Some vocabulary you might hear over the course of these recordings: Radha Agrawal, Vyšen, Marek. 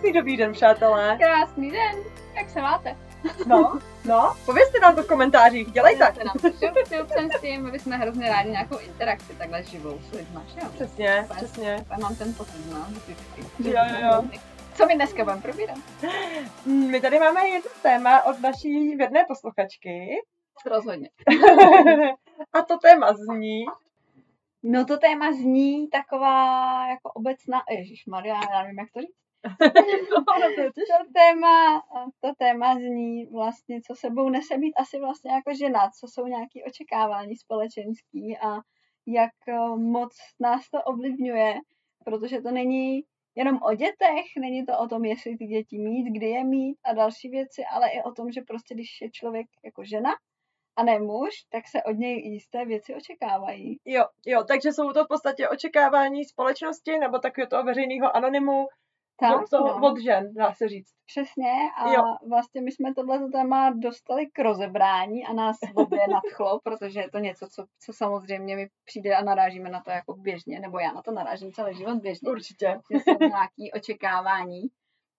Krásný dobrý den, přátelé. Krásný den, jak se máte? No, povězte nám to v komentářích, dělejte. Povězte nám s tím, my jsme hrozně rádi nějakou interakci takhle živou s lidma, že jo? Přesně. Mám ten pocit, no. Jo. Co my dneska budeme probírat? My tady máme jedno téma od naší věrné posluchačky. Rozhodně. A to téma zní... No to téma zní taková jako obecná... Ježišmarja, já nevím, jak to říct. To téma zní vlastně, co sebou nese být asi vlastně jako žena, co jsou nějaké očekávání společenský a jak moc nás to ovlivňuje, protože to není jenom o dětech, není to o tom, jestli ty děti mít, kdy je mít a další věci, ale i o tom, že prostě když je člověk jako žena a ne muž, tak se od něj jisté věci očekávají. Jo, takže jsou to v podstatě očekávání společnosti nebo takového toho veřejného anonymu, od žen, dá se říct. Přesně a vlastně my jsme tohle téma dostali k rozebrání a nás obě nadchlo, protože je to něco, co samozřejmě mi přijde a narážíme na to jako běžně, nebo já na to narážím celý život běžně. Určitě. Že jsou nějaké očekávání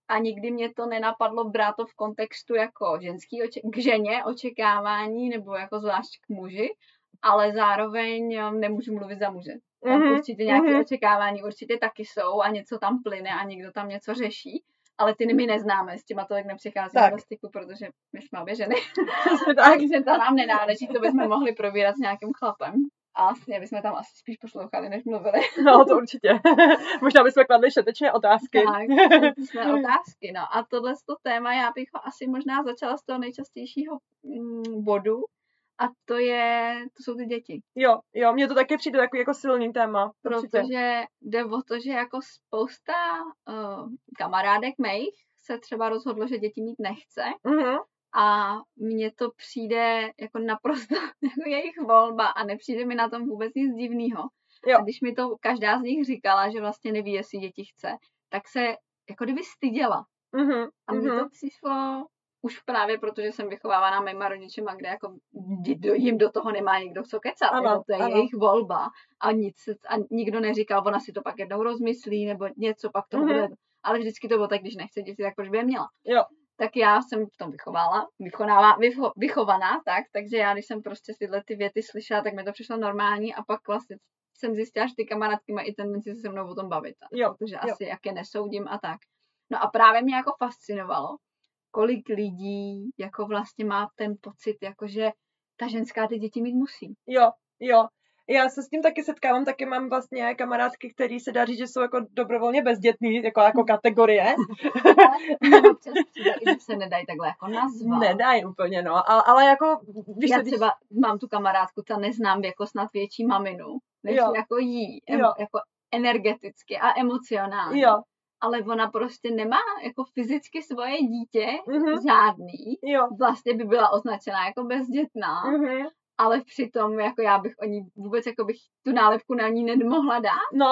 a nikdy mě to nenapadlo brát to v kontextu jako ženský k ženě očekávání nebo jako zvlášť k muži, ale zároveň nemůžu mluvit za muže. Tam určitě nějaké očekávání určitě taky jsou a něco tam plyne a někdo tam něco řeší, ale ty my neznáme, s těma tolik nepřicházíme do styku, protože my jsme obě ženy, takže to nám nenáleží, to bychom mohli probírat s nějakým chlapem. A vlastně bychom tam asi spíš poslouchali, než mluvili. No, to určitě. Možná bychom kladli šetečné otázky. Tak, jsme otázky, no. A tohle téma já bych asi možná začala z toho nejčastějšího bodu, a to jsou ty děti. Jo, mně to taky přijde takový jako silný téma. Protože jde o to, že jako spousta kamarádek mých se třeba rozhodlo, že děti mít nechce. Mm-hmm. A mně to přijde jako naprosto jako jejich volba a nepřijde mi na tom vůbec nic divného. A když mi to každá z nich říkala, že vlastně neví, jestli děti chce, tak se jako kdyby styděla. Mm-hmm. A mně to přišlo... Už právě protože jsem vychovávána mýma rodičima, kde jako jim do toho nemá nikdo co kecat, ano, to je jejich volba a nikdo neříkal, ona si to pak jednou rozmyslí nebo něco, pak to bude, ale vždycky to bylo tak, když nechce děti, tak proč by je měla. Jo. Tak já jsem v tom vychovaná, takže já když jsem prostě tyhle ty věty slyšela, tak mi to přišlo normální a pak vlastně jsem zjistila, že ty kamarádky mají i tendenci se mnou o tom bavit, protože asi jak je nesoudím a tak. No a právě mě jako fascinovalo, kolik lidí jako vlastně má ten pocit, jakože ta ženská ty děti mít musí. Jo. Já se s tím taky setkávám, taky mám vlastně kamarádky, které se dá říct, že jsou jako dobrovolně bezdětný, jako kategorie. Občas přijde, i se nedají takhle jako nazvat. Nedají úplně, no. Ale jako... Já třeba mám tu kamarádku, ta neznám jako snad větší maminu, než jako jí. Jako energeticky a emocionálně. Jo. Ale ona prostě nemá jako fyzicky svoje dítě, žádný. Jo. Vlastně by byla označená jako bezdětná, ale přitom jako já bych o ní vůbec jako bych tu nálepku na ní nemohla dát. No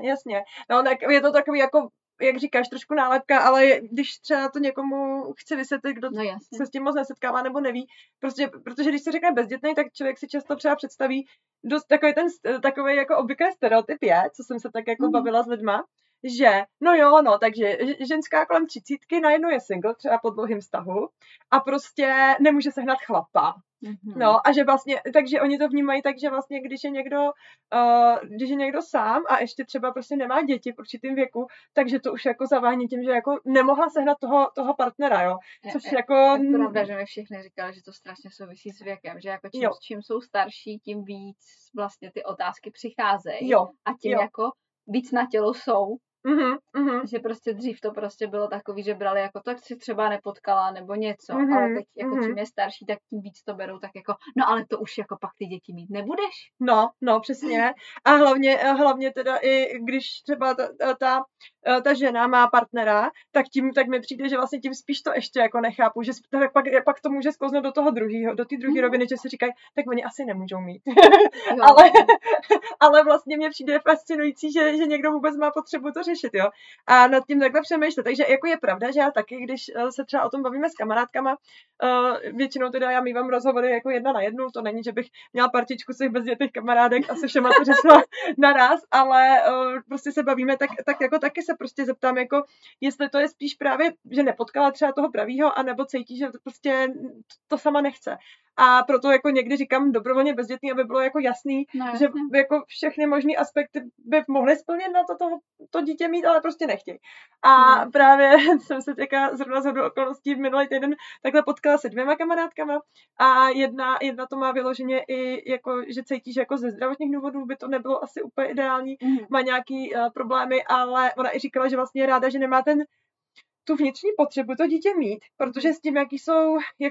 jasně. No tak je to takový jako, jak říkáš, trošku nálepka, ale když třeba to někomu chce vysvětlit, kdo se s tím moc nesetkává nebo neví, protože když se řekne bezdětnej, tak člověk si často třeba představí dost takový jako obvyklý stereotyp je, co jsem se tak jako bavila s lidma, že, takže ženská kolem 30 najednou je single, třeba po dlouhém vztahu a prostě nemůže sehnat chlapa. No a že vlastně, takže oni to vnímají tak, že vlastně, když je někdo sám a ještě třeba prostě nemá děti v určitém věku, takže to už jako zavání tím, že jako nemohla sehnat toho partnera, jo. Což jako... Je pravda, že mi všichni říkali, že to strašně souvisí s věkem, že jako čím jsou starší, tím víc vlastně ty otázky přicházejí a tím jako víc na tělo jsou, že prostě dřív to prostě bylo takový, že brali jako tak si třeba nepotkala nebo něco, ale teď jako čím je starší, tak tím víc to berou tak jako, no ale to už jako pak ty děti mít nebudeš. No, přesně. A hlavně teda i když třeba ta žena má partnera, tak mi přijde, že vlastně tím spíš to ještě jako nechápu, že pak to může sklouznout do toho druhého, do té druhé roviny, že si říkají, tak oni asi nemůžou mít. ale vlastně mě přijde fascinující, že někdo vůbec má potřebu to řešit. řešit, jo. A nad tím takhle přemýšlet. Takže jako je pravda, že já taky, když se třeba o tom bavíme s kamarádkama, většinou teda já mývám rozhovory jako 1 na 1, to není, že bych měla partičku svých bezdětých kamarádek a se všema to řešila naraz, ale prostě se bavíme, tak jako taky se prostě zeptám, jako jestli to je spíš právě, že nepotkala třeba toho pravýho, anebo cítí, že prostě to sama nechce. A proto jako někdy říkám dobrovolně bezdětný, aby bylo jako jasný, že jako všechny možný aspekty by mohly splnit na to dítě mít, ale prostě nechtějí. A právě jsem se těka zrovna shodou okolností v minulý týden takhle potkala se 2 kamarádkama a jedna to má vyloženě i jako, že cítí, že jako ze zdravotních důvodů by to nebylo asi úplně ideální, má nějaký problémy, ale ona i říkala, že vlastně je ráda, že nemá tu vnitřní potřebu to dítě mít, protože s tím, jak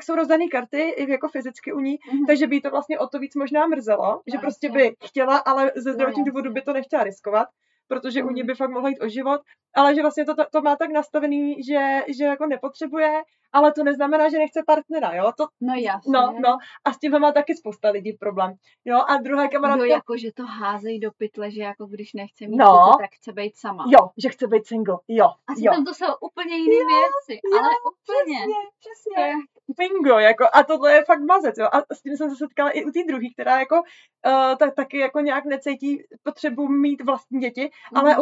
jsou rozdané karty, jako fyzicky u ní, takže by jí to vlastně o to víc možná mrzelo, že vlastně prostě by chtěla, ale ze zdravotních důvodů by to nechtěla riskovat, protože u ní by fakt mohla jít o život, ale že vlastně to má tak nastavený, že jako nepotřebuje, ale to neznamená, že nechce partnera, jo? No, a s tím má taky spousta lidí problém. Jo, a druhá kamarádka... No, jako, že to házejí do pytle, že jako když nechce mít děti, tak chce být sama. Jo, že chce být single, jo. Asi tam to jsou úplně jiné věci, ale úplně. Přesně. Bingo, jako, a tohle je fakt mazec, jo. A s tím jsem se setkala i u té druhé, která jako taky jako nějak necítí potřebu mít vlastní děti, ale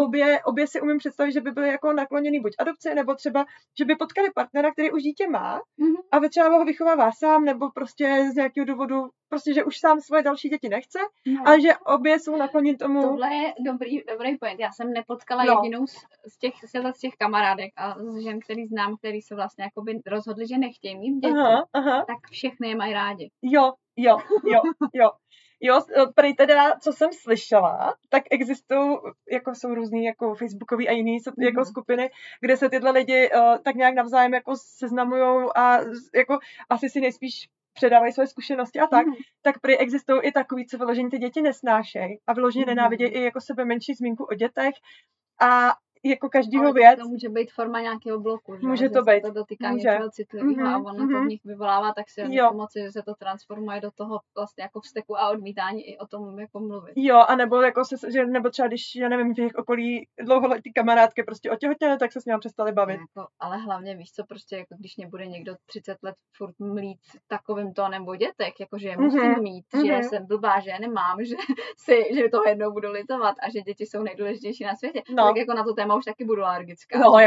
obě si umím představit, že by byly jako nakloněný buď adopci, nebo třeba, že by potkali partnera, který už dítě má a třeba ho vychovává sám, nebo prostě z nějakého důvodu, prostě, že už sám svoje další děti nechce, ale že obě jsou nakloněny tomu. Tohle je dobrý point. Já jsem nepotkala jedinou z těch kamarádek a z žen, který znám, který se vlastně jakoby rozhodli, že nechtějí mít děti, tak všechny je mají rádi. Jo, prý teda, co jsem slyšela, tak existují, jako jsou různý jako facebookový a jiný jako skupiny, kde se tyhle lidi tak nějak navzájem jako seznamujou a jako asi si nejspíš předávají své zkušenosti a tak, tak prý existují i takový, co vyloženě ty děti nesnášejí a vyloženě nenávidějí i jako sebe menší zmínku o dětech a jako každýho věc. To může být forma nějakého bloku, že? Může to být. To dotýká něčeho citlivého a ono to v nich vyvolává, tak si pomoci, že se to transformuje do toho vlastně jako vzteku a odmítání i o tom jako mluvit. Jo, a nebo jako nebo třeba když, já nevím, v jejich okolí dlouholetý kamarádky prostě otěhotněly, tak se s ním přestali bavit. Jako, ale hlavně víš co, prostě jako když nebude někdo 30 let furt mlít takovým tónem o dětech, jako že je musím mít, že jsem blbá, že je nemám, že toho jednou budu litovat a že děti jsou nejdůležitější na světě. Tak jako na to téma už taky budu alergická. No,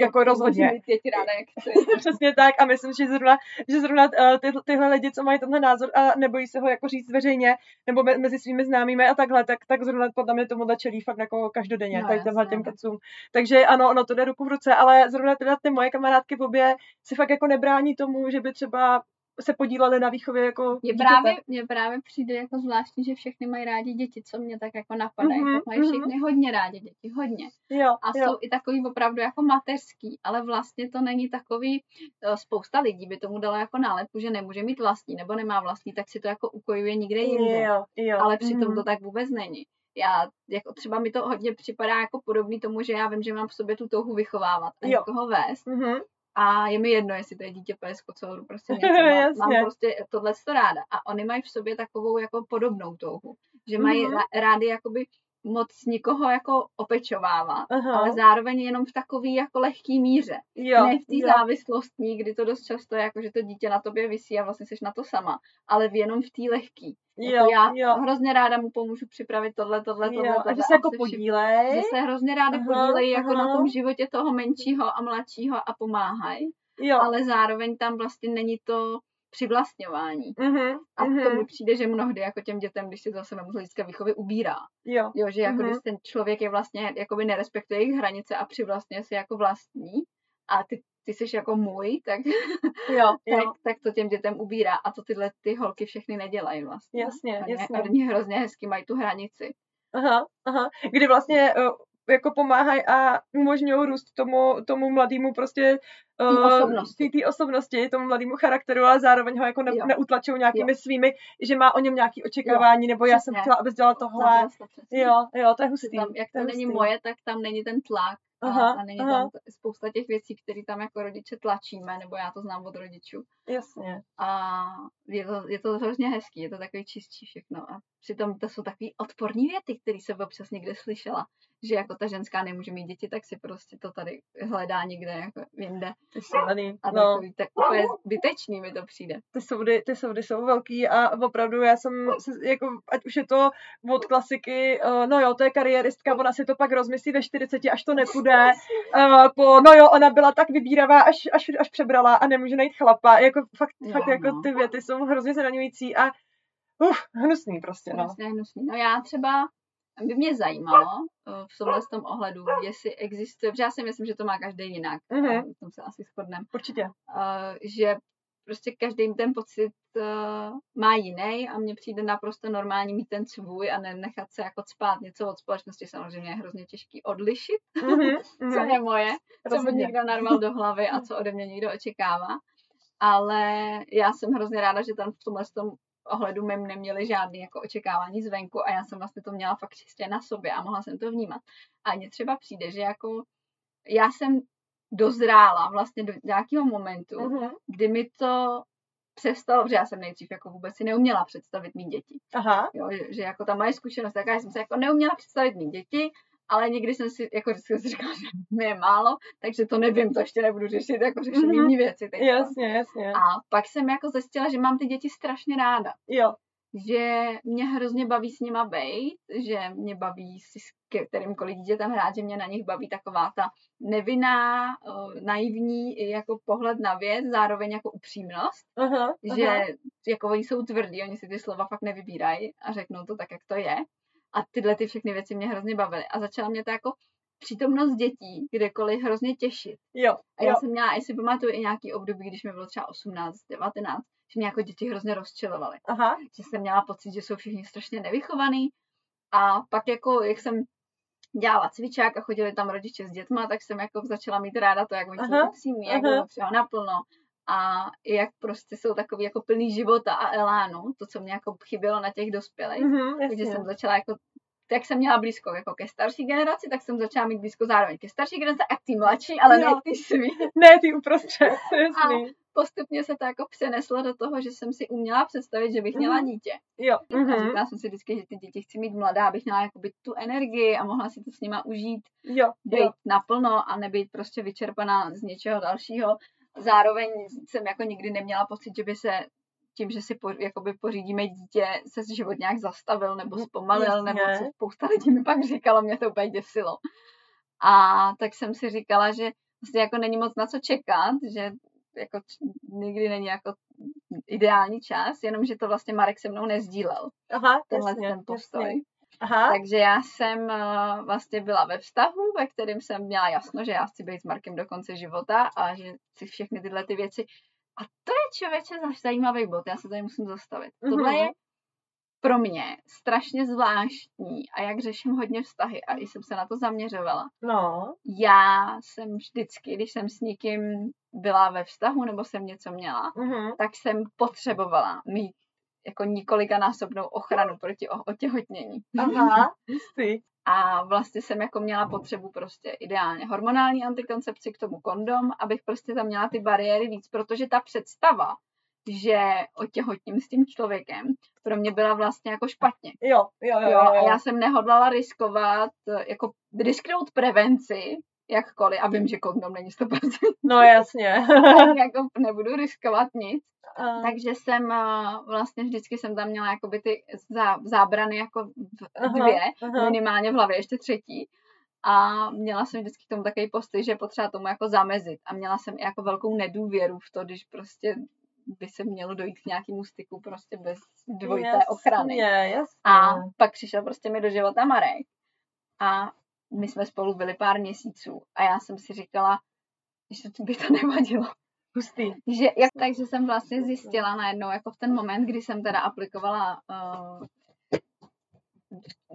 jako rozhodně. Děti ráda, jak chci. Přesně tak a myslím, že zrovna tyhle lidi, co mají tenhle názor a nebojí se ho jako říct veřejně, nebo mezi svými známými a takhle, tak zrovna podle mě tomuhle čelí fakt jako každodenně, tady tenhle těm kacům. Takže ano, ono to jde ruku v ruce, ale zrovna teda ty moje kamarádky v obě si fakt jako nebrání tomu, že by třeba se podíleli na výchově jako Mně právě přijde jako zvláštní, že všechny mají rádi děti, co mě tak jako napadá. Tak mají všechny hodně rádi děti, hodně. Jsou i takový opravdu jako mateřský, ale vlastně to není takový, spousta lidí by tomu dala jako nálepku, že nemůže mít vlastní, nebo nemá vlastní, tak si to jako ukojuje nikde jinde. Ale přitom to tak vůbec není. Já, jako třeba mi to hodně připadá jako podobný tomu, že já vím, že mám v sobě tu touhu vychovávat a někoho vést. A je mi jedno, jestli to je dítě pes, kocour, prostě něco. Mám prostě tohleto ráda. A oni mají v sobě takovou jako podobnou touhu. Že mají rádi jakoby moc nikoho jako opečovávat, ale zároveň jenom v takový jako lehký míře. Ne v té závislostní, kdy to dost často je jako, že to dítě na tobě visí a vlastně seš na to sama. Ale jenom v té lehký. Jako já hrozně ráda mu pomůžu připravit tohle. A že se jako podílej. Že se hrozně ráda podílejí jako na tom životě toho menšího a mladšího a pomáhají. Ale zároveň tam vlastně není to přivlastňování. A to mi přijde, že mnohdy jako těm dětem, když si to zase z hlediska výchovy ubírá. Jo, že jako když ten člověk je vlastně, jakoby nerespektuje jejich hranice a přivlastňuje si jako vlastní a ty jsi jako můj, tak to těm dětem ubírá a to tyhle ty holky všechny nedělají vlastně. Jasně. Oni hrozně hezky mají tu hranici. Kdy vlastně jako pomáhají a umožňují růst tomu mladému prostě té osobnosti, tomu mladému charakteru, ale zároveň ho jako neutlačují nějakými svými, že má o něm nějaké očekávání, nebo já jsem chtěla, abys dělala tohle. Jo, to je hustý. Jak to není moje, tak tam není ten tlak. A není tam spousta těch věcí, které tam jako rodiče tlačíme, nebo já to znám od rodičů. Jasně. A je to hrozně hezký, je to takový čistší všechno. A přitom to jsou takový odporní věty, které jsem občas někde slyšela. že jako ta ženská nemůže mít děti, tak si prostě to tady hledá někde jako jinde. A takový, tak úplně zbytečný mi to přijde. Ty soudy jsou velký a opravdu já jsem, jako, ať už je to od klasiky, no jo, to je kariéristka, ona si to pak rozmyslí ve 40, až to nepůjde, no jo, ona byla tak vybíravá, až přebrala a nemůže najít chlapa, jako fakt jako ty věty jsou hrozně zraňující a hnusný prostě, no. Hnusný. No já třeba by mě zajímalo v tomhle tom ohledu, jestli existuje, protože já si myslím, že to má každý jinak, v tom se asi shodneme. Určitě. Že prostě každý ten pocit má jiný a mně přijde naprosto normální mít ten svůj a nenechat se jako cpát něco od společnosti. Samozřejmě je hrozně těžký odlišit, co je moje, co mi někdo narval do hlavy a co ode mě někdo očekává. Ale já jsem hrozně ráda, že tam v tomhle tom ohledu mým neměli žádný jako očekávání zvenku a já jsem vlastně to měla fakt čistě na sobě a mohla jsem to vnímat. A mně třeba přijde, že jako já jsem dozrála vlastně do nějakého momentu, kdy mi to přestalo, protože já jsem nejdřív jako vůbec si neuměla představit mít děti. Aha. Jo, že jako ta moje zkušenost taká, že jsem se jako neuměla představit mít děti, ale někdy jsem si jako říkala, že mi je málo, takže to nevím, to ještě nebudu řešit, jako řeším jiné věci. Teď. Jasně. A pak jsem jako zjistila, že mám ty děti strašně ráda. Jo. Že mě hrozně baví s nima bejt, že mě baví si s kterýmkoliv dítětem hrát, že mě na nich baví taková ta nevinná, naivní jako pohled na věc, zároveň jako upřímnost, že jako oni jsou tvrdí, oni si ty slova fakt nevybírají a řeknou to tak, jak to je. A tyhle ty všechny věci mě hrozně bavily. A začala mě to jako přítomnost dětí kdekoliv hrozně těšit. Jo, a já jsem měla, jestli pamatuju, i nějaký období, když mi bylo třeba 18, 19, že mě jako děti hrozně rozčilovaly. Že jsem měla pocit, že jsou všichni strašně nevychovaný. A pak jako, jak jsem dělala cvičák a chodili tam rodiče s dětma, tak jsem jako začala mít ráda to, jak oni jsou upřímní, jak bylo třeba naplno. A jak prostě jsou takový jako plný života a elánu, to, co mě jako chybělo na těch dospělých. Takže jsem začala jako, jak jsem měla blízko jako ke starší generaci, tak jsem začala mít blízko zároveň ke starší generaci a k tý mladší, ale ne ty svý. Ne, ty uprostřed. A postupně se to jako přeneslo do toho, že jsem si uměla představit, že bych měla dítě. Jo. A říkala jsem si vždycky, že ty děti chci mít mladá, abych měla jakoby tu energii a mohla si to s nima užít, být naplno a nebýt prostě vyčerpaná z něčeho dalšího. Zároveň jsem jako nikdy neměla pocit, že by se tím, že si jakoby pořídíme dítě, se život nějak zastavil nebo zpomalil, nebo co spousta lidí mi pak říkalo, mě to úplně děsilo. A tak jsem si říkala, že vlastně jako není moc na co čekat, že jako nikdy není jako ideální čas, jenomže to vlastně Marek se mnou nezdílel. Tenhle postoj. Takže já jsem vlastně byla ve vztahu, ve kterém jsem měla jasno, že já chci být s Markem do konce života a že chci všechny tyhle ty věci. A to je, člověče, zajímavý bod, já se tady musím zastavit. Tohle je pro mě strašně zvláštní a jak řeším hodně vztahy a i jsem se na to zaměřovala. No. Já jsem vždycky, když jsem s někým byla ve vztahu nebo jsem něco měla, tak jsem potřebovala mít jako několikanásobnou ochranu proti otěhotnění. A vlastně jsem jako měla potřebu prostě ideálně hormonální antikoncepci, k tomu kondom, abych prostě tam měla ty bariéry víc, protože ta představa, že otěhotním s tím člověkem, pro mě byla vlastně jako špatně. Jo. A já jsem nehodlala riskovat, jako risknout prevenci, jakkoliv, a vím, že kondom není 100%. No jasně. Jako nebudu riskovat nic. Takže jsem vlastně vždycky jsem tam měla jakoby ty zábrany jako dvě, minimálně v hlavě, ještě třetí. A měla jsem vždycky k tomu takový postoj, že je potřeba tomu jako zamezit. A měla jsem i jako velkou nedůvěru v to, když prostě by se mělo dojít k nějakému styku prostě bez dvojité ochrany. Jasně. A pak přišel prostě mi do života Marek. A my jsme spolu byli pár měsíců a já jsem si říkala, že by to nevadilo. Takže jsem vlastně zjistila najednou, jako v ten moment, kdy jsem teda aplikovala,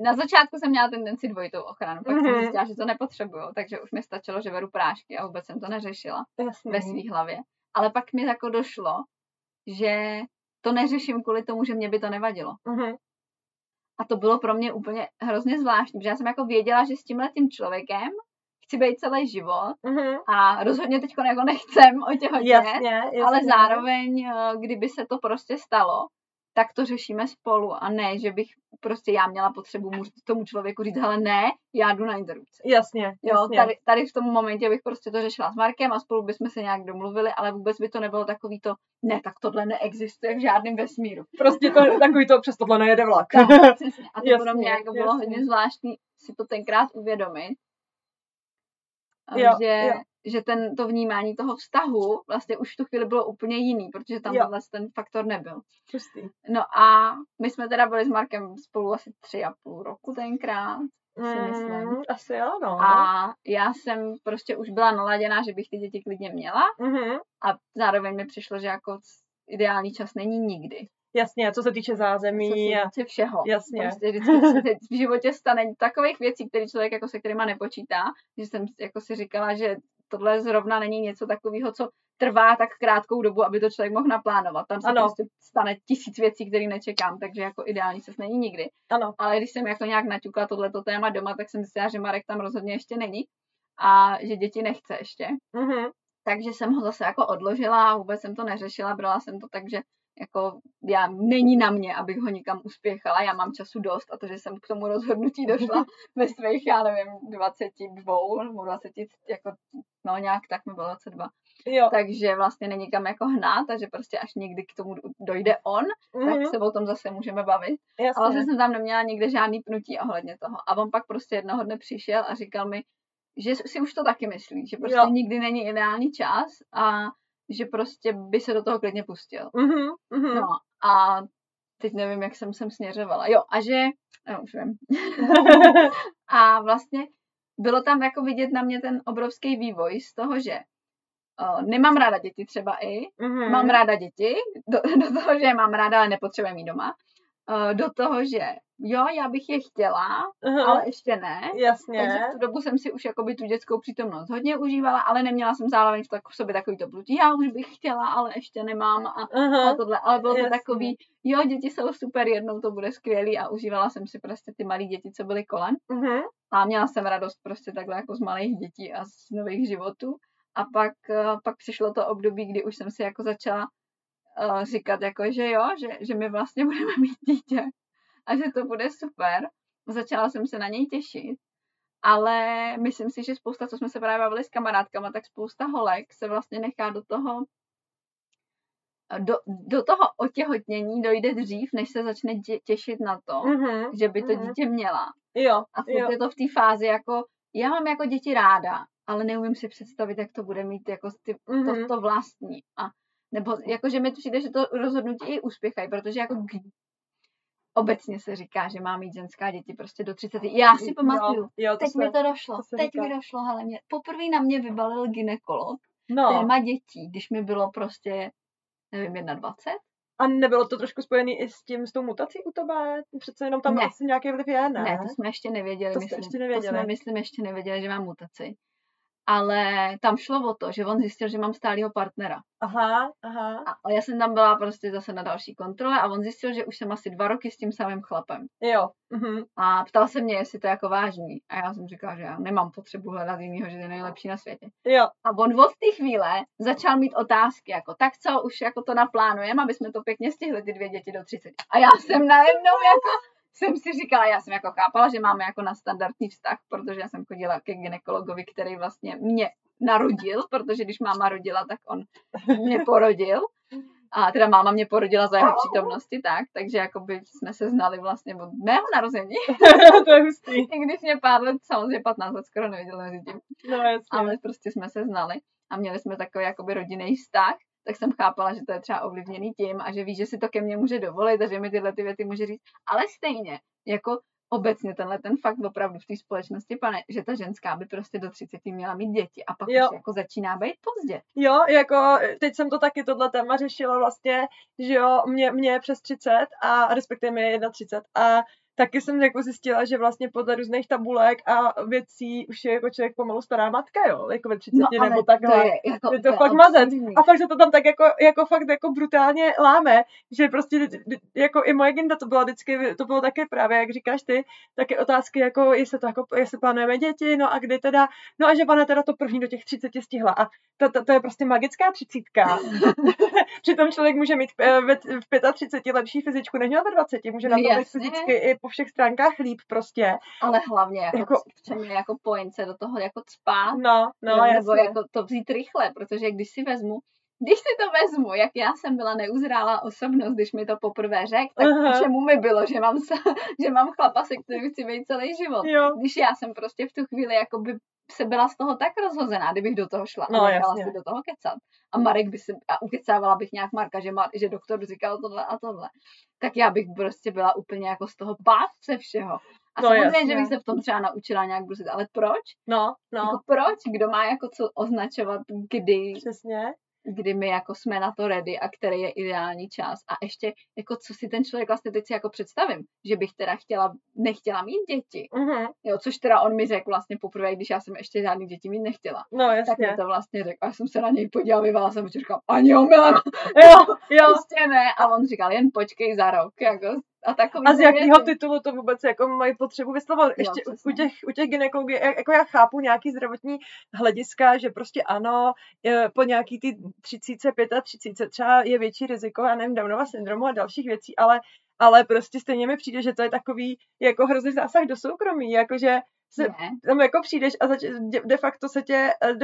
na začátku jsem měla tendenci dvojitou ochranu, pak jsem zjistila, že to nepotřebuju, takže už mi stačilo, že beru prášky a vůbec jsem to neřešila ve svý hlavě. Ale pak mi jako došlo, že to neřeším kvůli tomu, že mě by to nevadilo. A to bylo pro mě úplně hrozně zvláštní, protože já jsem jako věděla, že s tímhletým člověkem chci být celý život a rozhodně teď jako nechcem otěhotnět, ale zároveň, kdyby se to prostě stalo, tak to řešíme spolu a ne, že bych prostě já měla potřebu tomu člověku říct, hele ne, já jdu na interrupce. Jasně, jasně. Jo, tady v tom momentě bych prostě to řešila s Markem a spolu bychom se nějak domluvili, ale vůbec by to nebylo takový to, ne, tak tohle neexistuje v žádném vesmíru. Prostě to, takový to, přes tohle nejede vlak. Tak, a to pro mě jako bylo hodně zvláštní si to tenkrát uvědomit, že to vnímání toho vztahu vlastně už v tu chvíli bylo úplně jiný, protože tam ten faktor nebyl. Čistý. No a my jsme teda byli s Markem spolu asi 3,5 roku tenkrát, si myslím. Asi jo, no. A já jsem prostě už byla naladěná, že bych ty děti klidně měla a zároveň mi přišlo, že jako ideální čas není nikdy. Jasně, co se týče zázemí. Co se týče všeho. Jasně. Prostě v životě stane takových věcí, které člověk jako se kterýma nepočítá, že jsem jako si říkala, že tohle zrovna není něco takového, co trvá tak krátkou dobu, aby to člověk mohl naplánovat. Tam se prostě stane 1000 věcí, které nečekám, takže jako ideální čas není nikdy. Ano. Ale když jsem jako nějak naťukla tohleto téma doma, tak jsem myslela, že Marek tam rozhodně ještě není a že děti nechce ještě. Mm-hmm. Takže jsem ho zase jako odložila a vůbec jsem to neřešila, brala jsem to tak, že jako já, není na mě, abych ho nikam uspěchala, já mám času dost a to, že jsem k tomu rozhodnutí došla ve svých, já nevím, 22 nebo 20, jako, no nějak tak mi bylo 22. Jo. Takže vlastně není kam jako hnát, takže prostě až někdy k tomu dojde on, tak se o tom zase můžeme bavit. Jasně. A vlastně jsem tam neměla nikde žádný pnutí ohledně toho. A on pak prostě jednoho dne přišel a říkal mi, že si už to taky myslí, že prostě nikdy není ideální čas a že prostě by se do toho klidně pustil. No a teď nevím, jak jsem směřovala. Jo, a že... No, už vím. A vlastně bylo tam jako vidět na mě ten obrovský vývoj z toho, že nemám ráda děti třeba i, mám ráda děti, do toho, že mám ráda, ale nepotřebuji mít doma, do toho, že jo, já bych je chtěla, ale ještě ne. Jasně. Takže v tu dobu jsem si už jakoby tu dětskou přítomnost hodně užívala, ale neměla jsem zároveň v sobě takový to bludí, já už bych chtěla, ale ještě nemám a tohle. Ale bylo to takový, jo, děti jsou super, jednou to bude skvělý a užívala jsem si prostě ty malé děti, co byly kolem. A měla jsem radost prostě takhle jako z malých dětí a z nových životů. A pak přišlo to období, kdy už jsem si jako začala říkat, jako, že jo, že my vlastně budeme mít dítě a že to bude super. Začala jsem se na něj těšit, ale myslím si, že spousta, co jsme se právě bavili s kamarádkama, tak spousta holek se vlastně nechá do toho otěhotnění dojde dřív, než se začne těšit na to, že by to dítě měla. Jo, a furt je to v té fázi jako, já mám jako děti ráda, ale neumím si představit, jak to bude mít jako to vlastní. A nebo jakože mi přijde, že to rozhodnutí i uspěchají, protože jako obecně se říká, že má mít ženská děti prostě do 30. Já si pamatuju, teď mi to došlo, hele, poprvé na mě vybalil gynekolog téma dětí, když mi bylo prostě, nevím, 21. A nebylo to trošku spojené i s tou mutací u tebe? Přece jenom tam asi nějaký vliv je, ne? Ne, to jsme ještě nevěděli. To jsme ještě nevěděli, že mám mutaci. Ale tam šlo o to, že on zjistil, že mám stálýho partnera. Aha. A já jsem tam byla prostě zase na další kontrole a on zjistil, že už jsem asi 2 roky s tím samým chlapem. Jo. A ptal se mě, jestli to je jako vážný. A já jsem říkala, že já nemám potřebu hledat jinýho, že je nejlepší na světě. Jo. A on od té chvíle začal mít otázky, jako tak co, už jako to naplánujeme, aby jsme to pěkně stihli, ty 2 děti do 30. A já jsem najednou jako... jsem si říkala, já jsem jako chápala, že máme jako na standardní vztah, protože já jsem chodila ke gynekologovi, který vlastně mě narodil, protože když máma rodila, tak on mě porodil. A teda máma mě porodila za jeho přítomnosti, takže jakoby jsme se znali vlastně od mého narození. To je hustý. I když mě pár let, samozřejmě 15 let skoro neviděla mezi tím. No, jasně. Ale prostě jsme se znali a měli jsme takový jakoby rodinný vztah. Tak jsem chápala, že to je třeba ovlivněný tím a že ví, že si to ke mně může dovolit a že mi tyhle ty věty může říct. Ale stejně, jako obecně tenhle ten fakt opravdu v té společnosti, pane, že ta ženská by prostě do 30 měla mít děti a pak už jako začíná být pozdě. Jo, jako teď jsem to taky tohle téma řešila vlastně, že jo, mě je přes 30 a respektive mě je 31 a taky jsem jako zjistila, že vlastně podle různých tabulek a věcí už je jako člověk pomalu stará matka, jo, jako ve 30 no, nebo takhle. Je to fakt mazec. A fakt se to tam tak jako fakt jako brutálně láme, že prostě jako i moje ginda to bylo také právě, jak říkáš ty, taky otázky jako jestli plánujeme děti, no a kdy teda, no a že ona teda to první do těch 30 stihla a to je prostě magická třicítka. Přitom člověk může mít v 35 lepší fyzičku, než měla ve 20, může na to fyzicky i po všech stránkách líp prostě. Ale hlavně jako přemě jako poince do toho jako cpát. No, nebo jako to vzít rychle, protože když si to vezmu, jak já jsem byla neuzrálá osobnost, když mi to poprvé řekl, tak čemu mi bylo, že mám chlapa, se kterým chci být celý život. Jo. Když já jsem prostě v tu chvíli jako by se byla z toho tak rozhozená, kdybych do toho šla a nechala si do toho kecat. A Marek by se, a ukecávala bych nějak Marka, že doktor říkal tohle a tohle. Tak já bych prostě byla úplně jako z toho bátce všeho. A samozřejmě, že bych se v tom třeba naučila nějak brusit, ale proč? No. Jako proč? Kdo má jako co označovat, kdy? Přesně. Kdy my jako jsme na to ready a který je ideální čas. A ještě, jako co si ten člověk vlastně teď si jako představím, že bych teda nechtěla mít děti. Mm-hmm. Jo, což teda on mi řekl vlastně poprvé, když já jsem ještě žádný děti mít nechtěla. No, jasně. Tak mi to vlastně řekl. A já jsem se na něj podívala, vyvala jsem a říkala, ani omylem. Jo. Prostě ne. A on říkal, jen počkej za rok, jako. A z jakého titulu to vůbec jako mají potřebu vyslovovat? Ještě jo, u těch gynekologů, jako já chápu nějaký zdravotní hlediska, že prostě ano, po nějaký ty 35 třeba je větší riziko, já nevím, Downova syndromu a dalších věcí, ale prostě stejně mi přijde, že to je takový jako hrozný zásah do soukromí, jakože tam jako přijdeš a de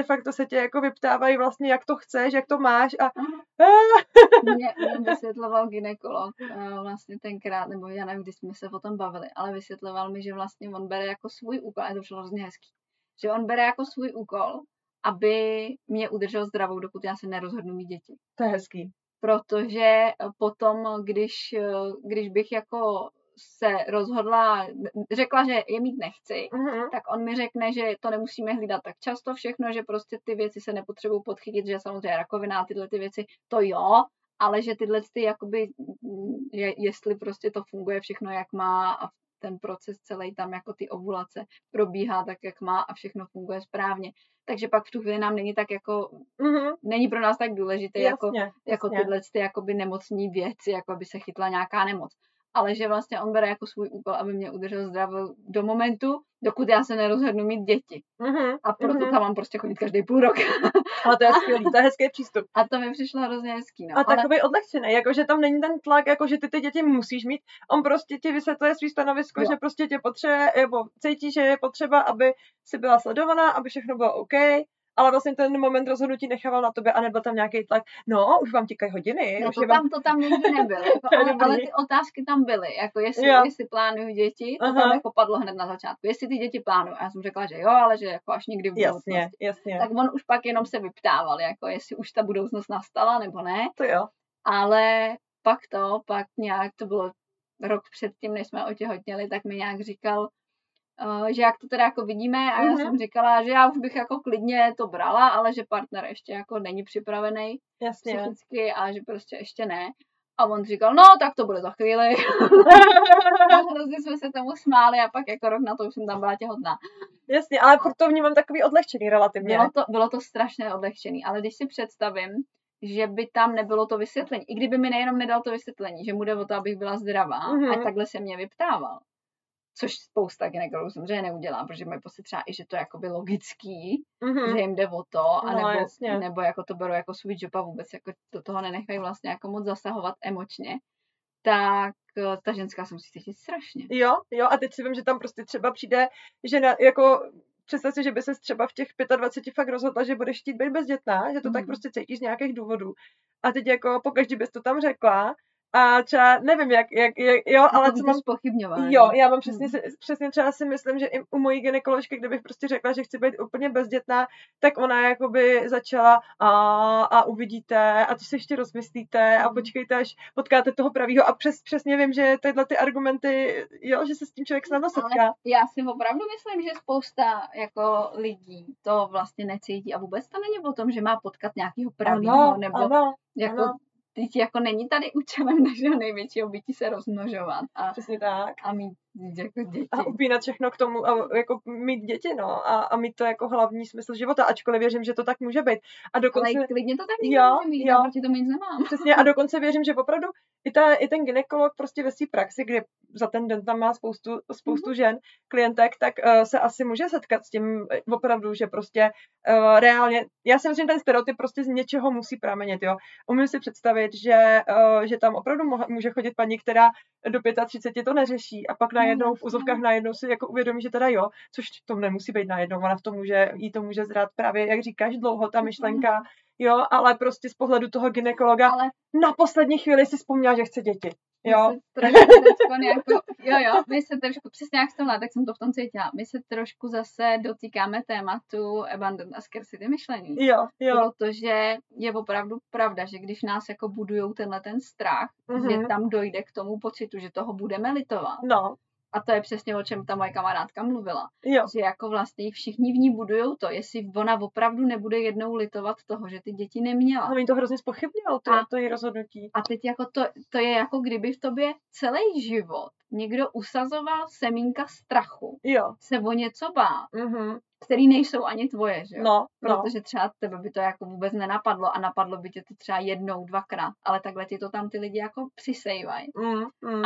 facto se tě jako vyptávají vlastně, jak to chceš, jak to máš a... Mě vysvětloval gynekolog vlastně tenkrát, nebo já nevím, když jsme se o tom bavili, ale vysvětloval mi, že vlastně on bere jako svůj úkol, a to bylo hrozně hezký, že on bere jako svůj úkol, aby mě udržel zdravou, dokud já se nerozhodnu mít děti. To je hezký. Protože potom, když bych jako... se rozhodla, řekla, že je mít nechci, tak on mi řekne, že to nemusíme hlídat tak často všechno, že prostě ty věci se nepotřebují podchytit, že samozřejmě rakovina a tyhle ty věci, to jo, ale že tyhle ty jakoby, jestli prostě to funguje všechno, jak má a ten proces celý tam jako ty ovulace probíhá tak, jak má a všechno funguje správně. Takže pak v tu chvíli nám není tak jako, není pro nás tak důležité, jako tyhle ty jakoby nemocní věci, jako by se chytla nějaká nemoc. Ale že vlastně on bere jako svůj úkol, aby mě udržel zdravou do momentu, dokud já se nerozhodnu mít děti. A proto tam mám prostě chodit každý půl rok. Ale to je skvělý, to je hezký přístup. A to mi přišlo hrozně hezký. No. A takový odlehčený, jakože tam není ten tlak, jakože ty děti musíš mít. On prostě ti vysvětluje svý stanovisko, že prostě tě potřebuje, nebo cítí, že je potřeba, aby si byla sledovaná, aby všechno bylo OK. Ale vlastně ten moment rozhodnutí nechával na tobě a nebyl tam nějaký tlak, no, už vám tikají hodiny. No, to tam nikdy nebylo, jako, ale ty otázky tam byly, jako jestli plánuju děti, to tam jako padlo hned na začátku, jestli ty děti plánuju. A já jsem řekla, že jo, ale že jako až nikdy v budoucnosti. Jasně. Tak on už pak jenom se vyptával, jako jestli už ta budoucnost nastala, nebo ne. To jo. Ale pak nějak to bylo rok předtím, než jsme otěhotněli, tak mi nějak říkal, že jak to teda jako vidíme a já jsem říkala, že já už bych jako klidně to brala, ale že partner ještě jako není připravený psychicky a že prostě ještě ne. A on říkal, no tak to bude za chvíli. A hrozně jsme se tomu smáli a pak jako rok na to už jsem tam byla těhotná. Jasně, ale proto vnímám takový odlehčený relativně. Bylo to strašně odlehčený, ale když si představím, že by tam nebylo to vysvětlení, i kdyby mi nejenom nedal to vysvětlení, že mu jde o to, abych byla zdravá a takhle se mě vyptával. Což spousta gynekologů samozřejmě neudělá, protože mají prostě třeba i, že to je jakoby logický, že jim jde o to, nebo jako to berou jako svůj job a vůbec jako do toho nenechají vlastně jako moc zasahovat emočně, tak ta ženská se musí cítit strašně. Jo, a teď si vím, že tam prostě třeba přijde, že jako... Představ si, že by ses třeba v těch 25 fakt rozhodla, že budeš chtít být bezdětná, že to tak prostě cítíš z nějakých důvodů. A teď jako pokaždý bys to tam řekla, a třeba, nevím, jak jo, ale co mám pochybňovat. Jo, já mám přesně třeba si myslím, že i u mojí gynekoložky, kdybych prostě řekla, že chci být úplně bezdětná, tak ona jakoby začala a uvidíte a to se ještě rozmyslíte a počkejte, až potkáte toho pravýho a přesně vím, že tyhle ty argumenty, jo, že se s tím člověk snadno setká. Ale já si opravdu myslím, že spousta jako lidí to vlastně necítí a vůbec to není o tom, že má potkat nějakého pravýho, nebo jako Teď jako není tady účelem našeho největšího bytí se rozmnožovat. A, přesně tak. A mít jako děti. A upínat všechno k tomu, a jako mít děti, no. A mít to jako hlavní smysl života, ačkoliv věřím, že to tak může být. A dokonce... Ale klidně to tak může mít, já proti tomu nic nemám. Přesně, a dokonce věřím, že opravdu i ten gynekolog prostě ve své praxi, kde za ten den tam má spoustu žen, klientek, tak se asi může setkat s tím opravdu, že prostě reálně, já si myslím, ten stereotyp prostě z něčeho musí pramenit, jo. Umím si představit, že tam opravdu může chodit paní, která do 35 to neřeší a pak najednou v úzovkách najednou si jako uvědomí, že teda jo, což to nemusí být najednou, ona v tom může, jí to může zrát právě, jak říkáš, dlouho ta myšlenka, jo, ale prostě z pohledu toho gynekologa na poslední chvíli si vzpomněla, že chce děti. Jo. My se trošku, přesně jak jsem tak jsem to v tom cítila, my se trošku zase dotýkáme tématu abandon a scarcity myšlení. Jo. Protože je opravdu pravda, že když nás jako budujou tenhle ten strach, že tam dojde k tomu pocitu, že toho budeme litovat. No. A to je přesně o čem ta moje kamarádka mluvila. Jo. Že jako vlastně všichni v ní budujou to, jestli ona opravdu nebude jednou litovat toho, že ty děti neměla. Ale mi to hrozně zpochybnilo, to její rozhodnutí. A teď jako to je jako kdyby v tobě celý život někdo usazoval semínka strachu. Jo. Se o něco bát. Mhm. Který nejsou ani tvoje, že jo? No. Protože třeba tebe by to jako vůbec nenapadlo a napadlo by tě to třeba jednou, dvakrát, ale takhle ti to tam ty lidi jako přisejvají.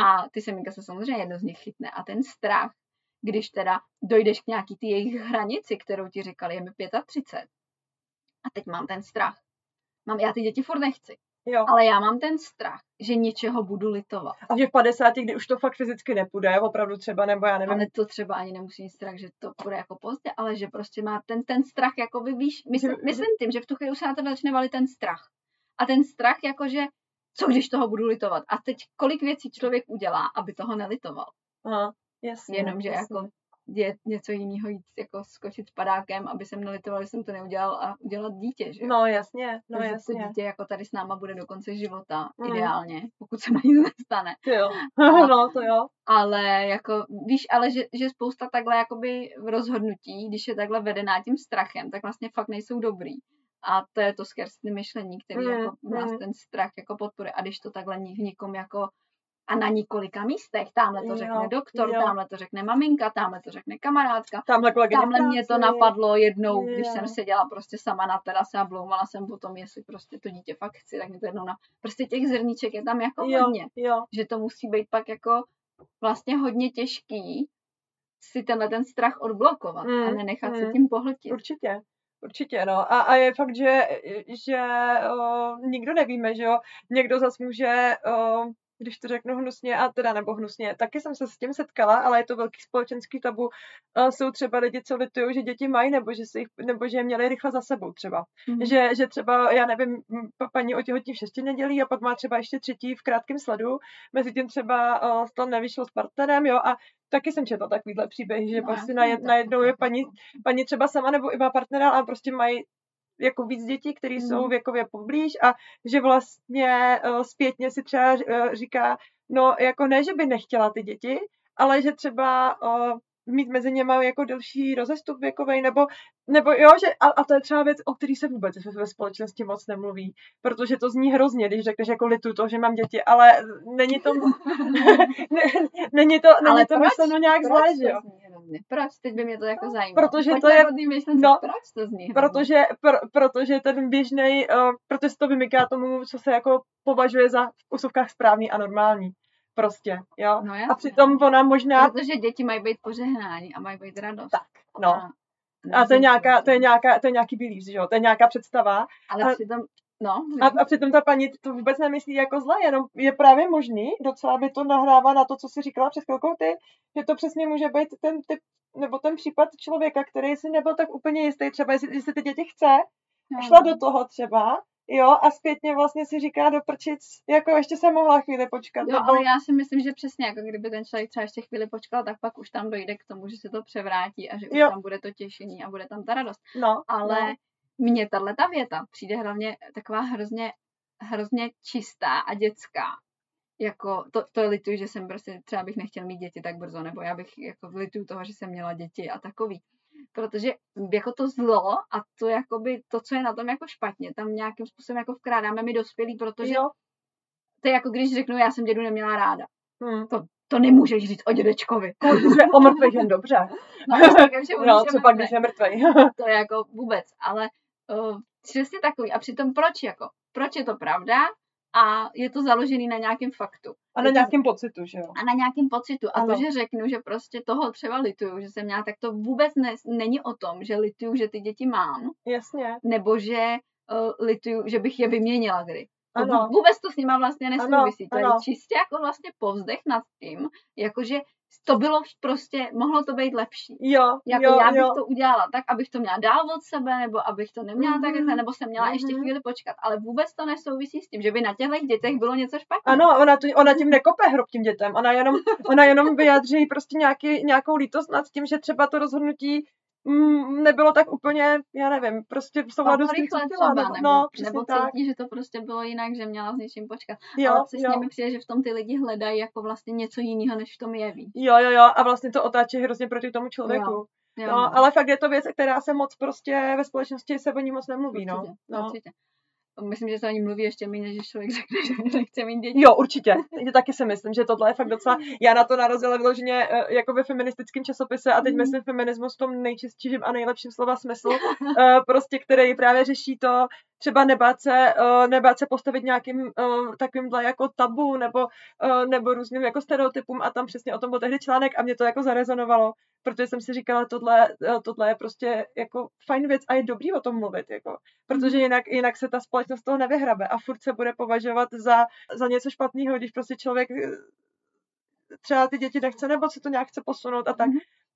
A ty semínka se samozřejmě jedno z nich chytne. A ten strach, když teda dojdeš k nějaký ty jejich hranici, kterou ti říkali, je mi 35. A teď mám ten strach. Já ty děti furt nechci. Jo. Ale já mám ten strach, že něčeho budu litovat. A že v 50, kdy už to fakt fyzicky nepůjde, opravdu třeba, nebo já nevím. Ale to třeba ani nemusí mít strach, že to bude jako pozdě, ale že prostě má ten strach, jako by víš, myslím tím, že v tu chvíli už se na to začne valit ten strach. A ten strach, jakože, co když toho budu litovat? A teď kolik věcí člověk udělá, aby toho nelitoval? Aha, jasně. Jenomže jasně. Jako... je něco jiného jít jako skočit padákem, aby jsem nelitoval, že jsem to neudělal a udělat dítě, že? No jasně. To dítě jako tady s náma bude do konce života, ideálně, pokud se na nic nestane. To jo. Ale jako, víš, ale že spousta takhle jakoby rozhodnutí, když je takhle vedená tím strachem, tak vlastně fakt nejsou dobrý. A to je to scarcity myšlení, který jako nás ten strach jako podporuje. A když to takhle někomu jako a na několika místech. Tamhle to řekne doktor, tamhle to řekne maminka, tamhle to řekne kamarádka. Tamhle mě to napadlo jednou, když jsem seděla prostě sama na terase a bloumala jsem o tom, jestli prostě to dítě fakt chci, tak mě to jednou prostě těch zrníček je tam jako hodně. Že to musí být pak jako vlastně hodně těžký si tenhle strach odblokovat a nenechat se tím pohltit. Určitě, no. A je fakt, že nikdo nevíme, že jo. Někdo zase může... když to řeknu hnusně, a teda nebo hnusně, taky jsem se s tím setkala, ale je to velký společenský tabu. Jsou třeba lidi, co litujou, že děti mají, nebo že je měli rychle za sebou třeba. Že třeba, já nevím, paní otěhotní v 6. nedělí a pak má třeba ještě 3. v krátkém sledu. Mezi tím třeba to nevyšlo s partnerem, jo, a taky jsem četla takovýhle příběh, že prostě najednou je paní třeba sama nebo i má partnera, ale prostě mají jako víc dětí, které jsou věkově poblíž a že vlastně zpětně si třeba říká, no jako ne, že by nechtěla ty děti, ale že třeba mít mezi něma jako delší rozestup věkovej, nebo jo, že, a to je třeba věc, o který se vůbec ve společnosti moc nemluví, protože to zní hrozně, když řekneš jako litu to, že mám děti, ale není to není to myšleno nějak zvlášť, jo. Proč? Teď by mě to jako zajímalo. Protože ten běžnej, protože to vymyká tomu, co se jako považuje za v úsovkách správný a normální. Prostě, jo. No, a přitom ona možná... Protože děti mají být požehnání a mají být radost. Tak, no. A to je nějaký belief, že jo? To je nějaká představa. Ale přitom... No, a přitom ta paní to vůbec nemyslí jako zle, jenom je právě možný, docela by to nahrává na to, co jsi říkala před chvilkou ty, že to přesně může být ten typ, nebo ten případ člověka, který si nebyl tak úplně jistý, třeba jestli ty děti chce, šla do toho třeba, jo, a zpětně vlastně si říká do prčic, jako ještě jsem mohla chvíli počkat. Jo, ale já si myslím, že přesně, jako kdyby ten člověk třeba ještě chvíli počkal, tak pak už tam dojde k tomu, že se to převrátí a že už tam bude to těšení a bude tam ta radost. No. Mně tato věta přijde hlavně taková hrozně čistá a dětská. Jako to lituji, že jsem prostě třeba bych nechtěl mít děti tak brzo, nebo já bych jako lituju toho, že jsem měla děti a takový. Protože jako to zlo a to, jakoby, to, co je na tom jako špatně, tam nějakým způsobem jako vkrádáme my dospělí, protože To je jako když řeknu, já jsem dědu neměla ráda. To nemůžeš říct o dědečkovi. Že o mrtvých jen dobře. No, co pak, když je mrtvej. To je jako vůbec, ale přesně takový. A přitom proč jako? Proč je to pravda? A je to založený na nějakém faktu. A na nějakém pocitu, že jo? A na nějakém pocitu. A ano. To, že řeknu, že prostě toho třeba lituju, že jsem měla, tak to vůbec není o tom, že lituju, že ty děti mám. Jasně. Nebo že lituju, že bych je vyměnila kdy. Ano. Vůbec to s nima vlastně nesouvisí. To je čistě jako vlastně povzdech nad tím, jakože to bylo prostě, mohlo to být lepší. Jo, jako jo, já bych to udělala tak, abych to měla dál od sebe, nebo abych to neměla tak, nebo jsem měla ještě chvíli počkat. Ale vůbec to nesouvisí s tím, že by na těchto dětech bylo něco špatně. Ano, ona tím nekope hrob tím dětem, ona jenom vyjadří prostě nějakou lítost nad tím, že třeba to rozhodnutí nebylo tak úplně, já nevím, prostě v souladu s tím, co dělá. Nebo cítí, že to prostě bylo jinak, že měla s něčím počkat. Ale přesně mi přijde, že v tom ty lidi hledají jako vlastně něco jiného, než v tom jeví. Jo, a vlastně to otáčí hrozně proti tomu člověku. Jo. No, ale fakt je to věc, která se moc prostě ve společnosti se o ní moc nemluví. Určitě. Myslím, že to ani mluví ještě méně, než člověk řekne, že nechce mít děti. Jo, určitě. Já taky si myslím, že tohle je fakt docela... Já na to narazila vyloženě jako ve feministickém časopise a teď myslím feminismus v tom nejčistším a nejlepším slova smyslu, prostě, který právě řeší to třeba nebát se postavit nějakým takovýmhle jako tabu nebo různým jako stereotypům a tam přesně o tom byl tehdy článek a mě to jako zarezonovalo, protože jsem si říkala, tohle je prostě jako fajn věc a je dobrý o tom mluvit, jako, protože jinak se ta společnost toho nevyhrabe a furt se bude považovat za něco špatného, když prostě člověk třeba ty děti nechce nebo se to nějak chce posunout a tak.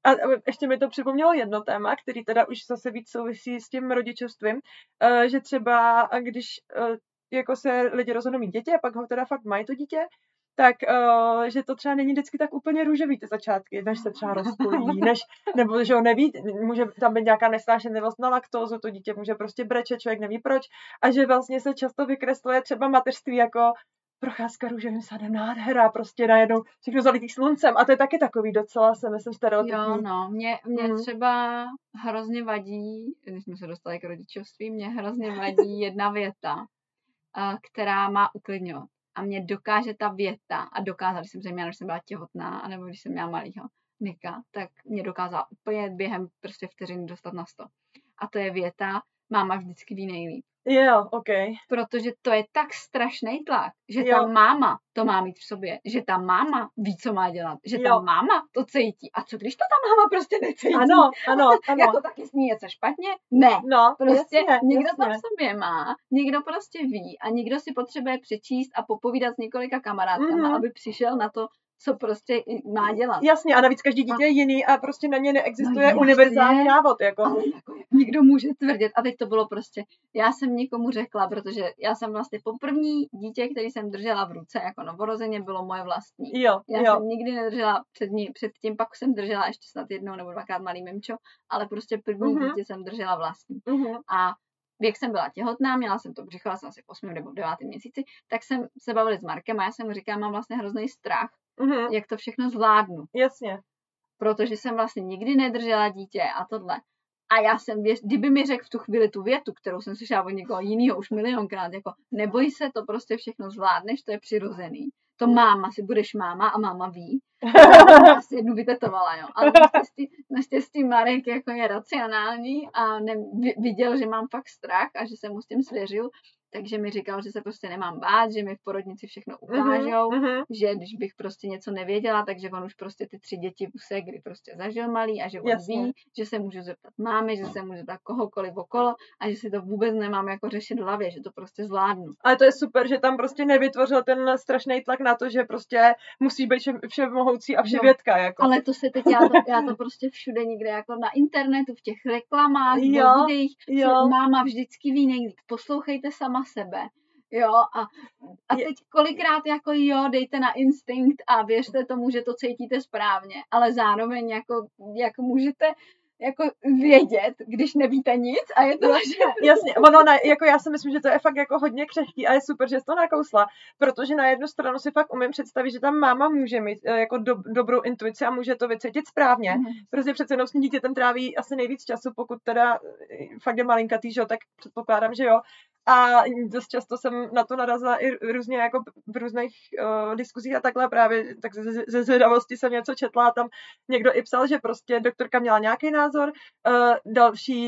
A ještě mi to připomnělo jedno téma, který teda už zase víc souvisí s tím rodičovstvím, že třeba když jako se lidi rozhodnou mít děti a pak ho teda fakt mají to dítě, tak že to třeba není vždycky tak úplně růžový ty začátky, než se třeba rozpolí, nebo že ho neví, může tam být nějaká nesnášenlivost na laktózu, to dítě může prostě brečet, člověk neví proč, a že vlastně se často vykresluje třeba mateřství jako procházka růžovým sadem, nádhera, prostě najednou všechno zalitý sluncem a to je taky takový docela, se myslím, stereotypní. Jo, no, mě třeba hrozně vadí, když jsme se dostali k rodičovství, mě hrozně vadí jedna věta, která má uklidňovat. A mě dokáže ta věta, a dokázala, když jsem zřejmě, když jsem byla těhotná, anebo když jsem měla malýho Nika, tak mě dokázala úplně během prostě vteřiny dostat na 100. A to je věta, máma vždycky ví nejlíp. Jo, okay. Protože to je tak strašný tlak, že ta máma to má mít v sobě, že ta máma ví, co má dělat, že ta máma to cítí. A co když to ta máma prostě necítí? Ano. Jako taky s ní něco špatně? Ne. No, prostě jasně, někdo to v sobě má, někdo prostě ví a někdo si potřebuje přečíst a popovídat s několika kamarádkama, aby přišel na to, co prostě má dělat. Jasně, a navíc každý dítě je jiný a prostě na ně neexistuje univerzální návod. Jako. Nikdo může tvrdit. A teď to bylo prostě, já jsem někomu řekla, protože já jsem vlastně poprvní dítě, který jsem držela v ruce, jako novorozeně, bylo moje vlastní. Jsem nikdy nedržela předtím, pak jsem držela ještě snad jednou nebo dvakrát malý mimčo, ale prostě první dítě jsem držela vlastní. A věk jsem byla těhotná, měla jsem to břicho, jsem asi v 8. nebo 9. měsíci, tak jsem se bavila s Markem a já jsem mu říkala, mám vlastně hrozný strach, jak to všechno zvládnu. Jasně. Protože jsem vlastně nikdy nedržela dítě a tohle. A já jsem, kdyby mi řekl v tu chvíli tu větu, kterou jsem slyšela od někoho jiného už milionkrát, jako neboj se, to prostě všechno zvládneš, to je přirozený. To máma, si budeš máma a máma ví. Já si jednu vytetovala, jo. Ale naštěstí Marek jako je racionální a viděl, že mám fakt strach a že se mu s tím svěřil. Takže mi říkal, že se prostě nemám bát, že mi v porodnici všechno ukážou, že když bych prostě něco nevěděla, takže on už prostě ty 3 děti u ségry prostě zažil malý a že on ví, že se můžu zeptat mámy, že se můžu zeptat kohokoliv okolo a že si to vůbec nemám jako řešit v hlavě, že to prostě zvládnu. Ale to je super, že tam prostě nevytvořil ten strašný tlak na to, že prostě musí být všemohoucí a vševědka. Jako. Ale to se teď, já to prostě všude někde jako na internetu, v těch reklamách, v videích, máma vždycky ví někdy, poslouchejte sama sebe, jo, a teď kolikrát jako dejte na instinkt a věřte tomu, že to cítíte správně, ale zároveň jako můžete jako vědět, když nevíte nic a je to že... Jasně, jako já si myslím, že to je fakt jako hodně křehký a je super, že jsi to nakousla, protože na jednu stranu si fakt umím představit, že ta máma může mít jako dobrou intuici a může to vycítit správně. Prostě přece jenom s ní dítě tam tráví asi nejvíc času, pokud teda fakt je malinkatý, že jo, tak předpokládám, že jo. A dost často jsem na to narazila i různě jako v různých diskuzích a takhle právě, tak ze zvědavosti jsem něco četla a tam někdo i psal, že prostě doktorka měla nějaký názor,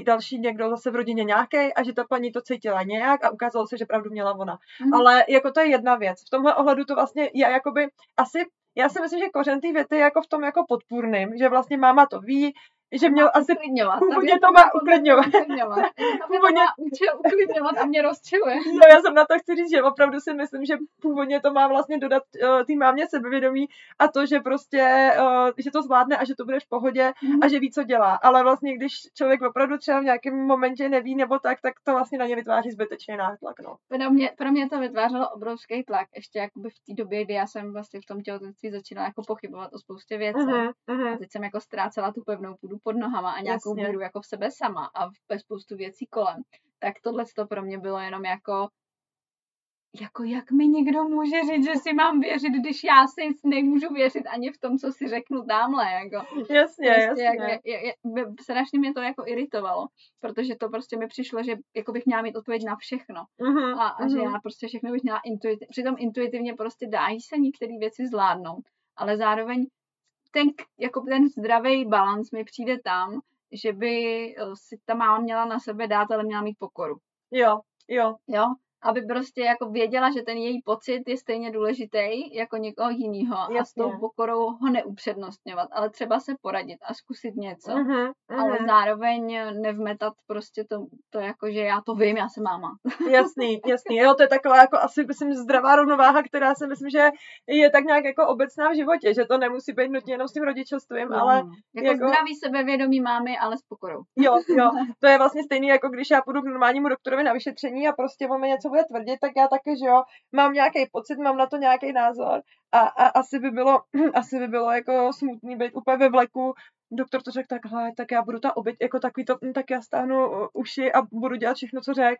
další někdo zase v rodině nějaký a že ta paní to cítila nějak a ukázalo se, že pravdu měla ona. Mm. Ale jako to je jedna věc. V tomhle ohledu to vlastně je jakoby asi, já si myslím, že kořen té věty je jako v tom jako podpůrným, že vlastně máma to ví, že měl asi původně to má uklidňovat. Původně učil uklidňovat a mě rozčiluje. No já jsem na to chci říct, že opravdu si myslím, že původně to má vlastně dodat té mámě sebevědomí a to, že prostě, že to zvládne a že to bude v pohodě a že ví, co dělá. Ale vlastně, když člověk opravdu třeba v nějakém momentě neví nebo tak, tak to vlastně na ně vytváří zbytečný nátlak. No. Pro mě to vytvářelo obrovský tlak, ještě jakoby v té době, kdy já jsem vlastně v tom těhotenství začínala jako pochybovat o spoustě věcí. A teď jsem jako ztrácela tu pevnou půdu pod nohama a nějakou víru jako v sebe sama a ve spoustu věcí kolem, tak tohle to pro mě bylo jenom jako jak mi někdo může říct, že si mám věřit, když já si nemůžu věřit ani v tom, co si řeknu dámhle, jako. Jasně. Strašně mě to jako iritovalo, protože to prostě mi přišlo, že jako bych měla mít odpověď na všechno. A že já prostě všechno bych měla intuitivně, přitom intuitivně prostě dají se některé věci zvládnout, ale zároveň ten zdravý balans mi přijde tam, že by si ta máma měla na sebe dát, ale měla mít pokoru. Jo. Aby prostě jako věděla, že ten její pocit je stejně důležitý jako někoho jinýho. Jasně. A s tou pokorou ho neupřednostňovat, ale třeba se poradit a zkusit něco. Ale zároveň nevmetat prostě to jako, že já to vím, já jsem máma. Jasný. Jo, to je taková jako asi, myslím, zdravá rovnováha, která si myslím, že je tak nějak jako obecná v životě, že to nemusí být nutně jenom s tím rodičovstvím, ale... Jako zdravý sebevědomí máme, ale s pokorou. Jo. To je vlastně stejný, jako když já půjdu k normálnímu doktorovi na vyšetření a prostě on mi něco bude tvrdit, tak já taky, že jo, mám nějaký pocit, mám na to nějaký názor a asi by bylo jako smutný být úplně ve vleku. Doktor to řekl takhle, tak já budu ta oběť, jako takový to, tak já stáhnu uši a budu dělat všechno, co řekl.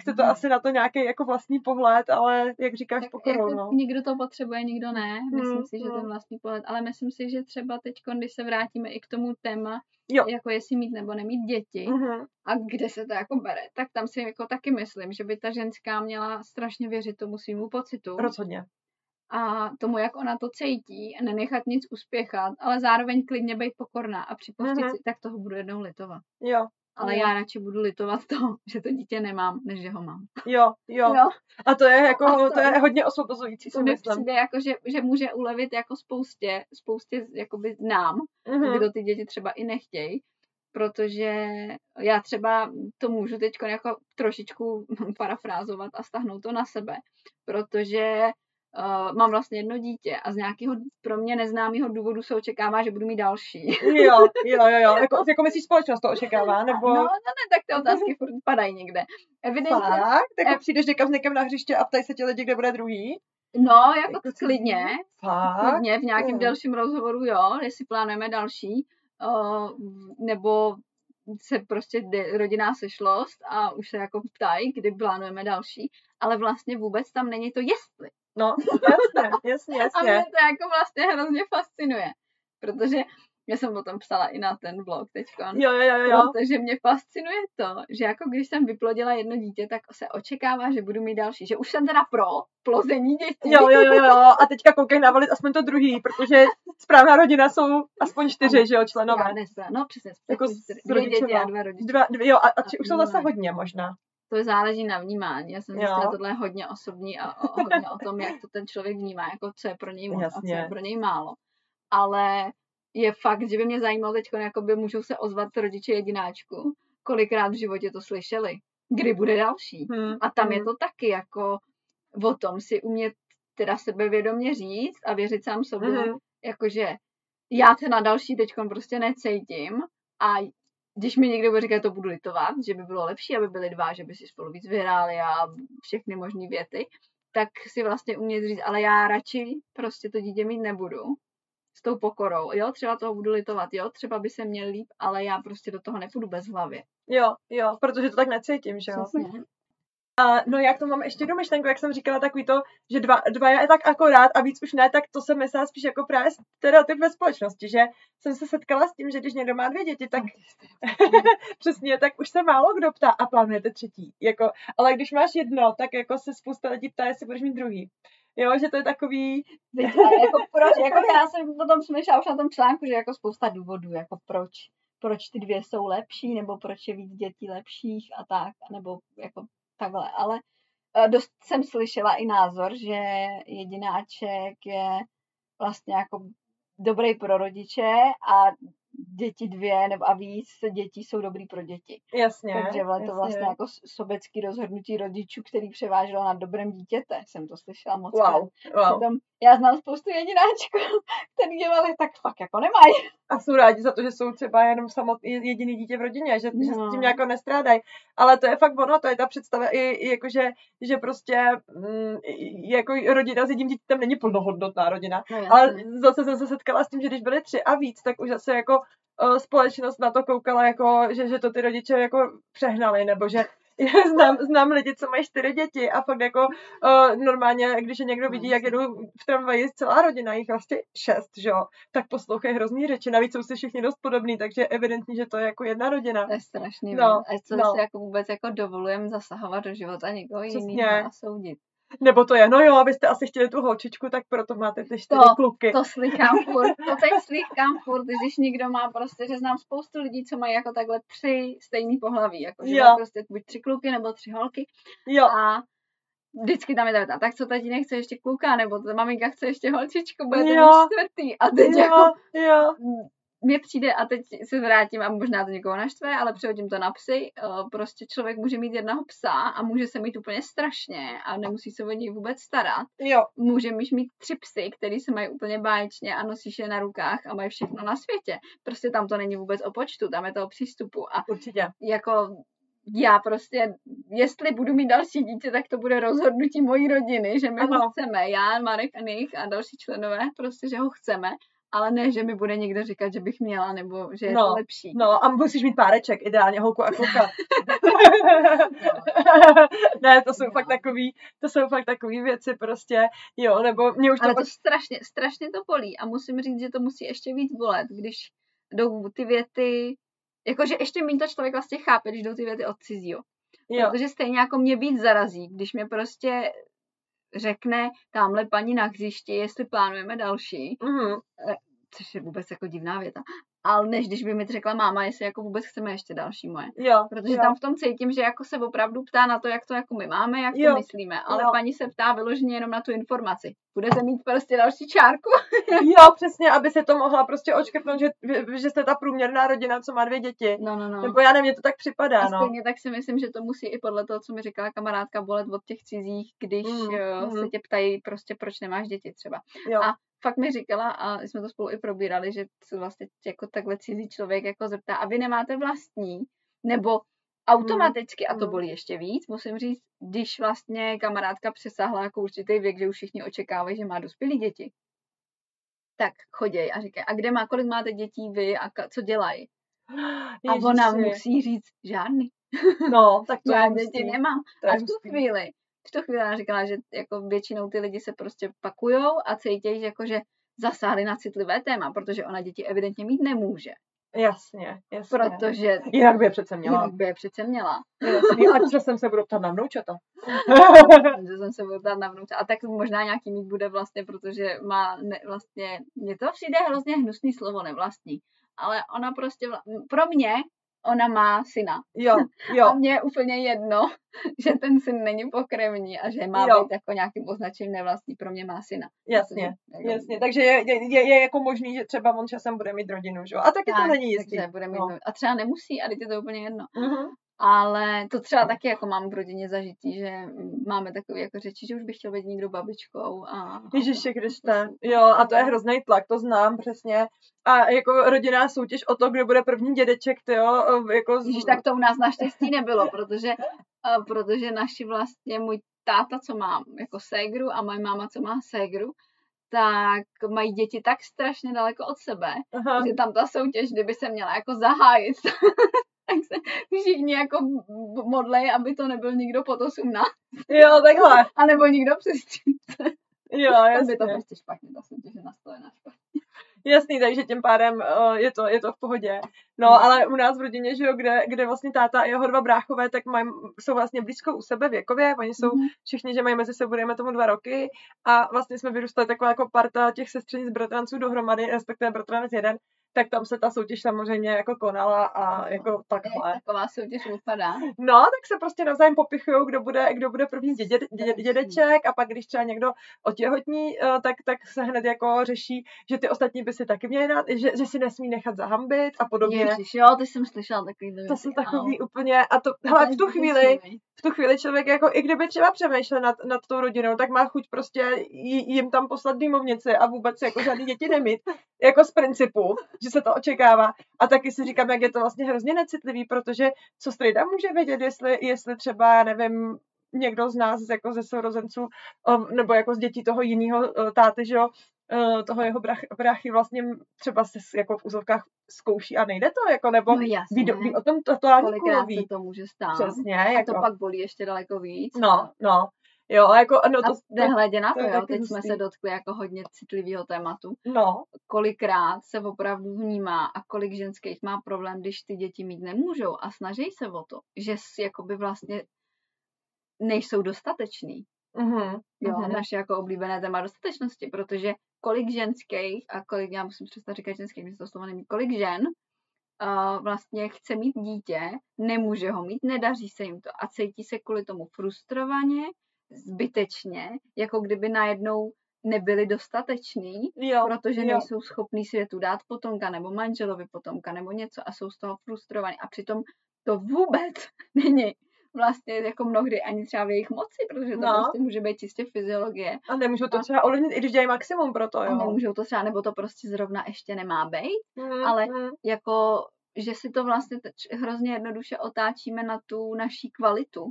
Chce to asi na to nějaký jako vlastní pohled, ale jak říkáš, pokorou, jako no. Někdo to potřebuje, někdo ne. Myslím si, že ten vlastní pohled, ale myslím si, že třeba teď, když se vrátíme i k tomu téma, jako jestli mít nebo nemít děti a kde se to jako bere, tak tam si jako taky myslím, že by ta ženská měla strašně věřit tomu svýmu pocitu. Rozhodně. A tomu, jak ona to cítí, nenechat nic uspěchat, ale zároveň klidně být pokorná a připustit si, tak toho budu jednou litovat. Ale já radši budu litovat toho, že to dítě nemám, než že ho mám. Jo. A to je jako to je hodně osvobozující, si myslím. To přijde jako, že může ulevit jako spoustě jakoby nám, kdo ty děti třeba i nechtějí, protože já třeba to můžu teď jako trošičku parafrázovat a stáhnout to na sebe, protože mám vlastně jedno dítě a z nějakého pro mě neznámého důvodu se očekává, že budu mít další. Jo. Jako myslíš, společnost to očekává, nebo... No, tak ty otázky furt padají někde. Evidentně. Tak jako přijdeš někam s někým na hřiště a ptají se ti lidi, kde bude druhý? No, jako klidně. Klidně v nějakém delším rozhovoru, jo, jestli plánujeme další, nebo se prostě rodinná sešlost a už se jako ptají, kdy plánujeme další, ale vlastně vůbec tam není to jestli. No, jasně. A mě to jako vlastně hrozně fascinuje, protože já jsem o tom psala i na ten blog teďkon. Jo. Protože mě fascinuje to, že jako když jsem vyplodila jedno dítě, tak se očekává, že budu mít další. Že už jsem teda pro plození dětí. Jo. A teďka koukej navolit aspoň to druhý, protože správná rodina jsou aspoň 4, že jo, členové. No, přesně. Jako 2 děti a 2 rodiče. A už jsou zase hodně možná. To záleží na vnímání. Já jsem zjistila, tohle je hodně osobní a hodně o tom, jak to ten člověk vnímá, jako co je pro něj moc a co je pro něj málo. Ale je fakt, že by mě zajímalo teď, jakoby můžou se ozvat rodiče jedináčku, kolikrát v životě to slyšeli, kdy bude další. A tam je to taky jako o tom si umět teda sebevědomě říct a věřit sám sobě, jakože já se na další teďkon prostě necítím a když mi někdo bude říkat, to budu litovat, že by bylo lepší, aby byly 2, že by si spolu víc vyhráli a všechny možný věty, tak si vlastně umět říct, ale já radši prostě to dítě mít nebudu s tou pokorou. Jo, třeba toho budu litovat, jo, třeba by se měl líp, ale já prostě do toho nepůjdu bez hlavy. Jo, protože to tak necítím, že jo. No já k tomu mám ještě jednu myšlenku, jak jsem říkala, takový to, že dva je tak akorát a víc už ne, tak to se myslá spíš jako právě stereotyp ve společnosti, že jsem se setkala s tím, že když někdo má 2 děti, tak přesně, tak už se málo kdo ptá a plánujete třetí, jako, ale když máš 1, tak jako se spousta lidí ptá, jestli budeš mít 2. Jo, že to je takový... jako proč, jako já jsem potom přemýšlela už na tom článku, že jako spousta důvodů, jako proč ty 2 jsou lepší, nebo proč je víc dětí lepších a tak, nebo jako takhle, ale dost jsem slyšela i názor, že jedináček je vlastně jako dobrý pro rodiče a děti 2 nebo a víc dětí jsou dobrý pro děti. Jasně. Takže to vlastně jako sobecký rozhodnutí rodičů, který převáželo na dobrém dítěte, jsem to slyšela moc. Wow. Přitom já znám spoustu jedináčků, který dělali tak fakt jako nemají. A jsou rádi za to, že jsou třeba jenom jediný dítě v rodině, že s tím nějako nestrádají. Ale to je fakt ono, to je ta představa i jakože, že prostě jako rodina s jedním dítětem není plnohodnotná rodina. No, ale zase jsem se setkala s tím, že když byly 3 a víc, tak už zase jako společnost na to koukala, jako, že to ty rodiče jako přehnali, nebo že znám lidi, co mají 4 děti a fakt jako normálně, když je někdo vidí, jak jedu v tramvaji celá rodina, jich vlastně 6, že jo, tak poslouchají hrozný řeči, navíc jsou si všichni dost podobný, takže je evidentní, že to je jako jedna rodina. To je strašný, a co si jako vůbec jako dovolujeme zasahovat do života někoho jiného a soudit. Nebo to je, no jo, abyste asi chtěli tu holčičku, tak proto máte ty 4 kluky. To teď slýchám furt, když někdo má prostě, že znám spoustu lidí, co mají jako takhle 3 stejný pohlaví, jako že mají prostě buď 3 kluky nebo 3 holky. Jo. A vždycky tam je ta, tak co tatínek chce ještě kluka, nebo maminka chce ještě holčičku, bude to 4. A teď jako mně přijde, a teď se vrátím a možná to někoho naštve, ale přehodím to na psy, prostě člověk může mít jednoho psa a může se mít úplně strašně a nemusí se o něj vůbec starat. Jo. Můžeš mít 3 psy, který se mají úplně báječně a nosíš je na rukách a mají všechno na světě. Prostě tam to není vůbec o počtu, tam je to o přístupu. A určitě. Jako já prostě, jestli budu mít další dítě, tak to bude rozhodnutí mojí rodiny, že my ho chceme. Já, Marek a Nich a další členové, prostě, že ho chceme. Ale ne, že mi bude někdo říkat, že bych měla, nebo že je to lepší. No, a musíš mít páreček, ideálně holku a kluka. Ne, to jsou fakt takový věci prostě, jo, nebo mě už to... Ale to strašně, strašně to bolí a musím říct, že to musí ještě víc bolet, když jdou ty věty, jakože ještě méně to člověk vlastně chápe, když jdou ty věty od cizího. Jo. Protože stejně jako mě víc zarazí, když mě prostě... řekne tamhle paní na hřišti, jestli plánujeme další, což je vůbec jako divná věta, ale než když by mi řekla máma, jestli jako vůbec chceme ještě další moje. Jo, protože tam v tom cítím, že jako se opravdu ptá na to, jak to jako my máme, jak to myslíme, ale paní se ptá vyloženě jenom na tu informaci. Budete mít prostě další čárku? Jo, přesně, aby se to mohla prostě odškrtnout, že jste ta průměrná rodina, co má 2 děti. No. Nebo já nevím, mě to tak připadá. A stejně tak si myslím, že to musí i podle toho, co mi říkala kamarádka, bolet od těch cizích, když se tě ptají prostě, proč nemáš děti třeba. Jo. A fakt mi říkala, a jsme to spolu i probírali, že vlastně jako takhle cizí člověk jako zeptá, a vy nemáte vlastní, nebo automaticky, a to bolí ještě víc, musím říct, když vlastně kamarádka přesáhla jako určitý věk, že už všichni očekávají, že má dospělí děti, tak choděj a říkají, a kolik máte dětí vy a co dělají? A ona musí říct, žádný. No, tak to já děti nemám. A v tu chvíli ona říkala, že jako většinou ty lidi se prostě pakujou a cítějí, že jakože zasáhli na citlivé téma, protože ona děti evidentně mít nemůže. Jasně. Protože... Jinak by je přece měla. Jasně, a co jsem se budu ptát na vnoučata. A tak možná nějaký mít bude vlastně, protože má vlastně... Mně to přijde hrozně hnusný slovo, nevlastní. Ale ona prostě... Pro mě ona má syna. Jo. A mně je úplně jedno, že ten syn není pokrevní a že má být jako nějakým označením nevlastní, pro mě má syna. Jasně. Takže je jako možný, že třeba on časem bude mít rodinu, že? A taky to není jistý. A třeba nemusí, a teď je to úplně jedno. Uh-huh. Ale to třeba taky jako mám v rodině zažitý, že máme takové jako řeči, že už bych chtěl být někdo babičkou. Ježiši Kriste, jo, a to je hrozný tlak, to znám přesně. A jako rodinná soutěž o to, kdo bude první dědeček, tyjo, jako... Ježiš, tak to u nás naštěstí nebylo, protože naši vlastně, můj táta, co má jako ségru a moje máma, co má ségru, tak mají děti tak strašně daleko od sebe, že tam ta soutěž, kdyby se měla jako zahájit... tak se všichni jako modlej, aby to nebyl nikdo pod 18. Jo, takhle. A nebo nikdo přes 30. Jo, jasně. To by to prostě špatně, ta soutěž je nastavená špatně. Jasný, takže tím pádem je to v pohodě. No, ale u nás v rodině, že jo, kde vlastně táta a jeho dva bráchové, tak jsou vlastně blízko u sebe věkově, oni jsou všichni, že mají mezi sebou, dejme tomu 2 roky a vlastně jsme vyrůstali taková jako parta těch sestřenic bratranců dohromady, respektive bratranec jeden, tak tam se ta soutěž samozřejmě jako konala a jako takhle. Taková soutěž vypadá. No, tak se prostě navzájem popichujou, kdo bude první dědeček a pak, když třeba někdo otěhotní, tak se hned jako řeší, že ty ostatní by si taky měli dát, že si nesmí nechat zahambit a podobně. Ježiš, jo, teď jsem slyšela takový. To jsou takový úplně, a to, hele, v tu chvíli člověk jako, i kdyby třeba přemýšlel nad tou rodinou, tak má chuť prostě jim tam poslat dýmovnici a vůbec jako žádný děti nemít, jako z principu, že se to očekává. A taky si říkám, jak je to vlastně hrozně necitlivý, protože co strejda může vědět, jestli třeba, nevím, někdo z nás jako ze sourozenců nebo jako z dětí toho jiného táty, že jo, toho jeho brachy vlastně třeba se jako v úzovkách zkouší a nejde to, jako, nebo ví o tom totální kolikrát kuloví. Kolikrát se to může stát. Přesně. A jako, to pak bolí ještě daleko víc. No. Jo, jako, no to... Nehledě na to, jo, teď jsme se dotkli jako hodně citlivého tématu. No. Kolikrát se opravdu vnímá a kolik ženských má problém, když ty děti mít nemůžou a snaží se o to, že jakoby vlastně nejsou dostateční. Mm-hmm. Jo, naše jako oblíbené téma dostatečnosti, protože kolik ženských a kolik, já musím přestat říkat ženských, mě to slovo nemí, kolik žen vlastně chce mít dítě, nemůže ho mít, nedaří se jim to a cítí se kvůli tomu frustrovaně, zbytečně, jako kdyby najednou nebyli dostateční, protože nejsou schopní světu dát potomka nebo manželovi potomka nebo něco a jsou z toho frustrovaní a přitom to vůbec není vlastně jako mnohdy ani třeba v jejich moci, protože to prostě může být čistě fyziologie. A nemůžou to třeba ovlivnit, i když dělají maximum pro to, jo. A nemůžou to třeba, nebo to prostě zrovna ještě nemá být, ale jako, že si to vlastně hrozně jednoduše otáčíme na tu naší kvalitu.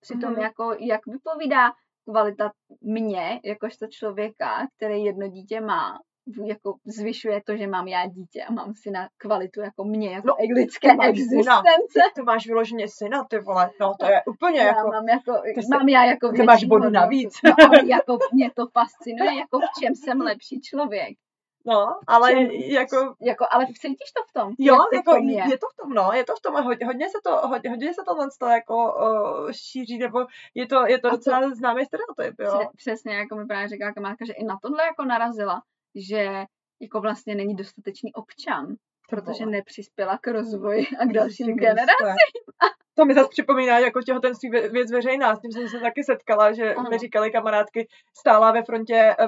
Přitom jako, jak vypovídá kvalita mě, jakožto člověka, který jedno dítě má, jako zvyšuje to, že mám já dítě a mám syna kvalitu jako mě, jako lidské existence. To máš vyloženě syna, ty vole, no to je úplně já jako... Mám já jako větší hodnotu. Máš bodu navíc. No, ale jako mě to fascinuje, jako v čem jsem lepší člověk. No, ale jako ale cítíš to v tom? Jo, to jako tom je to v tom, no, je to v tom a hodně se to tohle jako šíří, nebo je to docela to, známý stereotyp, jo. Přesně, jako mi právě říkala kamarádka, že i na tohle jako narazila, že jako vlastně není dostatečný občan, protože nepřispěla k rozvoji a k dalším generacím. To mi zase připomíná jako těhotenství věc veřejná, s tím jsem se taky setkala, že mi říkali kamarádky, stála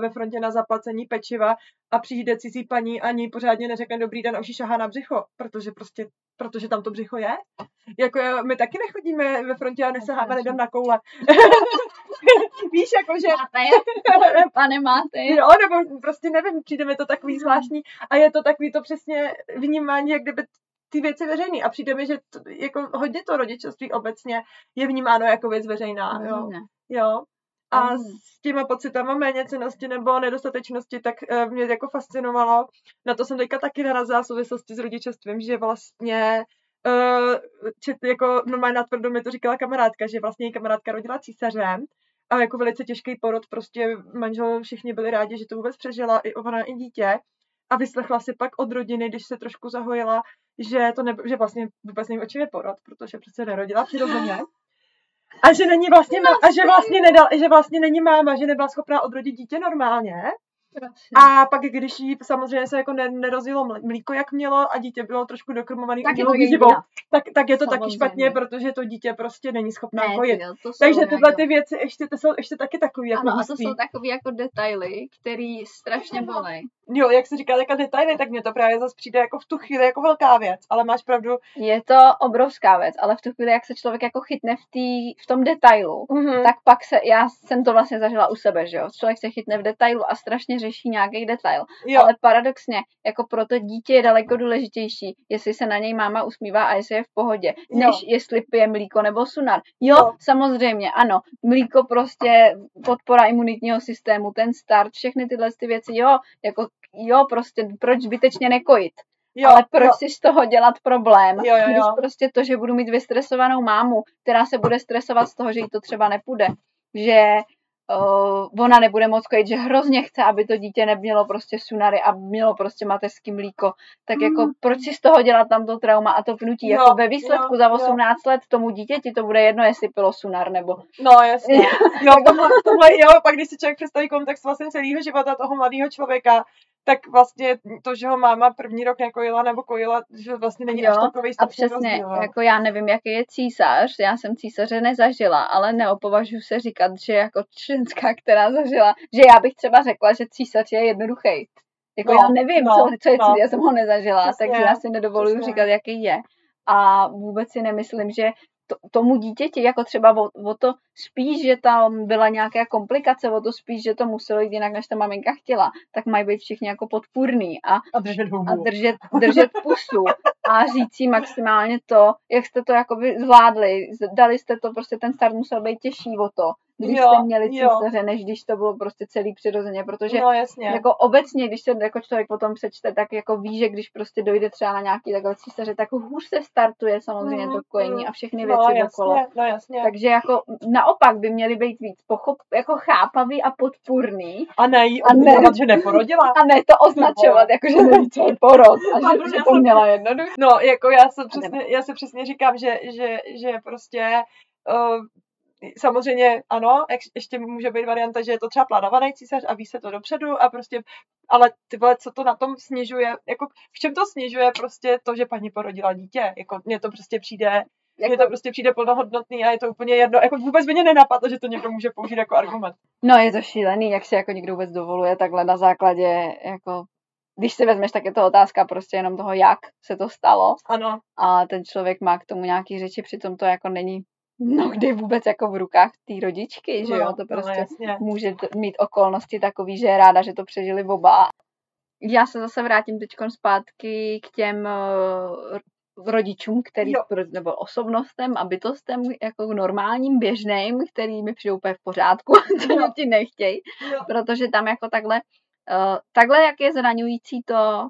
ve frontě na zaplacení pečiva a přijde cizí paní a ní pořádně neřekne dobrý den, už jí šahá na břicho, protože tam to břicho je. Jako my taky nechodíme ve frontě a nesaháme lidem na koule. Víš, jakože... Pane, máte je. Jo, nebo prostě nevím, přijde mi to takový zvláštní a je to takový to přesně vnímání, jak kdyby ty věci veřejný. A přijde mi, že jako hodně to rodičovství obecně je vnímáno jako věc veřejná. Jo. A s těma pocitama méněcenosti nebo nedostatečnosti, tak mě jako fascinovalo. Na to jsem teďka taky narazila v souvislosti s rodičovstvím, že vlastně... jako normálně natvrdo mi to říkala kamarádka, že vlastně její kamarádka rodila císařem a jako velice těžký porod, prostě manžel všichni byli rádi, že to vůbec přežila i ona i dítě a vyslechla si pak od rodiny, když se trošku zahojila, že vlastně vůbec nevím, o čem je porod, protože prostě nerodila přirozeně. A že není vlastně že vlastně není máma, že nebyla schopná odrodit dítě normálně. A pak, když jí samozřejmě se jako nerozjelo mlíko, jak mělo, a dítě bylo trošku dokrmované umělou výživou, tak je to samozřejmě taky špatně, protože to dítě prostě není schopné kojit. Takže tyhle ty věci ještě taky takový jako ano, hustý. A to jsou takový jako detaily, které strašně bolí. Jo, jak se říká, taká detaily, tak mě to právě zase přijde jako v tu chvíli jako velká věc, ale máš pravdu. Je to obrovská věc, ale v tu chvíli, jak se člověk jako chytne v tom detailu, tak pak já jsem to vlastně zažila u sebe, že jo. Člověk se chytne v detailu a strašně řeší nějaký detail, ale paradoxně jako pro to dítě je daleko důležitější, jestli se na něj máma usmívá a jestli je v pohodě, než jestli pije mlíko nebo sunar. Jo, samozřejmě, ano, mlíko prostě podpora imunitního systému, ten start, všechny tyhle ty věci, jo, prostě proč zbytečně nekojit. Jo, ale proč si z toho dělat problém? Jo. Když prostě to, že budu mít vystresovanou mámu, která se bude stresovat z toho, že jí to třeba nepůjde, že ona nebude moc kojit, že hrozně chce, aby to dítě nemělo prostě sunary a mělo prostě mateřský mlíko, tak jako proč si z toho dělat tam to trauma a to vnutí, jako ve výsledku za 18 let tomu dítěti to bude jedno, jestli pilo sunar nebo... No jasně, jo, tohle, pak když si člověk představí kontext vlastně celého života toho mladého člověka, tak vlastně to, že ho máma první rok nekojila nebo kojila, že vlastně není až takový strašný rozdíl. A přesně, rozdíl, jako já nevím, jaký je císař, já jsem císaře nezažila, ale neopovažuji se říkat, že jako ženská, která zažila, že já bych třeba řekla, že císař je jednoduchý. Jako já nevím, co je císař, já jsem ho nezažila, přesně, takže já si nedovoluju říkat, jaký je. A vůbec si nemyslím, že tomu dítěti, jako třeba o to spíš, že tam byla nějaká komplikace, o to spíš, že to muselo jít jinak, než ta maminka chtěla, tak mají být všichni jako podpůrný a držet pusu a říct si maximálně to, jak jste to jakoby zvládli, dali jste to, prostě ten start musel být těžší o to, když jste měli císaře, než když to bylo prostě celý přirozeně, protože jako obecně, když se jako člověk potom přečte, tak jako ví, že když prostě dojde třeba na nějaký takové císaře, tak hůř se startuje samozřejmě to kojení a všechny věci okolo. Takže jako naopak by měli být víc chápavý a podpůrný. A ne, že neporodila. A ne to označovat, jako že neví, co je porod a že to měla jednoduché. No, jako já se přesně říkám, že prostě samozřejmě ano, ještě může být varianta, že je to třeba plánovaný císař a ví se to dopředu a prostě, ale tyhle, co to na tom snižuje, jako v čem to snižuje prostě to, že paní porodila dítě, jako mně to prostě přijde plnohodnotný a je to úplně jedno, jako vůbec by mě nenapadlo, že to někdo může použít jako argument. No je to šílený, jak si jako někdo vůbec dovoluje takhle na základě, jako když si vezmeš, tak je to otázka prostě jenom toho, jak se to stalo. Ano. A ten člověk má k tomu nějaký řeči, přitom to jako není mnohdy vůbec jako v rukách té rodičky, že jo, to prostě může mít okolnosti takový, že je ráda, že to přežili oba. Já se zase vrátím teďkon zpátky k těm rodičům, který, nebo osobnostem a bytostem, jako normálním, běžným, který mi přijdou úplně v pořádku, co ti nechtějí, protože tam jako takhle, jak je zraňující to,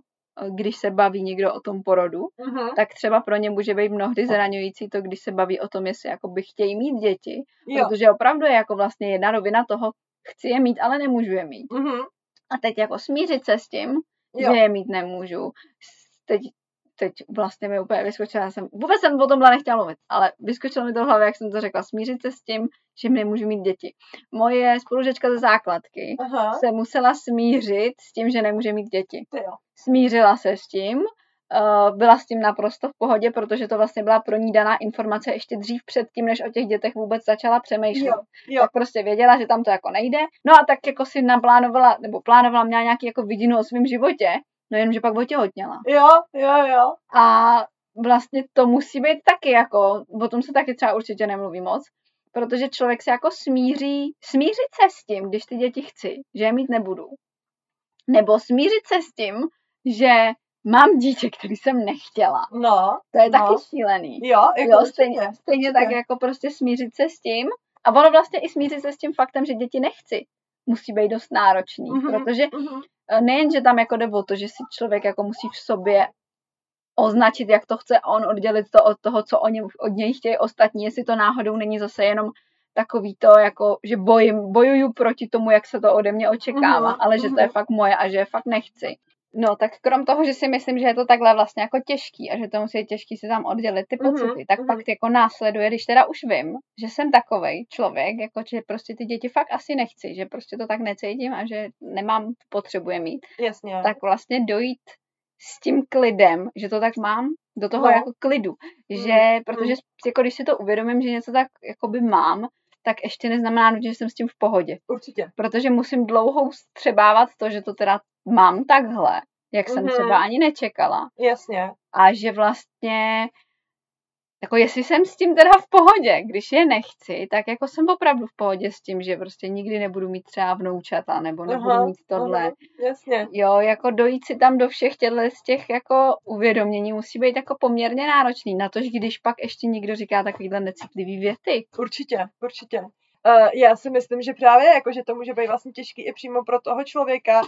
když se baví někdo o tom porodu, tak třeba pro ně může být mnohdy zraňující to, když se baví o tom, jestli jakoby chtějí mít děti, protože opravdu je jako vlastně jedna rovina toho, chci je mít, ale nemůžu je mít. A teď jako smířit se s tím, že je mít nemůžu. Teď vlastně mi úplně vyskočila, vůbec jsem o tomhle nechtěla mluvit, ale vyskočilo mi to v hlavě, jak jsem to řekla, smířit se s tím, že nemůžu mít děti. Moje spolužečka ze základky se musela smířit s tím, že nemůže mít děti. Smířila se s tím, byla s tím naprosto v pohodě, protože to vlastně byla pro ní daná informace ještě dřív předtím, než o těch dětech vůbec začala přemýšlet. Tak prostě věděla, že tam to jako nejde. No a tak jako si naplánovala, nebo plánovala, měla nějaký jako vidinu o svém životě. No jenom, že pak otěhotněla. Jo. A vlastně to musí být taky jako, o tom se taky třeba určitě nemluví moc, protože člověk se jako smířit se s tím, když ty děti chci, že je mít nebudu. Nebo smířit se s tím, že mám dítě, který jsem nechtěla. No. To je taky šílený. Jo, stejně tak jako prostě smířit se s tím. A ono vlastně i smířit se s tím faktem, že děti nechci, musí být dost náročný, protože nejen, že tam jako jde o to, že si člověk jako musí v sobě označit, jak to chce on, oddělit to od toho, co od něj chtějí ostatní, jestli to náhodou není zase jenom takový to, jako, že bojuju proti tomu, jak se to ode mě očekává, ale že to je fakt moje a že je fakt nechci. No tak krom toho, že si myslím, že je to takhle vlastně jako těžký a že to musí těžký si tam oddělit ty pocity, tak pak jako následuje, když teda už vím, že jsem takovej člověk, jako že prostě ty děti fakt asi nechci, že prostě to tak necítím a že nemám, potřebuje mít. Jasně. Tak vlastně dojít s tím klidem, že to tak mám, do toho jako klidu, že protože jako když si to uvědomím, že něco tak jakoby mám, tak ještě neznamená, že jsem s tím v pohodě. Určitě. Protože musím dlouho střebávat to, že to teda mám takhle, jak jsem třeba ani nečekala. Jasně. A že vlastně, jako jestli jsem s tím teda v pohodě, když je nechci, tak jako jsem opravdu v pohodě s tím, že prostě nikdy nebudu mít třeba vnoučata, nebo nebudu mít tohle. Jasně. Jo, jako dojít si tam do všech těch jako uvědomění musí být jako poměrně náročný, natož když pak ještě někdo říká takovýhle necitlivý věty. Určitě. Já si myslím, že právě jako, že to může být vlastně těžký i přímo pro toho člověka,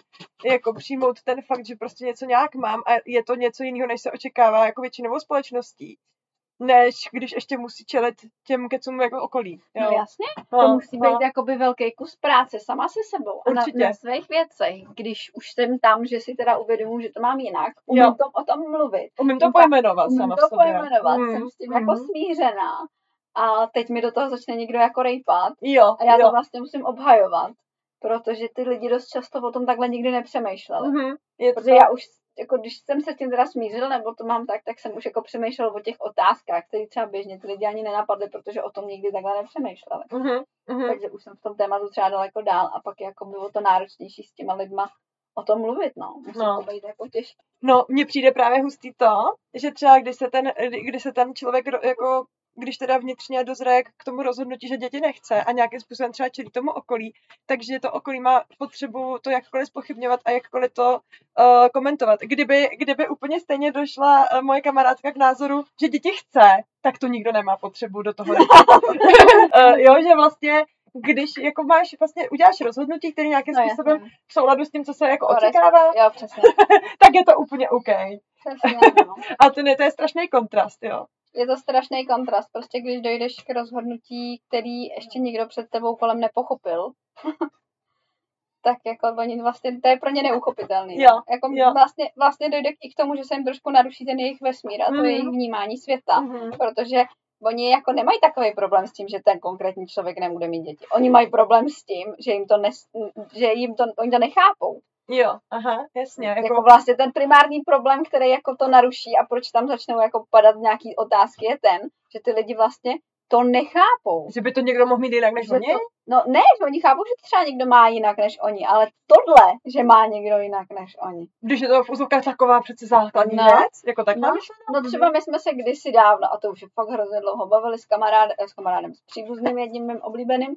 jako přijmout ten fakt, že prostě něco nějak mám a je to něco jiného, než se očekává jako většinovou společností, než když ještě musí čelit těm kecům jako okolí. Jo? No jasně, to musí být jakoby velký kus práce sama se sebou a na svých věcech, když už jsem tam, že si teda uvědomuji, že to mám jinak, umím o tom mluvit. Umím to pojmenovat sama v sobě. Jsem s tím jako smířená. A teď mi do toho začne někdo jako rejpat. Jo, a já to vlastně musím obhajovat, protože ty lidi dost často o tom takhle nikdy nepřemýšleli. Mm-hmm, protože já už, jako když jsem se tím teda smířil, nebo to mám tak jsem už jako přemýšlel o těch otázkách, které třeba běžně ty lidi ani nenapadly, protože o tom nikdy takhle nepřemýšleli. Mm-hmm. Takže už jsem v tom tématu třeba daleko dál a pak jako bylo to náročnější s těma lidma o tom mluvit, musí to být jako těžké. No, mně přijde právě hustý to, že třeba když se ten člověk jako když teda vnitřně dozraje k tomu rozhodnutí, že děti nechce a nějakým způsobem třeba čelí tomu okolí, takže to okolí má potřebu to jakkoliv zpochybňovat a jakkoliv to komentovat. Kdyby úplně stejně došla moje kamarádka k názoru, že děti chce, tak to nikdo nemá potřebu do toho. Že vlastně když jako máš vlastně uděláš rozhodnutí, které nějakým způsobem v souladu s tím, co se jako očekává, tak je to úplně OK. Přesně, no. A to je strašný kontrast, jo. Je to strašný kontrast, prostě když dojdeš k rozhodnutí, který ještě nikdo před tebou kolem nepochopil, tak jako oni vlastně, to je pro ně neuchopitelný. Vlastně dojde i k tomu, že se jim trošku naruší ten jejich vesmír a to jejich vnímání světa, protože oni jako nemají takový problém s tím, že ten konkrétní člověk nebude mít děti. Oni mají problém s tím, že oni to nechápou. Jo, aha, jasně. Jako vlastně ten primární problém, který jako to naruší a proč tam začnou jako padat nějaký otázky je ten, že ty lidi vlastně to nechápou. Že by to někdo mohl mít jinak než oni? Že oni chápou, že třeba někdo má jinak než oni, ale tohle, že má někdo jinak než oni. Když je to v úzovkách taková přece základní věc, jako takhle? No třeba my jsme se kdysi dávno, a to už je fakt hrozně dlouho, bavili s příbuzným jedním mým oblíbeným,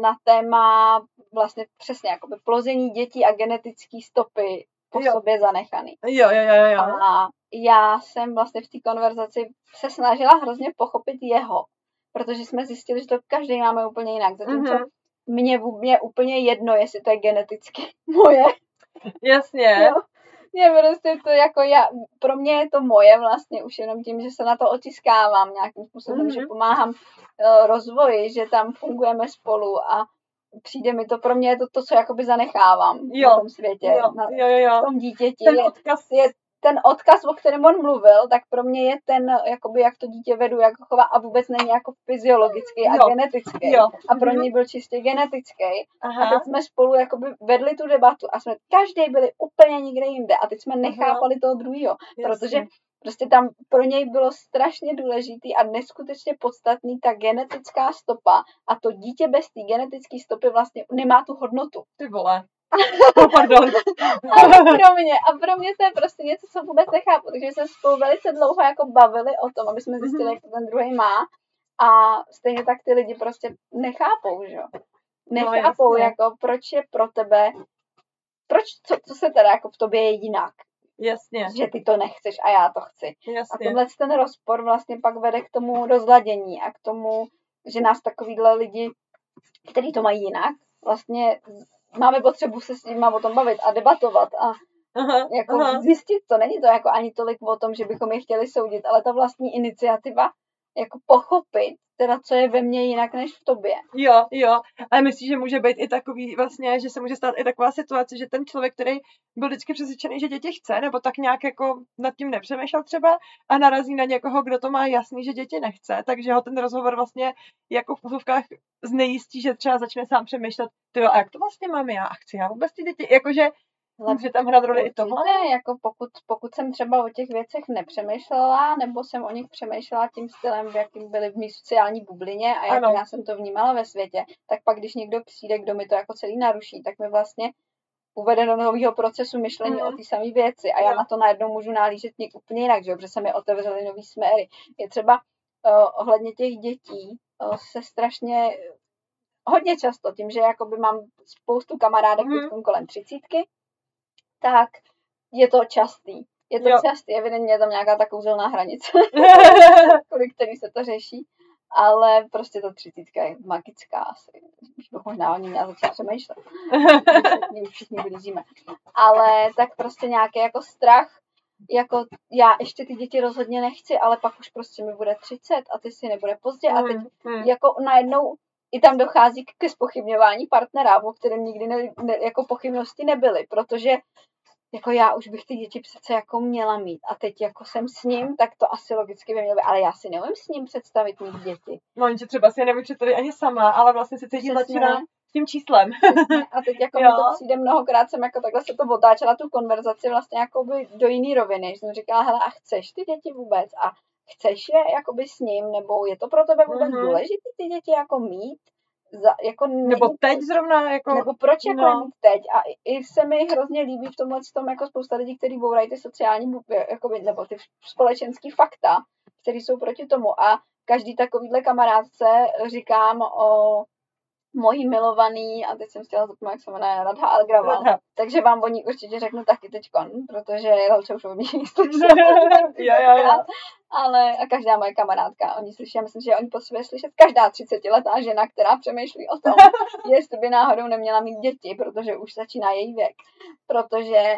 na téma vlastně přesně jakoby plození dětí a genetické stopy po sobě zanechaný. Jo. A já jsem vlastně v té konverzaci se snažila hrozně pochopit jeho, protože jsme zjistili, že to každý máme úplně jinak. Zatímco mě úplně jedno, jestli to je geneticky moje. Jasně. Mě prostě to jako pro mě je to moje vlastně už jenom tím, že se na to otiskávám nějakým způsobem, že pomáhám rozvoji, že tam fungujeme spolu a přijde mi to, pro mě je to, co jakoby zanechávám na tom světě, na tom dítěti. Ten odkaz, o kterém on mluvil, tak pro mě je ten, jakoby, jak to dítě vedu, jak ho chová a vůbec není jako fyziologický a genetický. A pro něj byl čistě genetický. Aha. A teď jsme spolu jakoby vedli tu debatu a jsme každý byli úplně někde jinde a teď jsme nechápali toho druhého, protože prostě tam pro něj bylo strašně důležitý a neskutečně podstatný ta genetická stopa a to dítě bez té genetické stopy vlastně nemá tu hodnotu. Ty vole. Pardon. A pro mě to je prostě něco, co vůbec nechápu. Takže jsme spolu velice dlouho jako bavili o tom, aby jsme zjistili, jak to ten druhý má. A stejně tak ty lidi prostě nechápou, že jo? Nechápou, jako proč je pro tebe, co se teda jako v tobě je jinak. Jasně. Že ty to nechceš a já to chci. Jasně. A tenhle ten rozpor vlastně pak vede k tomu rozladění a k tomu, že nás takovýhle lidi, kteří to mají jinak, vlastně máme potřebu se s nimi o tom bavit a debatovat a zjistit to. Není to jako ani tolik o tom, že bychom je chtěli soudit, ale ta vlastní iniciativa jako pochopit, teda co je ve mně jinak než v tobě. Jo. A myslím, že může být i takový vlastně, že se může stát i taková situace, že ten člověk, který byl vždycky přesvědčený, že děti chce, nebo tak nějak jako nad tím nepřemýšlel třeba a narazí na někoho, kdo to má jasný, že děti nechce, takže ho ten rozhovor vlastně jako v pozovkách znejistí, že třeba začne sám přemýšlet, a jak to vlastně mám já a chci já vůbec ty děti, jakože může tam hrát roli i tohle? Ne, jako pokud jsem třeba o těch věcech nepřemýšlela, nebo jsem o nich přemýšlela tím stylem, v jakým byly v mý sociální bublině a jak já jsem to vnímala ve světě, tak pak, když někdo přijde, kdo mi to jako celý naruší, tak mi vlastně uvede do nového procesu myšlení o té samé věci a já na to najednou můžu nalížet úplně jinak, že? Protože se mi otevřely nový směry. Je třeba ohledně těch dětí se strašně hodně často tím, že jakoby mám spoustu kamarádek kolem 30, tak je to častý. Je to častý, evidentně je tam nějaká ta kouzelná hranice, kvůli který se to řeší. Ale prostě ta 30 je magická asi. Už bych možná o ní měla začít přemýšlet. Všichni blížíme. Ale tak prostě nějaký jako strach, jako já ještě ty děti rozhodně nechci, ale pak už prostě mi bude 30 a ty si nebude pozdě. A teď jako najednou i tam dochází ke zpochybňování partnera, o kterém nikdy jako pochybnosti nebyly, protože jako já už bych ty děti přece jako měla mít a teď jako jsem s ním, tak to asi logicky by mělo být, ale já si neumím s ním představit mít děti. No, oni třeba si je nevyčetli ani sama, ale vlastně si cítí tlačená s tím číslem. Přesně. A teď jako mi to přijde mnohokrát, jsem jako takhle se to otáčela tu konverzaci vlastně jako by do jiný roviny, že jsem říkala, hele, a chceš ty děti vůbec a chceš je jakoby s ním, nebo je to pro tebe vůbec důležité ty děti jako mít? Jako nebo teď zrovna jako... Nebo proč jako mít teď? A i se mi hrozně líbí v tomhle tom jako spousta lidí, kteří bourají ty sociální jakoby, nebo ty společenský fakta, které jsou proti tomu. A každý takovýhle kamarádce říkám o mojí milovaný, a teď jsem chtěla zapomenout, jak se jmenuje, Radha Agrawal. Takže vám o ní určitě řeknu taky teďkon, protože Jelče už o ní slyšela. Ale a každá moje kamarádka, oni slyší, já myslím, že oni potřebuje slyšet každá 30letá žena, která přemýšlí o tom, jestli by náhodou neměla mít děti, protože už začíná její věk. Protože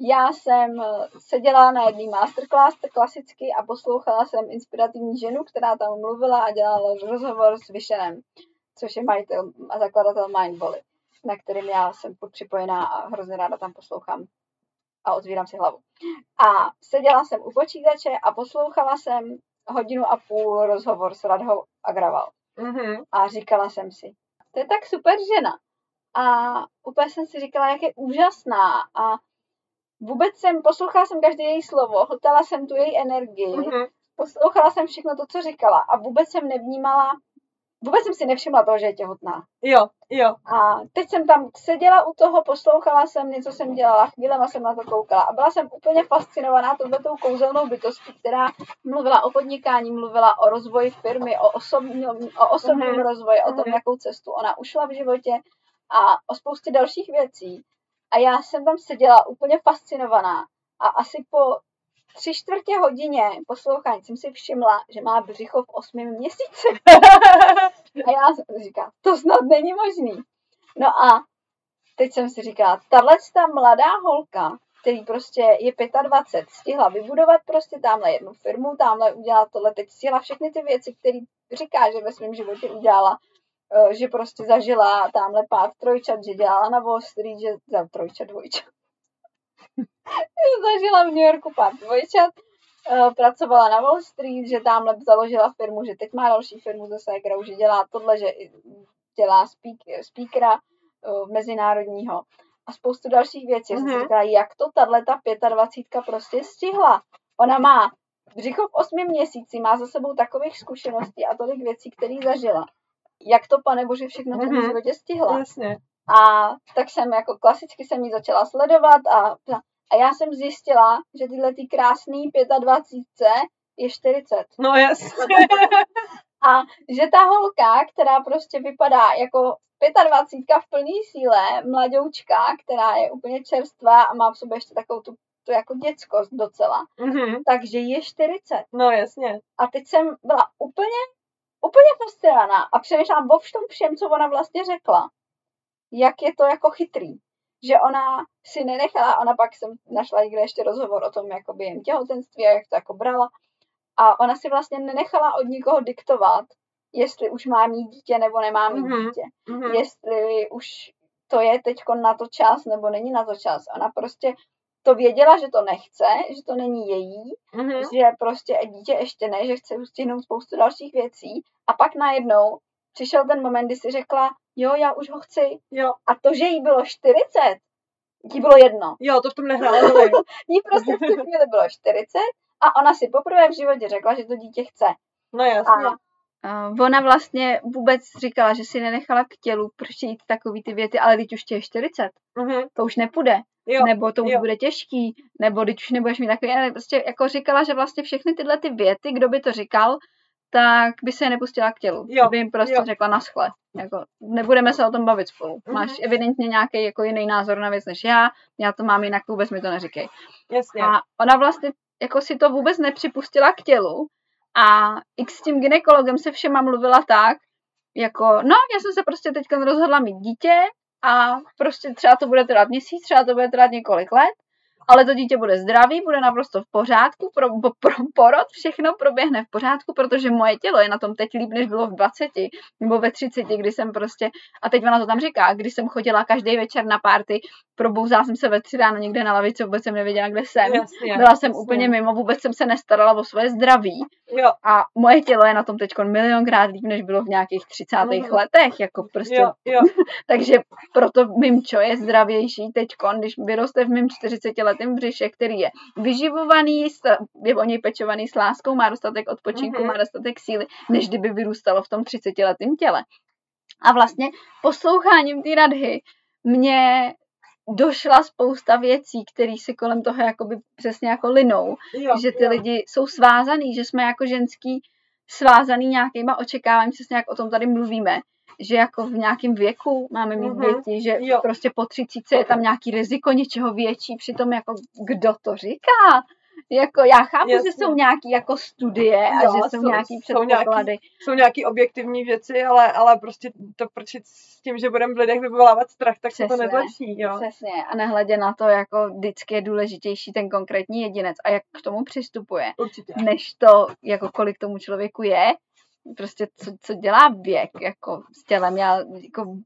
já jsem seděla na jedný masterclass klasicky a poslouchala jsem inspirativní ženu, která tam mluvila a dělala rozhovor s Vyšenem, což je majitel a zakladatel Mindvalley, na kterým já jsem připojená a hrozně ráda tam poslouchám a otvírám si hlavu. A seděla jsem u počítače a poslouchala jsem 1,5 hodiny rozhovor s Radhou Agrawal. A říkala jsem si, to je tak super žena. A úplně jsem si říkala, jak je úžasná. A vůbec poslouchala jsem každé její slovo, hltala jsem tu její energii, poslouchala jsem všechno to, co říkala a vůbec jsem nevnímala, vůbec jsem si nevšimla toho, že je těhotná. Jo. A teď jsem tam seděla u toho, poslouchala jsem, něco jsem dělala, chvílema jsem na to koukala a byla jsem úplně fascinovaná touhletou kouzelnou bytostí, která mluvila o podnikání, mluvila o rozvoji firmy, o osobním rozvoji, o tom, jakou cestu ona ušla v životě a o spoustě dalších věcí. A já jsem tam seděla úplně fascinovaná a asi po 3/4 hodiny poslouchání jsem si všimla, že má břicho v 8. měsíci. A já jsem říkala, to snad není možný. No a teď jsem si říkala, tahleta mladá holka, který prostě je 25, stihla vybudovat prostě tamhle jednu firmu, tamhle udělala tohle, teď stihla všechny ty věci, které říká, že ve svém životě udělala, že prostě zažila tamhle pár trojčat, že dělala na Wall Street, že za trojčat, dvojčat. Zažila v New Yorku pár dvojčat, pracovala na Wall Street, že tamhle založila firmu, že teď má další firmu zase, kterou, že dělá tohle, že dělá speakera mezinárodního a spoustu dalších věcí. Říkala, jak to tato 25 prostě stihla. Ona má břicho v 8. měsíci, má za sebou takových zkušeností a tolik věcí, které zažila. Jak to, pane bože, všechno v tom životě stihla. Jasně. A tak jsem jako klasicky jsem ji začala sledovat a já jsem zjistila, že tyhle ty krásné 25 je 40. No jasně. A že ta holka, která prostě vypadá jako 25 v plný síle, mladoučka, která je úplně čerstvá a má v sobě ještě takovou tu jako dětskost docela, takže je 40. No jasně. A teď jsem byla úplně frustrovaná a přemýšlám o všem, co ona vlastně řekla. Jak je to jako chytrý, že ona si nenechala, ona pak jsem našla někde ještě rozhovor o tom jako během těhotenství a jak to jako brala a ona si vlastně nenechala od nikoho diktovat, jestli už má mít dítě nebo nemá mít dítě, jestli už to je teďko na to čas nebo není na to čas. Ona prostě to věděla, že to nechce, že to není její, že prostě dítě ještě ne, že chce stihnout spoustu dalších věcí a pak najednou přišel ten moment, kdy si řekla, jo, já už ho chci. Jo. A to, že jí bylo 40, jí bylo jedno. Jo, to v tom nehrálo. Jí prostě v tu chvíli bylo 40 a ona si poprvé v životě řekla, že to dítě chce. No jasně. A ona vlastně vůbec říkala, že si nenechala k tělu přijít takový ty věty, ale teď už tě je 40. To už nepůjde. Jo. Nebo to už bude těžký. Nebo teď už nebudeš mít takový. Ale prostě jako říkala, že vlastně všechny tyhle ty věty, kdo by to říkal, tak by se je nepustila k tělu. Jo, by jim prostě řekla naschle. Jako, nebudeme se o tom bavit spolu. Máš evidentně nějaký jako jiný názor na věc než já to mám jinak, vůbec mi to neříkej. Jasně. A ona vlastně jako si to vůbec nepřipustila k tělu A i s tím gynekologem se všema mluvila tak, jako, no, já jsem se prostě teďka rozhodla mít dítě a prostě třeba to bude trvat měsíc, třeba to bude trvat několik let, ale to dítě bude zdravý, bude naprosto v pořádku, porod, všechno proběhne v pořádku, protože moje tělo je na tom teď líp, než bylo v 20 nebo ve 30, kdy jsem prostě, a teď ona to tam říká, když jsem chodila každý večer na party, probouzala jsem se ve 3 ráno někde na lavici, vůbec jsem nevěděla, kde jsem, byla jsem úplně mimo, vůbec jsem se nestarala o svoje zdraví a moje tělo je na tom teď milionkrát líp, než bylo v nějakých 30. letech, jako prostě, takže proto mimčo je zdravější teď, když vyroste v mým 40 let ten břišek, který je vyživovaný, je o něj pečovaný s láskou, má dostatek odpočinku, má dostatek síly, než kdyby vyrůstalo v tom 30letém těle. A vlastně posloucháním té radhy mě došla spousta věcí, které se kolem toho jakoby přesně jako linou, že ty lidi jsou svázaný, že jsme jako ženský svázaný nějakýma očekáváním, přesně jak o tom tady mluvíme, že jako v nějakém věku máme mít děti, že prostě po 30 je tam nějaký riziko něčeho větší, přitom jako kdo to říká? Jako já chápu, že jsou nějaký jako studie a že jsou nějaký předpoklady. Jsou nějaký objektivní věci, ale prostě to prčit s tím, že budeme v lidech vyvolávat strach, tak se to nezlepší. Přesně. A nehledě na to, jako vždycky je důležitější ten konkrétní jedinec a jak k tomu přistupuje. Určitě. Než to, jako kolik tomu člověku je. Prostě co dělá věk jako s tělem. Já jako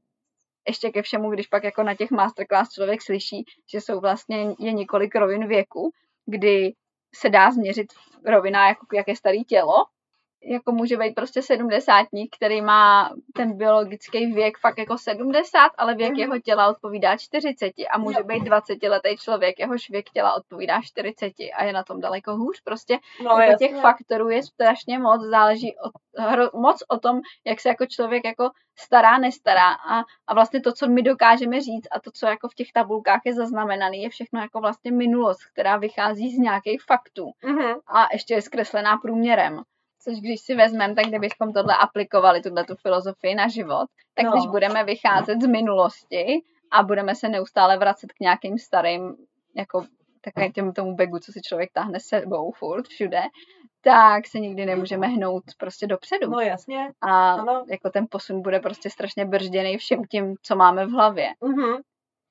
ještě ke všemu, když pak jako na těch masterclass člověk slyší, že jsou vlastně je několik rovin věku, kdy se dá změřit rovina, jako jak je starý tělo. Jako může být prostě 70-tník, který má ten biologický věk fakt jako 70, ale věk jeho těla odpovídá 40 a může být 20-letý člověk, jehož věk těla odpovídá 40 a je na tom daleko hůř. Prostě jako těch faktorů je strašně moc, záleží moc o tom, jak se jako člověk jako stará, nestará a vlastně to, co my dokážeme říct a to, co jako v těch tabulkách je zaznamenané, je všechno jako vlastně minulost, která vychází z nějakých faktů a ještě je zkreslená průměrem. Což když si vezmeme, tak kdybychom tohle aplikovali, tu filozofii na život, tak když budeme vycházet z minulosti a budeme se neustále vracet k nějakým starým, jako takovým tomu begu, co si člověk táhne s sebou furt všude, tak se nikdy nemůžeme hnout prostě dopředu. No jasně. A jako ten posun bude prostě strašně brzděný všem tím, co máme v hlavě.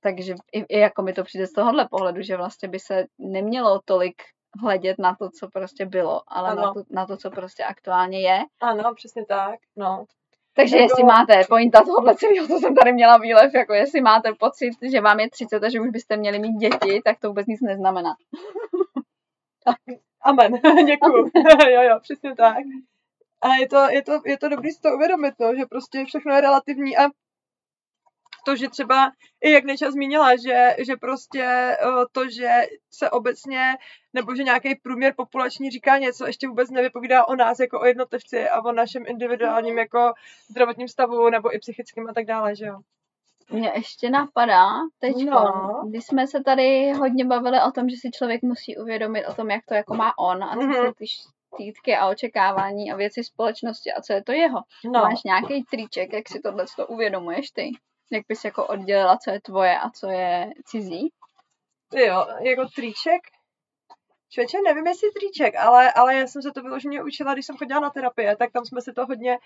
Takže i jako mi to přijde z tohohle pohledu, že vlastně by se nemělo tolik hledět na to, co prostě bylo, ale na to, co prostě aktuálně je. Ano, přesně tak, Takže jako, jestli máte, pointa tohohle celého, co jsem tady měla výlev, jako jestli máte pocit, že vám je 30 a že už byste měli mít děti, tak to vůbec nic neznamená. Amen, děkuju. Jo, přesně tak. A je to dobrý si to uvědomit, že prostě všechno je relativní a to, že třeba, i jak Neša zmínila, že prostě to, že se obecně, nebo že nějaký průměr populační říká něco, ještě vůbec nevypovídá o nás jako o jednotlivci a o našem individuálním jako zdravotním stavu nebo i psychickým a tak dále, že jo. Mně ještě napadá teďko, když jsme se tady hodně bavili o tom, že si člověk musí uvědomit o tom, jak to jako má on a ty týtky a očekávání a věci společnosti a co je to jeho. Máš nějaký triček, jak si tohle uvědomuješ ty? Jak bys jako oddělila, co je tvoje a co je cizí? Jo, jako triček? Člověče, nevím, jestli triček, ale já jsem se to vyloženě učila, když jsem chodila na terapie, tak tam jsme se to hodně,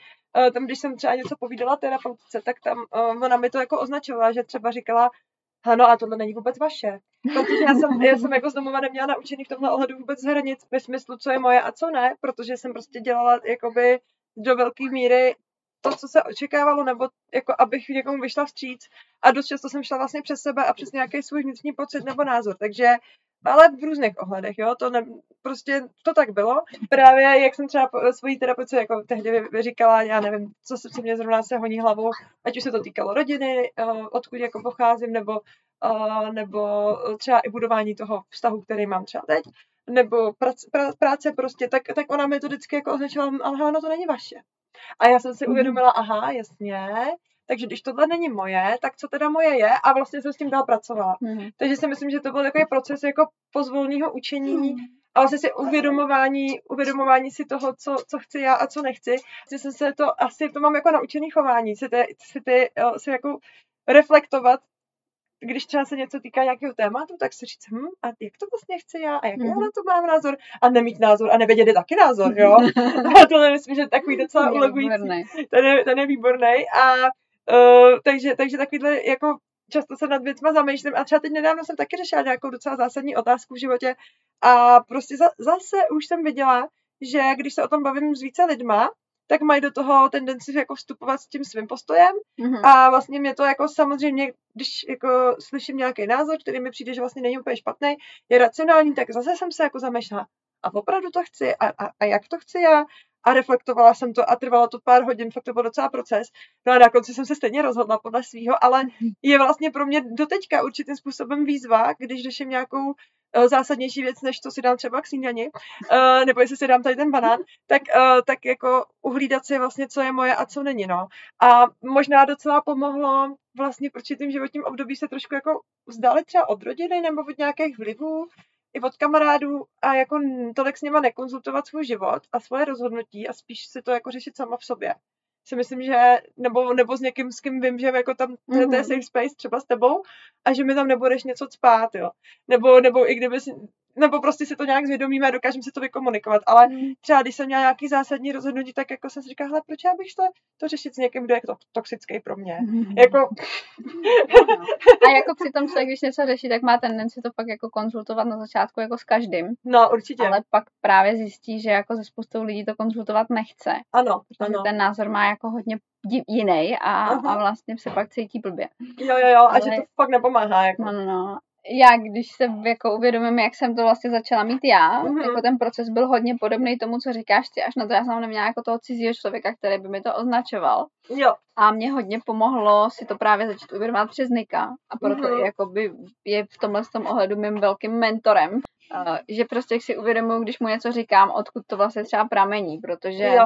tam když jsem třeba něco povídala terapeutce, tak tam ona mi to jako označovala, že třeba říkala, ano, a tohle není vůbec vaše. Protože já jsem jako z domova neměla naučený v tomhle ohledu vůbec hranic ve smyslu, co je moje a co ne, protože jsem prostě dělala jakoby do velké míry to, co se očekávalo, nebo jako abych někomu vyšla vstříc a dost často jsem šla vlastně přes sebe a přes nějaký svůj vnitřní pocit nebo názor, takže ale v různých ohledech, to ne, prostě to tak bylo. Právě jak jsem třeba svojí terapeutce jako tehdy říkala, já nevím, co se mě zrovna se honí hlavou, ať už se to týkalo rodiny, odkud jako pocházím, nebo třeba i budování toho vztahu, který mám třeba teď, nebo práce prostě, tak ona mi to vždycky jako označila, ale no to není vaše. A já jsem si uvědomila, aha, jasně, takže když tohle není moje, tak co teda moje je? A vlastně jsem s tím dál pracovala. Takže si myslím, že to byl takový proces jako pozvolného učení a vlastně si uvědomování si toho, co chci já a co nechci. Jsem se to, asi to mám jako naučený chování, si jako reflektovat, když třeba se něco týká nějakého tématu, tak si říct, a jak to vlastně chci já a jak já na to mám názor a nemít názor a nevědět je taky názor, jo. A tohle myslím, že je takový docela ulevující. Ten je výborný a takže takovýhle jako často se nad věcma zamýšlím a třeba teď nedávno jsem taky řešila nějakou docela zásadní otázku v životě a prostě zase už jsem viděla, že když se o tom bavím s více lidma, tak mají do toho tendenci jako vstupovat s tím svým postojem a vlastně mě to jako samozřejmě, když jako slyším nějaký názor, který mi přijde, že vlastně není úplně špatný, je racionální, tak zase jsem se jako zamýšlela a opravdu to chci a jak to chci já a reflektovala jsem to a trvalo to pár hodin, fakt to byl docela proces, no a na konci jsem se stejně rozhodla podle svýho, ale je vlastně pro mě doteďka určitým způsobem výzva, když řeším nějakou zásadnější věc, než to si dám třeba k snídani, nebo jestli si dám tady ten banán, tak jako uhlídat si vlastně, co je moje a co není, no. A možná docela pomohlo vlastně v určitým životním období se trošku jako vzdálit třeba od rodiny nebo od nějakých vlivů, i od kamarádů a jako tolik s něma nekonzultovat svůj život a svoje rozhodnutí a spíš si to jako řešit sama v sobě. Si myslím, že, nebo s někým, s kým vím, že jako tam to je safe space třeba s tebou a že mi tam nebudeš něco cpát, jo. Nebo i kdyby nebo prostě si to nějak zvědomíme a dokážeme si to vykomunikovat, ale třeba když jsem měla nějaký zásadní rozhodnutí, tak jako jsem si říkala, hele, proč já bych šla to řešit s někým, kdo je toxický pro mě. Jako... A jako přitom člověk, když něco řeší, tak má tendenci to pak jako konzultovat na začátku jako s každým. No, určitě. Ale pak právě zjistí, že jako se spoustou lidí to konzultovat nechce. Ano. Ten názor má jako hodně jiný a vlastně se pak cítí blbě. Jo, ale... a že to pak nepomáhá. Jako. No. Já, když se jako uvědomím, jak jsem to vlastně začala mít já, jako ten proces byl hodně podobný tomu, co říkáš ty, až na to já jsem neměla jako toho cizího člověka, který by mi to označoval. Jo. A mě hodně pomohlo si to právě začít uvědomovat přes Nika. A proto jakoby je v tomhle tom ohledu mým velkým mentorem, že prostě si uvědomuji, když mu něco říkám, odkud to vlastně třeba pramení, protože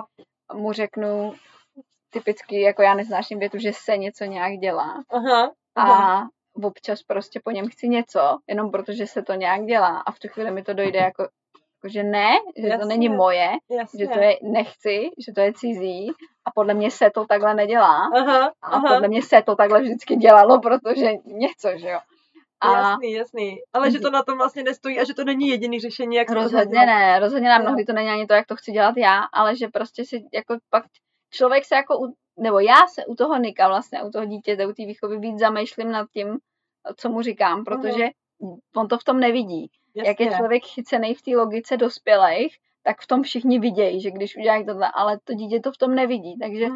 mu řeknu typicky, jako já neznáším větu, že se něco nějak dělá. A občas prostě po něm chci něco, jenom protože se to nějak dělá a v tu chvíli mi to dojde jako že ne, že jasně, to není moje, jasně. Že to je nechci, že to je cizí a podle mě se to takhle nedělá a podle mě se to takhle vždycky dělalo, protože něco, že jo. Jasný, ale že to na tom vlastně nestojí a že to není jediný řešení, jak rozhodně nám mnohdy to není ani to, jak to chci dělat já, ale že prostě si jako pak člověk se jako nebo já se u toho Nika vlastně, u toho dítěte, u té výchovy víc zamýšlím nad tím, co mu říkám, protože on to v tom nevidí. Jasně. Jak je člověk chycený v té logice dospělých, tak v tom všichni vidějí, že když udělají tohle, ale to dítě to v tom nevidí, takže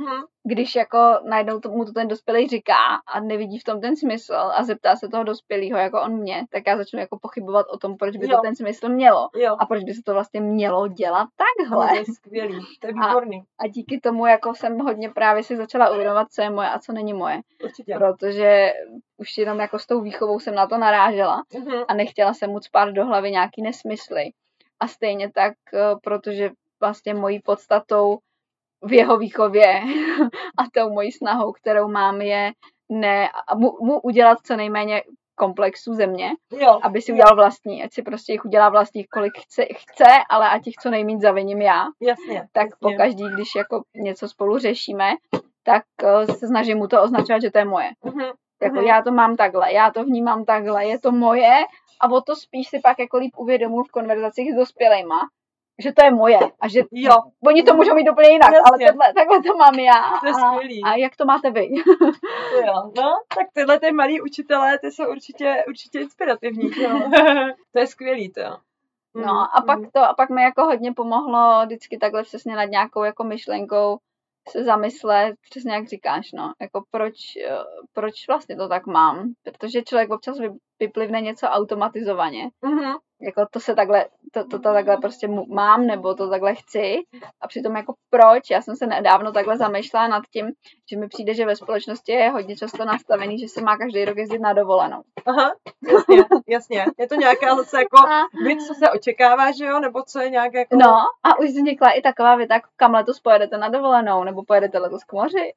když jako najednou mu to ten dospělý říká a nevidí v tom ten smysl a zeptá se toho dospělýho jako on mě, tak já začnu jako pochybovat o tom, proč by to ten smysl mělo a proč by se to vlastně mělo dělat takhle. To je skvělý, to je výborný. A díky tomu jako jsem hodně právě si začala uvědomovat, co je moje a co není moje. Určitě. Protože už jenom jako s tou výchovou jsem na to narážela a nechtěla jsem mu cpát do hlavy nějaký nesmysly. A stejně tak, protože vlastně mojí podstatou v jeho výchově a tou mojí snahou, kterou mám, je mu udělat co nejméně komplexů země, aby si udělal vlastní. Ať si prostě jich udělá vlastních, kolik chce, ale ať jich co nejméně zaviním já. Jasně. Tak pokaždý, když jako něco spolu řešíme, tak se snažím mu to označovat, že to je moje. Jako já to mám takhle, já to vnímám takhle, je to moje a o to spíš si pak jako líp uvědomuji v konverzacích s dospělejma, že to je moje a že oni to můžou mít úplně jinak, ale takhle to mám já a jak to máte vy. No, tak tyhle ty malí učitelé, ty jsou určitě inspirativní. To je skvělý to. No a pak mi jako hodně pomohlo vždycky takhle přesně nad nějakou jako myšlenkou se zamyslet, přesně jak říkáš, no, jako proč vlastně to tak mám, protože člověk občas vyplivne něco automatizovaně, jako to se takhle, to takhle prostě mám, nebo to takhle chci a přitom jako proč, já jsem se nedávno takhle zamýšlela nad tím, že mi přijde, že ve společnosti je hodně často nastavený, že se má každý rok jezdit na dovolenou. Jasně, je to nějaká zase jako věc, co se očekává, že jo, nebo co je nějak jako... No a už vznikla i taková věta, kam letos pojedete na dovolenou, nebo pojedete letos k moři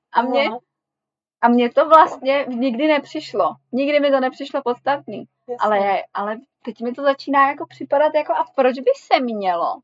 a mně to vlastně nikdy nepřišlo. Nikdy mi to nepřišlo podstatný. Ale teď mi to začíná jako připadat jako a proč by se mělo?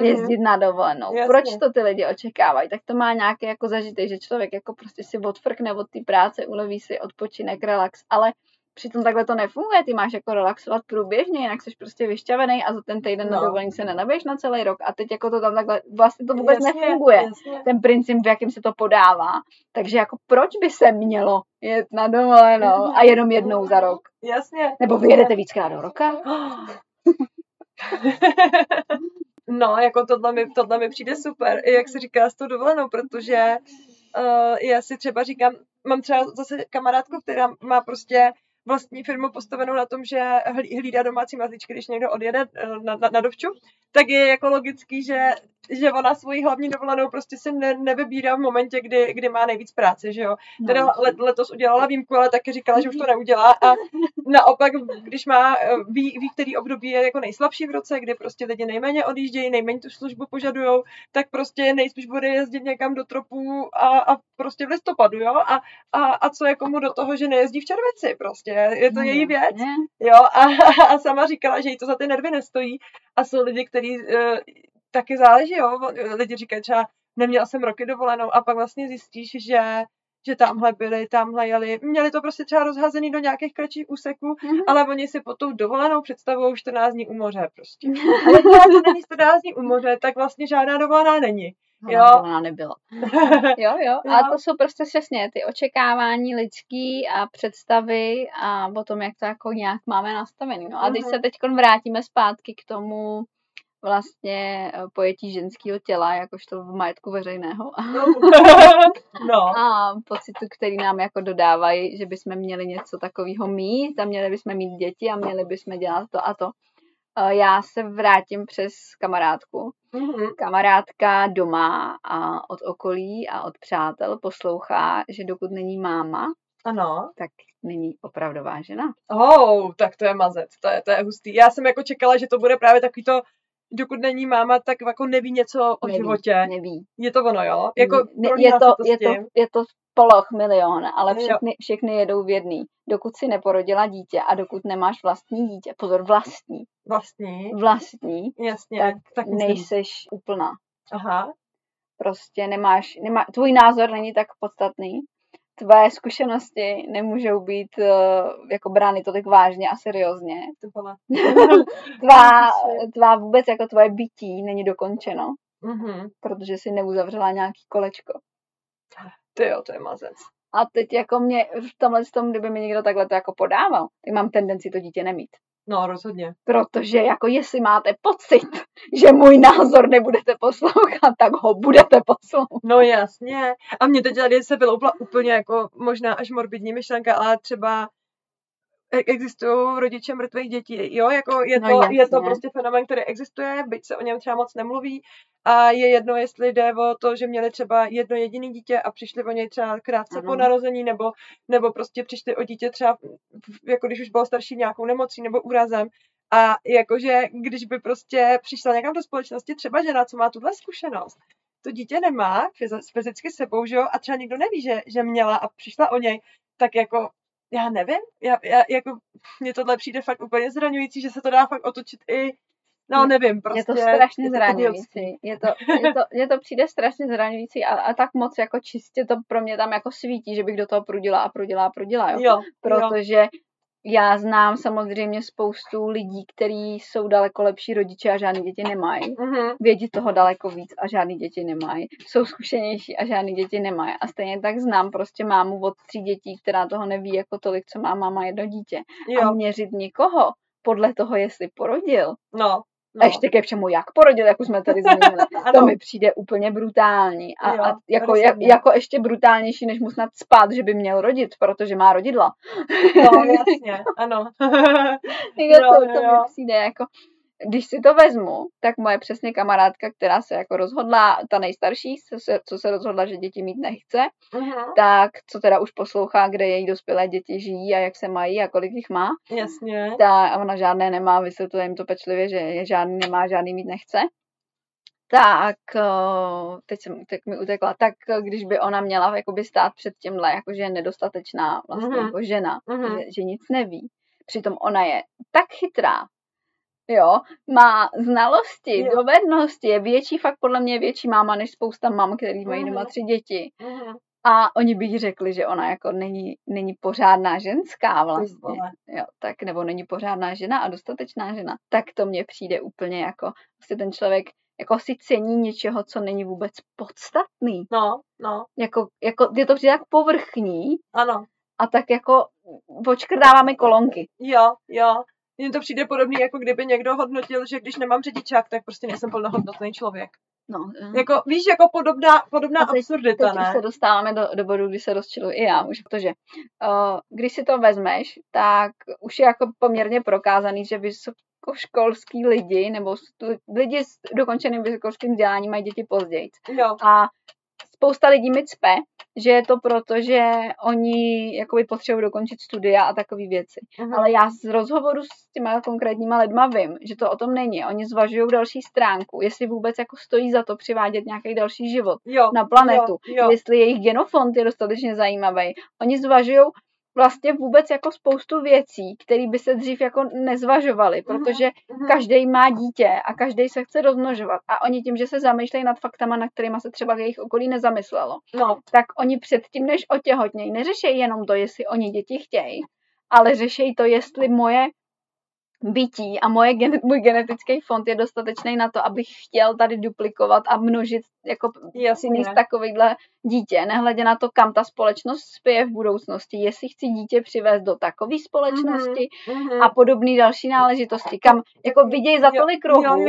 jezdit na dovolenou. Jasně. Proč to ty lidi očekávají? Tak to má nějaký jako zažitek, že člověk jako prostě si odfrkne od té práce, uleví si odpočinek, relax, ale přitom takhle to nefunguje, ty máš jako relaxovat průběžně, jinak jsi prostě vyšťavený a za ten týden na dovolení se nenabiješ na celý rok a teď jako to tam takhle, vlastně to vůbec nefunguje, ten princip, v jakým se to podává, takže jako proč by se mělo jet na dovolenou a jenom jednou za rok? Jasně. Nebo vyjedete víckrát do roka? No, jako tohle mi přijde super, jak se říká s tou dovolenou, protože já si třeba říkám, mám třeba zase kamarádku, která má prostě vlastní firmu postavenou na tom, že hlídá domácí mazlíčky, když někdo odjede na dovču, tak je jako logický, že ona svoji hlavní dovolenou prostě si nevybírá v momentě, kdy má nejvíc práce, že jo. Teda letos udělala výjimku, ale taky říkala, že už to neudělá a naopak, když má, ví, který období je jako nejslabší v roce, kdy prostě lidi nejméně odjíždějí, nejméně tu službu požadujou, tak prostě nejspíš bude jezdit někam do tropů a prostě v listopadu, jo. A co je komu do toho, že nejezdí v červenci prostě. Je to její věc, jo. A sama říkala, že jí to za ty nervy nestojí a jsou lidi, kteří taky záleží, jo. Lidi říkají třeba, neměla jsem roky dovolenou a pak vlastně zjistíš, že tamhle jeli. Měli to prostě třeba rozházený do nějakých kratších úseků, ale oni si pod tou dovolenou představují 14 dní u moře prostě. Ale když to není 14 dní u moře, tak vlastně žádná dovolená není. Ona nebyla. Jo. A to jsou prostě přesně ty očekávání lidský a představy a o tom, jak to jako nějak máme nastavený. No a když se teď vrátíme zpátky k tomu vlastně pojetí ženského těla, jakožto v majetku veřejného. A pocitu, který nám jako dodávají, že bychom měli něco takového mít a měli bychom mít děti a měli bychom dělat to a to. Já se vrátím přes kamarádku. Kamarádka doma a od okolí a od přátel poslouchá, že dokud není máma, tak není opravdová žena. Tak to je mazec, to je hustý. Já jsem jako čekala, že to bude právě takový to, dokud není máma, tak jako neví něco o životě. Neví. Je to ono, jo? Jako je to poloh milion, ale všechny jedou v jedný. Dokud si neporodila dítě a dokud nemáš vlastní dítě, pozor, vlastní, jasně, tak nejseš úplná. Aha. Prostě nemáš, tvůj názor není tak podstatný, tvé zkušenosti nemůžou být jako brány tolik vážně a seriózně. Tvá vůbec jako tvoje bytí není dokončeno, protože si neuzavřela nějaký kolečko. Jo, to je mazec. A teď jako mě v tomhle tom, kdyby mi někdo takhle to jako podával, tak mám tendenci to dítě nemít. No, rozhodně. Protože jako jestli máte pocit, že můj názor nebudete poslouchat, tak ho budete poslouchat. No jasně. A mě teď tady se vyloupla úplně jako možná až morbidní myšlenka, ale třeba existují rodiče mrtvých dětí. Jo, jako je to prostě fenomén, který existuje, byť se o něm třeba moc nemluví. A je jedno, jestli jde o to, že měli třeba jedno jediné dítě a přišli o něj třeba krátce po narození, nebo prostě přišli o dítě třeba, jako když už bylo starší nějakou nemocí nebo úrazem. A jakože, když by prostě přišla někam do společnosti třeba žena, co má tuhle zkušenost, to dítě nemá fyzicky sebou, že jo, a třeba nikdo neví, že měla a přišla o něj, tak jako já nevím, já jako mně tohle přijde fakt úplně zraňující, že se to dá fakt otočit i nevím, prostě. Je to strašně zraňující. Je to přijde strašně zraňující a tak moc jako čistě to pro mě tam jako svítí, že bych do toho prudila. Jo. Protože já znám samozřejmě spoustu lidí, kteří jsou daleko lepší rodiče a žádný děti nemají. Vědí toho daleko víc a žádný děti nemají. Jsou zkušenější a žádný děti nemají. A stejně tak znám prostě mámu od 3 dětí, která toho neví jako tolik, co má máma jedno dítě. Jo. A měřit někoho podle toho, jestli porodil. A ještě ke všemu, jak porodil, jak už jsme tady zmínili. To mi přijde úplně brutální. A jako ještě brutálnější, než mu snad spát, že by měl rodit, protože má rodidla. Jasně, ano. To mi přijde jako... Když si to vezmu, tak moje přesně kamarádka, která se jako rozhodla, ta nejstarší, co se rozhodla, že děti mít nechce, tak co teda už poslouchá, kde její dospělé děti žijí a jak se mají a kolik jich má. Jasně. Ta ona žádné nemá, vysvětluje jim to pečlivě, že je žádný nemá, žádný mít nechce. Tak, teď mi utekla, tak když by ona měla jakoby stát před tímhle, jakože je nedostatečná vlastně jako žena, že nic neví. Přitom ona je tak chytrá, jo, má znalosti, jo, dovednosti, je větší, fakt podle mě je větší máma, než spousta mám, který mají doma 3 děti. Aha. A oni by jí řekli, že ona jako není pořádná ženská vlastně. Jo, tak, nebo není pořádná žena a dostatečná žena. Tak to mně přijde úplně jako, vlastně ten člověk jako si cení něčeho, co není vůbec podstatný. No. Jako je to přijde tak povrchní. Ano. A tak jako počkrdáváme kolonky. Jo. Mně to přijde podobný, jako kdyby někdo hodnotil, že když nemám řidičák, tak prostě nejsem plnohodnotný člověk. No, jako, víš, jako podobná absurdita, ne? Teď se dostáváme do bodu, kdy se rozčiluji i já už, protože když si to vezmeš, tak už je jako poměrně prokázaný, že vysokoškolský lidi, nebo lidi s dokončeným vysokoškolským vzděláním mají děti později. No. A spousta lidí mi cpe, že je to proto, že oni jakoby potřebují dokončit studia a takové věci. Aha. Ale já z rozhovoru s těma konkrétníma lidma vím, že to o tom není. Oni zvažují další stránku, jestli vůbec jako stojí za to přivádět nějaký další život na planetu, jestli jejich genofond je dostatečně zajímavý. Oni zvažují vlastně vůbec jako spoustu věcí, které by se dřív jako nezvažovaly, protože každý má dítě a každý se chce rozmnožovat a oni tím, že se zamýšlejí nad faktama, na kterýma se třeba jejich okolí nezamyslelo, tak oni předtím, než otěhotnějí, neřeší jenom to, jestli oni děti chtějí, ale řeší to, jestli moje bytí a můj genetický fond je dostatečný na to, abych chtěl tady duplikovat a množit jako jiným takovýhle dítě. Nehledě na to, kam ta společnost spěje v budoucnosti, jestli chci dítě přivést do takové společnosti a podobné další náležitosti, kam jako vidějí za tolik rohů,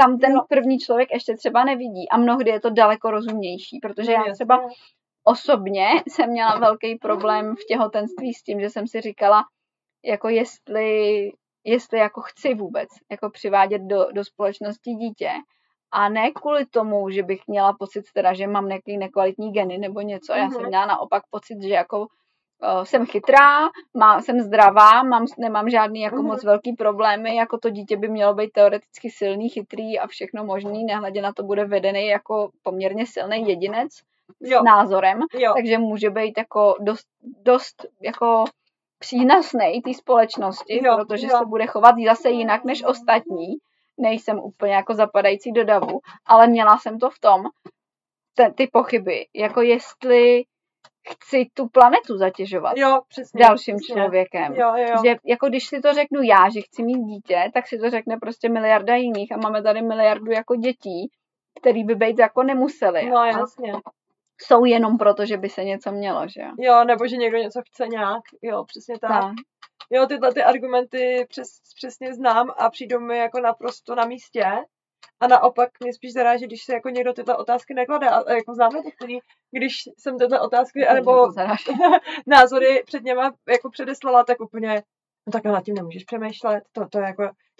kam ten první člověk ještě třeba nevidí. A mnohdy je to daleko rozumnější, protože já třeba osobně jsem měla velký problém v těhotenství s tím, že jsem si říkala, jako jestli jako chci vůbec jako přivádět do společnosti dítě. A ne kvůli tomu, že bych měla pocit teda, že mám nějaký nekvalitní geny nebo něco. Já jsem měla naopak pocit, že jako jsem chytrá, jsem zdravá, nemám žádný jako moc velký problémy, jako to dítě by mělo být teoreticky silný, chytrý a všechno možný, nehledě na to bude vedený jako poměrně silný jedinec s názorem, takže může být jako dost jako přínosnej té společnosti, protože se bude chovat zase jinak než ostatní. Nejsem úplně jako zapadající do davu, ale měla jsem to v tom, ty pochyby, jako jestli chci tu planetu zatěžovat dalším člověkem. Jo. Že jako když si to řeknu já, že chci mít dítě, tak si to řekne prostě miliarda jiných a máme tady miliardu jako dětí, který by být jako nemuseli. No jasně. Jsou jenom proto, že by se něco mělo, že jo? Jo, nebo že někdo něco chce nějak, jo, přesně tak. Jo, tyhle ty argumenty přesně znám a přijdou mi jako naprosto na místě. A naopak mě spíš zaráží, když se jako někdo tyhle otázky neklade. A jako známe ty, který, když jsem tyhle otázky, anebo názory před něma jako předeslala, tak úplně, no tak nad tím nemůžeš přemýšlet, to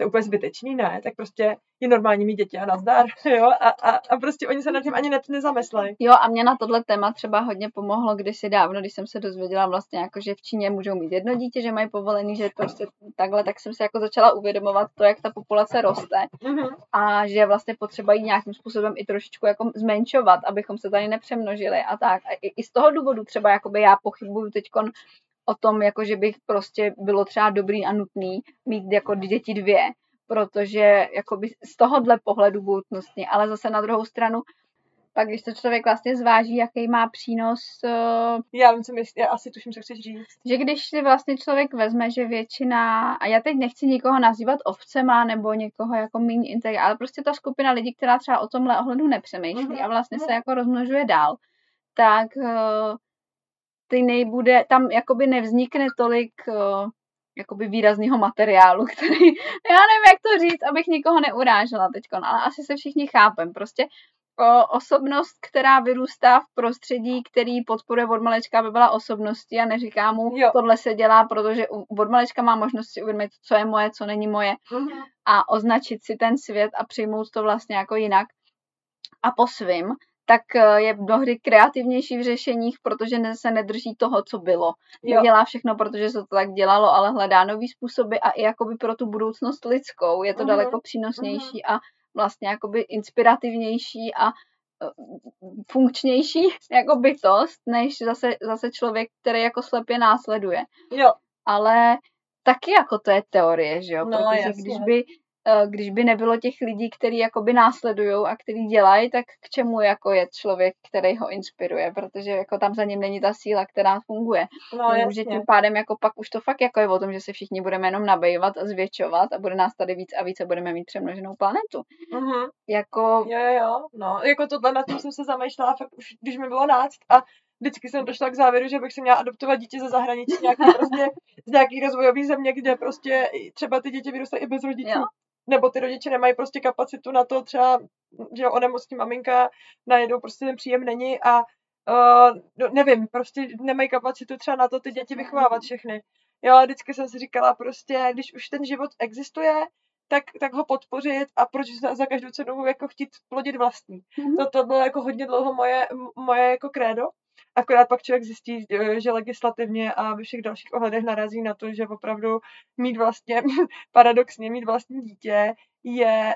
je úplně zbytečný, ne? Tak prostě je normální mít děti a nazdar, jo? A prostě oni se nad tím ani nezamysleli. Jo, a mě na tohle téma třeba hodně pomohlo kdysi dávno, když jsem se dozvěděla vlastně jako, že v Číně můžou mít jedno dítě, že mají povolený, že prostě takhle, tak jsem se jako začala uvědomovat to, jak ta populace roste a že vlastně potřeba ji nějakým způsobem i trošičku jako zmenšovat, abychom se tady nepřemnožili a tak. A i z toho důvodu třeba jakoby já pochybuju teďkon o tom, jako že bych prostě bylo třeba dobrý a nutný mít jako děti 2, protože jakoby z tohohle pohledu budoucnosti, ale zase na druhou stranu, pak když to člověk vlastně zváží, jaký má přínos. Já vím, co myslím, já asi tuším, co chceš říct. Že když si vlastně člověk vezme, že většina, a já teď nechci nikoho nazývat ovcema, nebo někoho jako méně integrální, ale prostě ta skupina lidí, která třeba o tomhle ohledu nepřemýšlí a vlastně se jako rozmnožuje dál, tak tam jakoby nevznikne tolik jakoby výrazného materiálu, který, já nevím, jak to říct, abych nikoho neurážela teďko, ale asi se všichni chápem. Prostě osobnost, která vyrůstá v prostředí, který podporuje od malečka, aby byla osobností a neříká mu, tohle se dělá, protože od malečka má možnost si uvědomit, co je moje, co není moje a označit si ten svět a přijmout to vlastně jako jinak a po svým, tak je mnohdy kreativnější v řešeních, protože se nedrží toho, co bylo. Nedělá všechno, protože se to tak dělalo, ale hledá nový způsoby a i jakoby pro tu budoucnost lidskou je to daleko přínosnější a vlastně jakoby inspirativnější a funkčnější jako bytost, než zase člověk, který jako slepě následuje. Jo. Ale taky jako to je teorie, že jo? Protože když by když by nebylo těch lidí, který jakoby následujou a který dělají, tak k čemu jako je člověk, který ho inspiruje, protože jako tam za ním není ta síla, která funguje. No, že tím pádem jako pak už to fakt jako je o tom, že se všichni budeme jenom nabejovat a zvětšovat a bude nás tady víc a víc a budeme mít přemnoženou planetu. Mm-hmm. Jako... Jo, no, jako tohle nad tím jsem se zamýšlela fakt už, když mi bylo 11 a vždycky jsem došla k závěru, že bych si měla adoptovat dítě ze zahraničí prostě z nějaký rozvojový země, kde prostě třeba ty děti vyrostají i bez rodičů. Jo. Nebo ty rodiče nemají prostě kapacitu na to třeba, že onemocní maminka, najednou prostě ten příjem není a nevím, prostě nemají kapacitu třeba na to ty děti vychovávat všechny. Jo, vždycky jsem si říkala prostě, když už ten život existuje, tak ho podpořit a proč za každou cenu jako chtít plodit vlastní. Mm-hmm. To bylo jako hodně dlouho moje jako krédo. Akorát pak člověk zjistí, že legislativně a ve všech dalších ohledech narazí na to, že opravdu paradoxně mít vlastní dítě je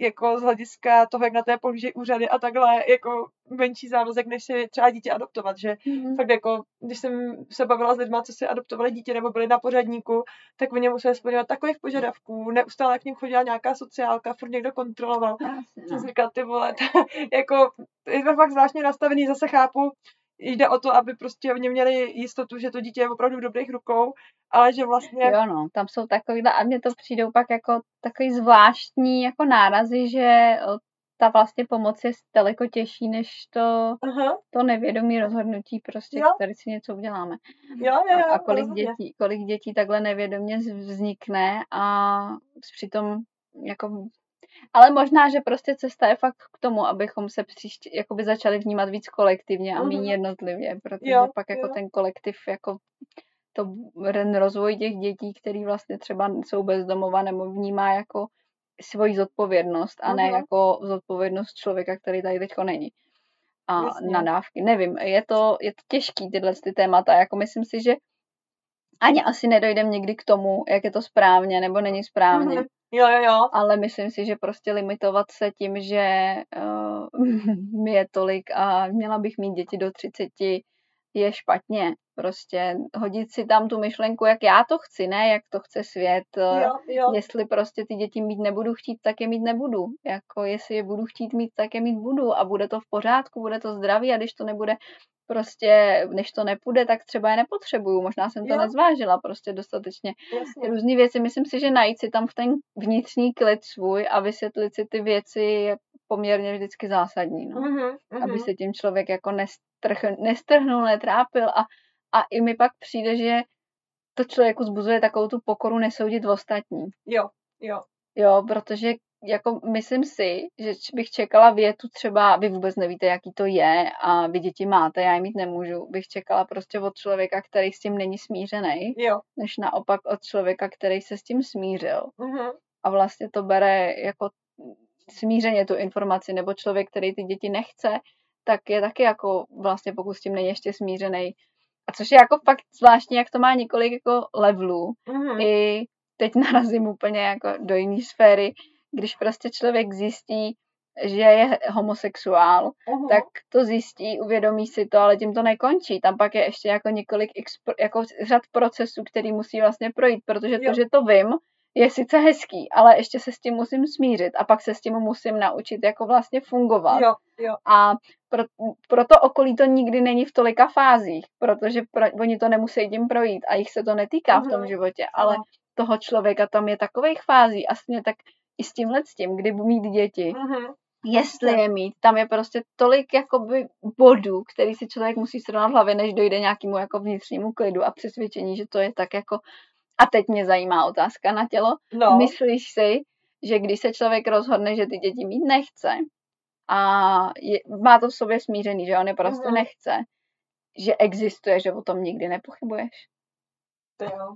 jako z hlediska toho, jak na té pohlížejí úřady a takhle, jako menší závazek, než si třeba dítě adoptovat, že fakt jako, když jsem se bavila s lidma, co si adoptovali dítě nebo byli na pořadníku, tak oni museli splňovat takových požadavků, neustále k ním chodila nějaká sociálka, furt někdo kontroloval, co říká, ty vole, jako, je to fakt zvláštně nastavený, zase chápu, jde o to, aby prostě oni měli jistotu, že to dítě je opravdu v dobrých rukou, ale že vlastně... Jo no, tam jsou takovýhle a mně to přijdou pak jako takový zvláštní jako nárazy, že ta vlastně pomoc je daleko těžší, než to nevědomí rozhodnutí prostě, tady si něco uděláme. Jo, a kolik dětí takhle nevědomě vznikne a přitom jako... Ale možná, že prostě cesta je fakt k tomu, abychom se příště jakoby začali vnímat víc kolektivně a méně jednotlivě, protože pak jako ten kolektiv, jako ten rozvoj těch dětí, který vlastně třeba jsou bezdomova nebo vnímá jako svoji zodpovědnost a ne jako zodpovědnost člověka, který tady teďko není. A jasně. Na dávky, nevím, je to těžký tyhle témata, jako myslím si, že ani asi nedojdeme někdy k tomu, jak je to správně nebo není správně. Jo. Ale myslím si, že prostě limitovat se tím, že mi je tolik a měla bych mít děti do 30, je špatně. Prostě hodit si tam tu myšlenku, jak já to chci, ne jak to chce svět. Jo. Jestli prostě ty děti mít nebudu chtít, tak je mít nebudu. Jako jestli je budu chtít mít, tak je mít budu. A bude to v pořádku, bude to zdraví a když to nebude... Prostě, než to nepůjde, tak třeba je nepotřebuju. Možná jsem to nezvážila prostě dostatečně. Různý věci. Myslím si, že najít si tam v ten vnitřní klid svůj a vysvětlit si ty věci je poměrně vždycky zásadní. No. Aby se tím člověk jako nestrhnul, netrápil a i mi pak přijde, že to člověku zbuzuje takovou tu pokoru nesoudit ostatní. Jo, protože jako myslím si, že bych čekala větu třeba, vy vůbec nevíte, jaký to je a vy děti máte, já je mít nemůžu, bych čekala prostě od člověka, který s tím není smířený, než naopak od člověka, který se s tím smířil. A vlastně to bere jako smířeně tu informaci, nebo člověk, který ty děti nechce, tak je taky jako vlastně pokud s tím není ještě smířený. A což je jako fakt zvláštní, jak to má několik jako levelů. I teď narazím úplně jako do jiné sféry, když prostě člověk zjistí, že je homosexuál, tak to zjistí, uvědomí si to, ale tím to nekončí. Tam pak je ještě jako několik jako řad procesů, který musí vlastně projít, protože to, že to vím, je sice hezký, ale ještě se s tím musím smířit a pak se s tím musím naučit jako vlastně fungovat. A proto okolí to nikdy není v tolika fázích, protože oni to nemusí tím projít a jich se to netýká v tom životě, ale toho člověka tam je takových fází a stejně tak i s tímhletím, kdy mít děti, jestli je mít, tam je prostě tolik jakoby bodů, který si člověk musí srovnat v hlavě, než dojde nějakému jako vnitřnímu klidu a přesvědčení, že to je tak jako... A teď mě zajímá otázka na tělo. No. Myslíš si, že když se člověk rozhodne, že ty děti mít nechce a má to v sobě smířený, že on je prostě nechce, že existuje, že o tom nikdy nepochybuješ? To jo.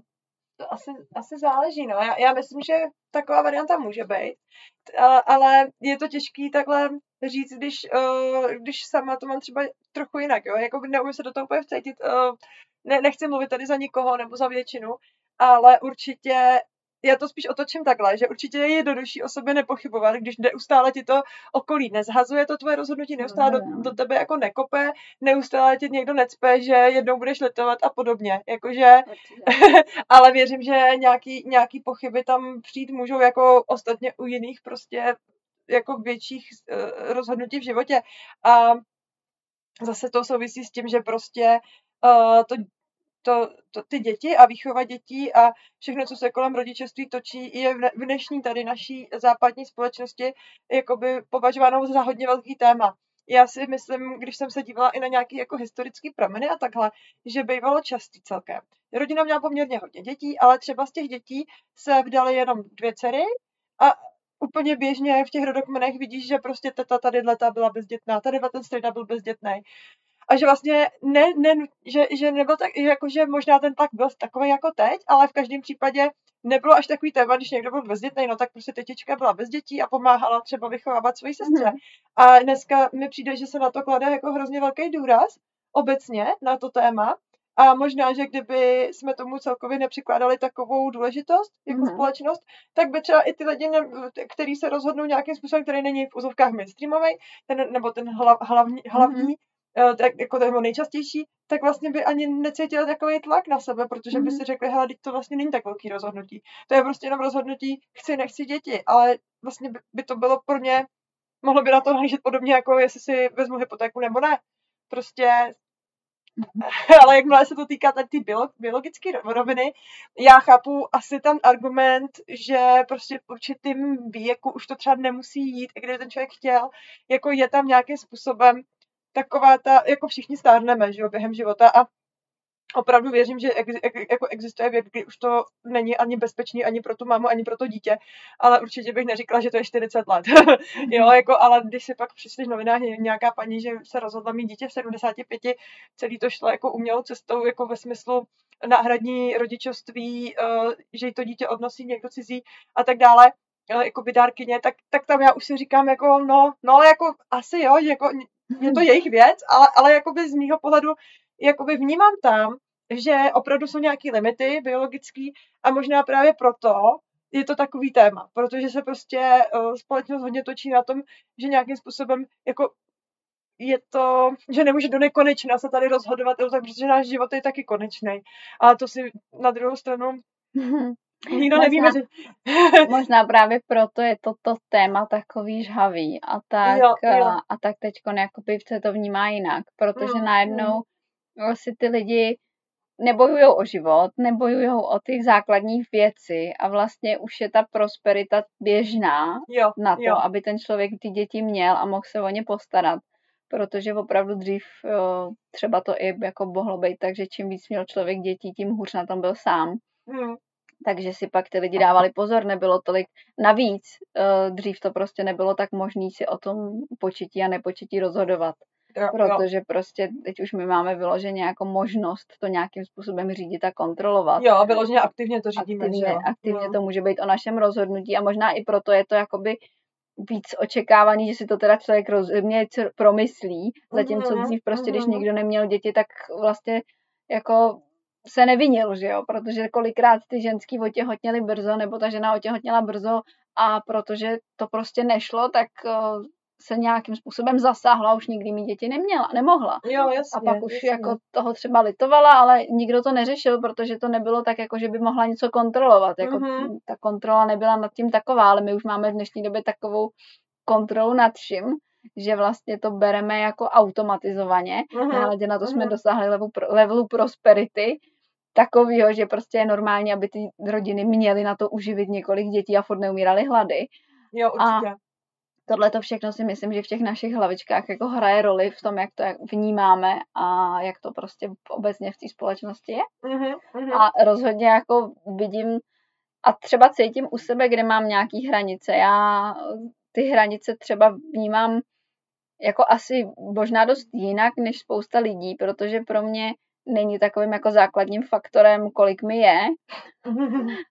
To asi záleží, no. Já myslím, že taková varianta může být, ale je to těžký takhle říct, když sama to mám třeba trochu jinak, jo. Jako neumím se do toho úplně vcítit, nechci mluvit tady za nikoho nebo za většinu, ale určitě já to spíš otočím takhle, že určitě je jednodušší o sobě nepochybovat, když neustále ti to okolí nezhazuje to tvoje rozhodnutí, neustále do tebe jako nekope, neustále ti někdo necpe, že jednou budeš litovat a podobně. Jakože, ale věřím, že nějaký pochyby tam přijít můžou jako ostatně u jiných prostě jako větších rozhodnutí v životě. A zase to souvisí s tím, že prostě ty děti a výchova dětí a všechno, co se kolem rodičovství točí, je v dnešní tady naší západní společnosti jakoby považováno za hodně velký téma. Já si myslím, když jsem se dívala i na nějaký jako historický prameny a takhle, že bývalo častý celkem. Rodina měla poměrně hodně dětí, ale třeba z těch dětí se vdaly jenom 2 dcery a úplně běžně v těch rodokmenech vidíš, že prostě teta tadyhleta byla bezdětná, tadyhle ten strejda byl bezdětnej. A že vlastně že nebyl tak, jakože možná ten tak byl takový jako teď, ale v každém případě nebylo až takový téma, když někdo byl bezdětný, no tak prostě tetička byla bez dětí a pomáhala třeba vychovávat svoji sestře. A dneska mi přijde, že se na to klade jako hrozně velký důraz obecně na to téma. A možná, že kdyby jsme tomu celkově nepřikládali takovou důležitost jako společnost, tak by třeba i ty lidi, kteří se rozhodnou nějakým způsobem, který není v úzovkách mainstreamový, nebo ten hlavní tak jako to je nejčastější, tak vlastně by ani necítila takový tlak na sebe, protože by si řekli, hele, to vlastně není tak velký rozhodnutí. To je prostě jenom rozhodnutí, chci, nechci děti, ale vlastně by to bylo pro mě, mohlo by na to nahlížet podobně, jako jestli si vezmu hypotéku nebo ne. Prostě, ale jakmile se to týká tady ty biologické roviny, já chápu asi ten argument, že prostě v určitým věku už to třeba nemusí jít, i kdyby ten člověk chtěl, jako je tam nějakým způsobem taková ta, jako všichni stárneme, že jo, během života a opravdu věřím, že jako existuje věk, kdy už to není ani bezpečný, ani pro tu mámu, ani pro to dítě, ale určitě bych neříkala, že to je 40 let, jo, jako, ale když si pak přečteš v novinách nějaká paní, že se rozhodla mít dítě v 75, celý to šlo jako umělou cestou, jako ve smyslu náhradní rodičovství, že jí to dítě odnosí někdo cizí a tak dále, jako by dárkyně, tak tam já už si říkám, jako, no, jako, asi jo, jako, je to jejich věc, ale jakoby z mýho pohledu jakoby vnímám tam, že opravdu jsou nějaké limity biologický a možná právě proto je to takový téma, protože se prostě společnost hodně točí na tom, že nějakým způsobem jako je to, že nemůže do nekonečna se tady rozhodovat, protože náš život je taky konečný. A to si na druhou stranu nikdo nevíme, že... Možná právě proto je toto téma takový žhavý a tak, jo. A tak teďko se to vnímá jinak, protože najednou si ty lidi nebojujou o život, nebojujou o těch základních věci a vlastně už je ta prosperita běžná na to, aby ten člověk ty děti měl a mohl se o ně postarat. Protože opravdu dřív třeba to i jako mohlo být tak, že čím víc měl člověk dětí, tím hůř na tom byl sám. Takže si pak ty lidi dávali pozor, nebylo tolik. Navíc dřív to prostě nebylo tak možný si o tom početí a nepočetí rozhodovat. Protože prostě teď už my máme vyloženě jako možnost to nějakým způsobem řídit a kontrolovat. Jo, vyloženě aktivně to řídíme. Aktivně to může být o našem rozhodnutí a možná i proto je to jakoby víc očekávání, že si to teda člověk promyslí. Zatímco dřív prostě, když nikdo neměl děti, tak vlastně jako... se nevinil, že jo, protože kolikrát ty ženský otěhotněly brzo, nebo ta žena otěhotněla brzo a protože to prostě nešlo, tak se nějakým způsobem zasáhla, už nikdy mít děti neměla, nemohla. Jo, jasně, a pak už jako toho třeba litovala, ale nikdo to neřešil, protože to nebylo tak, jako že by mohla něco kontrolovat. Jako ta kontrola nebyla nad tím taková, ale my už máme v dnešní době takovou kontrolu nad vším, že vlastně to bereme jako automatizovaně, ale na to jsme dosáhli levelu prosperity takovýho, že prostě je normální, aby ty rodiny měly na to uživit několik dětí a furt neumírali hlady. Jo, určitě. A tohle to všechno si myslím, že v těch našich hlavičkách jako hraje roli v tom, jak to vnímáme a jak to prostě obecně v té společnosti je. A rozhodně jako vidím a třeba cítím u sebe, kde mám nějaký hranice. Já ty hranice třeba vnímám jako asi možná dost jinak než spousta lidí, protože pro mě není takovým jako základním faktorem, kolik mi je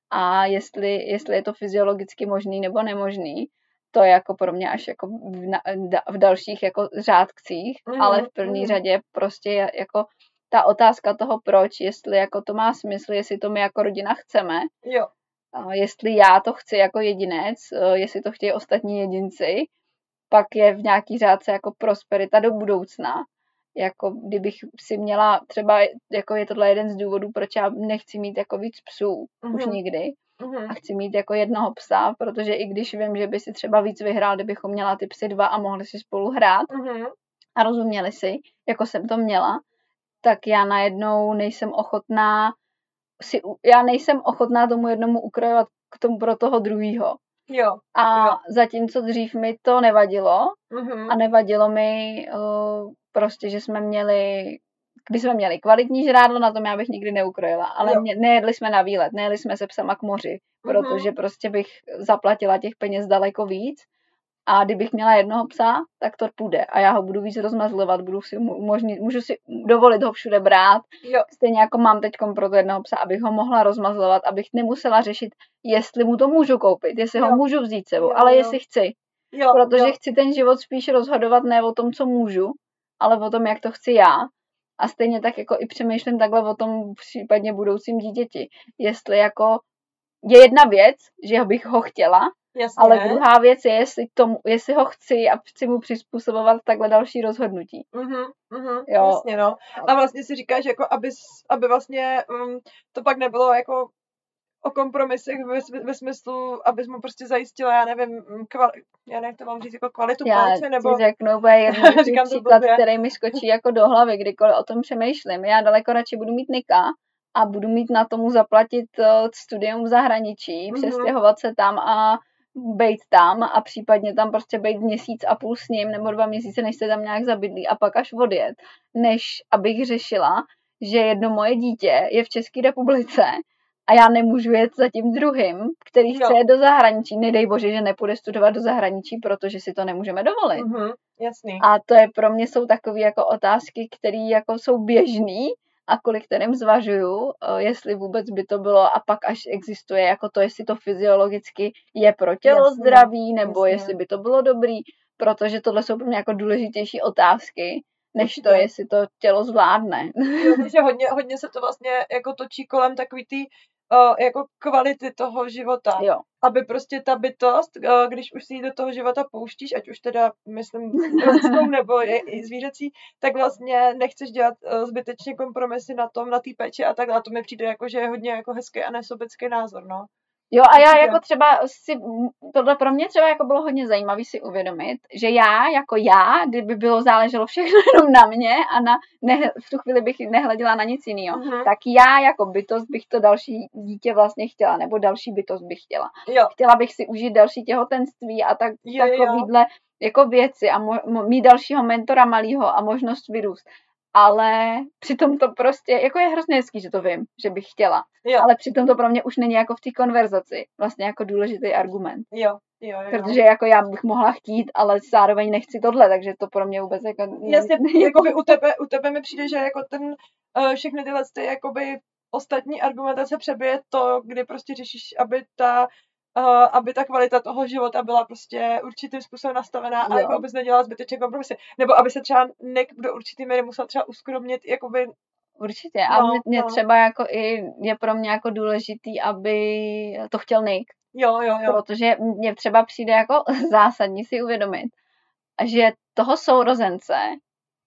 a jestli je to fyziologicky možný nebo nemožný. To je jako pro mě až jako v dalších jako řádcích, ale v první řadě prostě jako ta otázka toho proč, jestli jako to má smysl, jestli to my jako rodina chceme. Jo. jestli já to chci jako jedinec, jestli to chtějí ostatní jedinci, pak je v nějaký řádce jako prosperita do budoucna. Jako kdybych si měla, třeba jako je tohle jeden z důvodů, proč já nechci mít jako víc psů, už nikdy. A chci mít jako jednoho psa, protože i když vím, že by si třeba víc vyhrál, kdybychom měla ty psy dva a mohli si spolu hrát a rozuměli si, jako jsem to měla, tak já najednou nejsem ochotná tomu jednomu ukrojovat k tomu pro toho druhýho. Jo. A zatímco dřív mi to nevadilo a nevadilo mi prostě, že jsme měli, když jsme měli kvalitní žrádlo, na tom já bych nikdy neukrojila, ale nejedli jsme na výlet, nejeli jsme se psama k moři, protože prostě bych zaplatila těch peněz daleko víc a kdybych měla jednoho psa, tak to půjde a já ho budu víc rozmazlovat, můžu si dovolit ho všude brát, stejně jako mám teďkom pro to jednoho psa, abych ho mohla rozmazlovat, abych nemusela řešit, jestli mu to můžu koupit, jestli ho můžu vzít sebou, ale jestli chci, protože chci ten život spíš rozhodovat ne o tom, co můžu, ale o tom, jak to chci já. A stejně tak jako i přemýšlím takhle o tom případně budoucím dítěti. Jestli jako je jedna věc, že bych ho chtěla, ale druhá věc je, jestli ho chci a chci mu přizpůsobovat takhle další rozhodnutí. Jasně, no. A vlastně si říkáš, jako aby vlastně to pak nebylo jako o kompromisech ve smyslu, abys mu prostě zajistila, já nevím, kvalitu péče, nebo... Já ti řeknu úplně jednoduchý příklad, který mi skočí jako do hlavy, kdykoliv o tom přemýšlím. Já daleko radši budu mít Nika a budu mít na tomu zaplatit studium v zahraničí, přestěhovat se tam a bejt tam a případně tam prostě bejt měsíc a půl s ním, nebo 2 měsíce, než se tam nějak zabydlí a pak až odjet, než abych řešila, že jedno moje dítě je v České republice a já nemůžu jet za tím druhým, který chce jet do zahraničí. Nedej bože, že nepůjde studovat do zahraničí, protože si to nemůžeme dovolit. Jasný. A to je pro mě jsou takové jako otázky, které jako jsou běžné a kvůli kterým zvažuju, jestli vůbec by to bylo a pak až existuje, jako to, jestli to fyziologicky je pro tělo zdraví, nebo jestli by to bylo dobrý, protože tohle jsou pro mě jako důležitější otázky, než to, jestli to tělo zvládne. Takže hodně se to vlastně jako točí kolem takový ty jako kvality toho života. Jo. Aby prostě ta bytost, když už si ji do toho života pouštíš, ať už teda, myslím, lidskou nebo i zvířecí, tak vlastně nechceš dělat zbytečně kompromisy na té péči a tak. A to mi přijde jako, že je hodně jako hezký a nesobecký názor, no. Jo, a já jako třeba tohle pro mě třeba jako bylo hodně zajímavé si uvědomit, že já, kdyby bylo záleželo všechno jenom na mě a v tu chvíli bych nehleděla na nic jiného, tak já jako bytost bych to další dítě vlastně chtěla, nebo další bytost bych chtěla. Jo. Chtěla bych si užít další těhotenství a takovýhle jako věci a mít dalšího mentora malýho a možnost vyrůst. Ale přitom to prostě, jako je hrozně hezký, že to vím, že bych chtěla. Jo. Ale přitom to pro mě už není jako v té konverzaci. Vlastně jako důležitý argument. Jo. Protože jako já bych mohla chtít, ale zároveň nechci tohle, takže to pro mě vůbec jako... Jasně, jako by u tebe mi přijde, že jako ten všechny tyhle jakoby ostatní argumentace přebije to, kdy prostě řešíš, aby ta kvalita toho života byla prostě určitým způsobem nastavená a jako abys nedělala zbytečně kompromisy. Nebo aby se třeba do určitý míry musel třeba uskromnit, jakoby... Určitě. A mě třeba jako i je pro mě jako důležitý, aby to chtěl Nick. Jo. Protože mně třeba přijde jako zásadní si uvědomit, že toho sourozence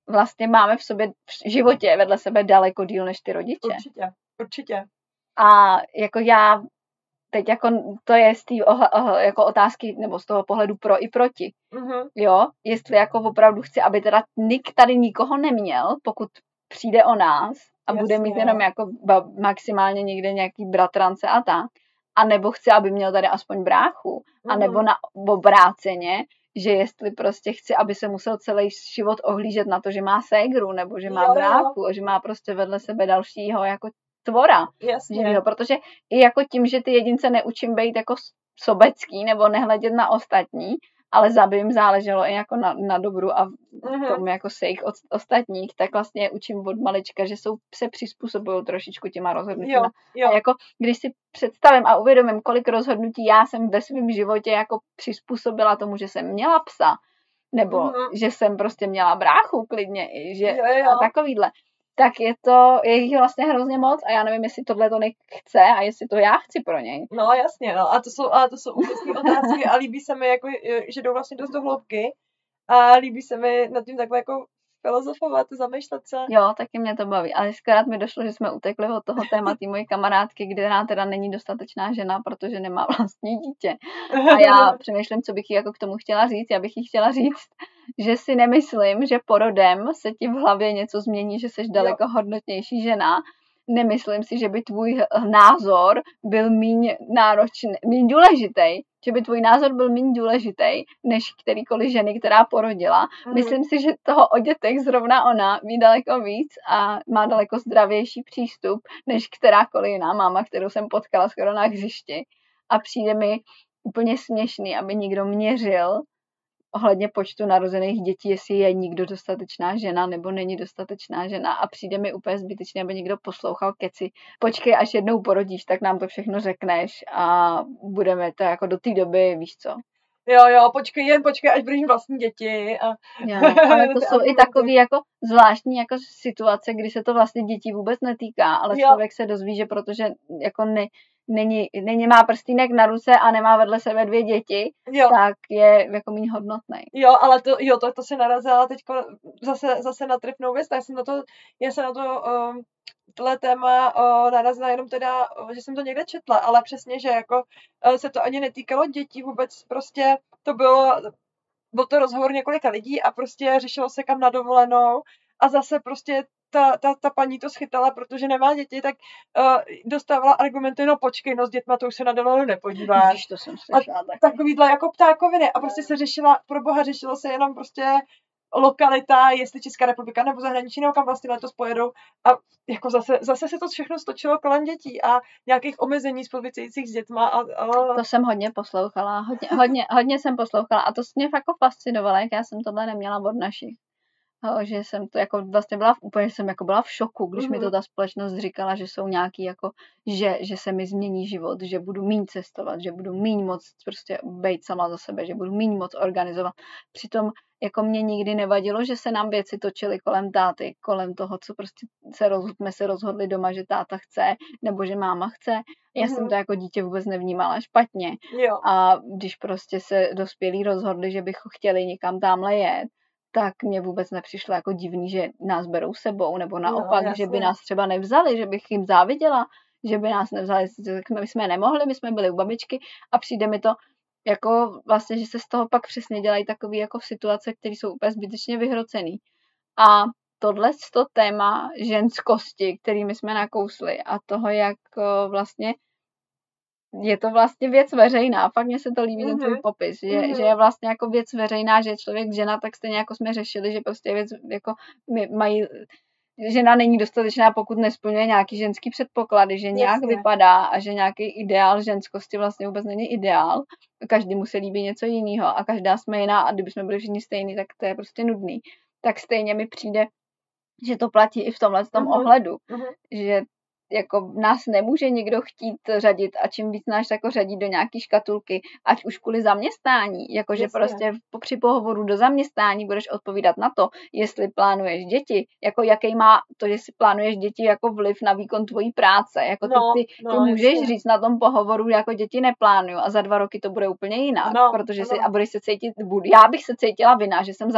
vlastně máme v sobě v životě vedle sebe daleko díl než ty rodiče. Určitě. A jako já teď jako to je z té jako otázky, nebo z toho pohledu pro i proti. Jo, jestli jako opravdu chci, aby teda Nick tady nikoho neměl, pokud přijde o nás a bude mít jenom jako maximálně někde nějaký bratrance a tak. A nebo chci, aby měl tady aspoň bráchu. A nebo na obráceně, že jestli prostě chci, aby se musel celý život ohlížet na to, že má ségru, nebo že má bráchu, že má prostě vedle sebe dalšího jako tvora. Jasně. Protože i jako tím, že ty jedince neučím být jako sobecký nebo nehledět na ostatní, ale aby jim záleželo i jako na dobru a tomu jako se jich ostatních, tak vlastně učím od malička, že se přizpůsobují trošičku těma rozhodnutíma. A jako když si představím a uvědomím, kolik rozhodnutí já jsem ve svém životě jako přizpůsobila tomu, že jsem měla psa, nebo že jsem prostě měla bráchu klidně, že a takovýhle. tak je jich vlastně hrozně moc a já nevím, jestli tohle to nechce a jestli to já chci pro něj. No jasně, no. A to jsou úžasné otázky a líbí se mi, jako, že jdou vlastně dost do hloubky a líbí se mi nad tím takhle jako filozofovat, zamýšlet se. Jo, taky mě to baví, ale akorát mi došlo, že jsme utekli od toho tématy mojí kamarádky, která teda není dostatečná žena, protože nemá vlastní dítě. A já přemýšlím, co bych jí jako k tomu chtěla říct. Já bych jí chtěla říct, že si nemyslím, že porodem se ti v hlavě něco změní, že jsi daleko hodnotnější žena. Nemyslím si, že by tvůj názor byl míň důležitý, že by tvůj názor byl méně důležitý, než kterýkoliv ženy, která porodila. Myslím si, že toho o dětech zrovna ona ví daleko víc a má daleko zdravější přístup, než kterákoliv jiná máma, kterou jsem potkala skoro na hřišti. A přijde mi úplně směšný, aby někdo měřil ohledně počtu narozených dětí, jestli je někdo dostatečná žena nebo není dostatečná žena a přijde mi úplně zbytečně, aby někdo poslouchal keci. Počkej, až jednou porodíš, tak nám to všechno řekneš a budeme to jako do té doby, víš co. Jo, počkej, až budeš vlastní děti. A... Jo, ale to jsou i takový jako zvláštní jako situace, kdy se to vlastně dětí vůbec netýká, ale člověk se dozví, že protože jako není má prstýnek na ruce a nemá vedle sebe 2 děti, tak je jako méně hodnotnej. Jo, ale to se narazila teďko zase na trefnou věc. Já jsem na to tohle téma narazila jenom teda, že jsem to někde četla, ale přesně, že jako se to ani netýkalo dětí vůbec, prostě to byl to rozhovor několika lidí a prostě řešilo se kam na dovolenou a zase prostě ta paní to schytala, protože nemá děti, tak dostávala argumenty, no počkej, no s dětma to už se na dovolenou nepodíváš. Víš, to jsem slyšela. Takovýhle jako ptákoviny a prostě se řešilo se jenom prostě lokalita, jestli Česká republika nebo zahraničí, nebo kam vlastně letos pojedou. A jako zase se to všechno stočilo kolem dětí a nějakých omezení souvisejících s dětma. To jsem hodně poslouchala, hodně jsem poslouchala a to mě fakt fascinovalo, jak já jsem tohle neměla od našich. Že jsem to jako vlastně byla v šoku, když mi to ta společnost říkala, že jsou nějaký jako, že se mi změní život, že budu míň cestovat, že budu míň moc prostě bejt sama za sebe, že budu míň moc organizovat. Přitom jako mě nikdy nevadilo, že se nám věci točily kolem táty, kolem toho, co prostě jsme se rozhodli doma, že táta chce, nebo že máma chce. Já jsem to jako dítě vůbec nevnímala špatně. Jo. A když prostě se dospělí rozhodli, že bych chtěli někam tamhle jet, tak mě vůbec nepřišlo jako divný, že nás berou sebou, nebo naopak, že by nás třeba nevzali, že bych jim záviděla, že by nás nevzali, my jsme nemohli, my jsme byli u babičky a přijde mi to jako vlastně, že se z toho pak přesně dělají takové jako situace, které jsou úplně zbytečně vyhrocený. A tohleto téma ženskosti, kterými jsme nakousli a toho, jak vlastně je to vlastně věc veřejná. Fakt mně se to líbí ten tvůj popis, že je vlastně jako věc veřejná, že je člověk žena, tak stejně jako jsme řešili, že prostě je věc, jako žena není dostatečná, pokud nesplňuje nějaký ženský předpoklady, že nějak vypadá a že nějaký ideál ženskosti vlastně vůbec není ideál. Každému se líbí něco jiného a každá jsme jiná a kdybychom byli všichni stejný, tak to je prostě nudný. Tak stejně mi přijde, že to platí i v tomhle tom ohledu, že jako nás nemůže někdo chtít řadit a čím víc nás jako řadí do nějaký škatulky, ať už kvůli zaměstnání, jakože prostě při pohovoru do zaměstnání budeš odpovídat na to, jestli plánuješ děti, jako jaký má to, jestli plánuješ děti jako vliv na výkon tvojí práce, jako ty můžeš říct na tom pohovoru, jako děti neplánuju a za 2 roky to bude úplně jinak, protože si, a budeš se cítit, já bych se cítila vinná, že jsem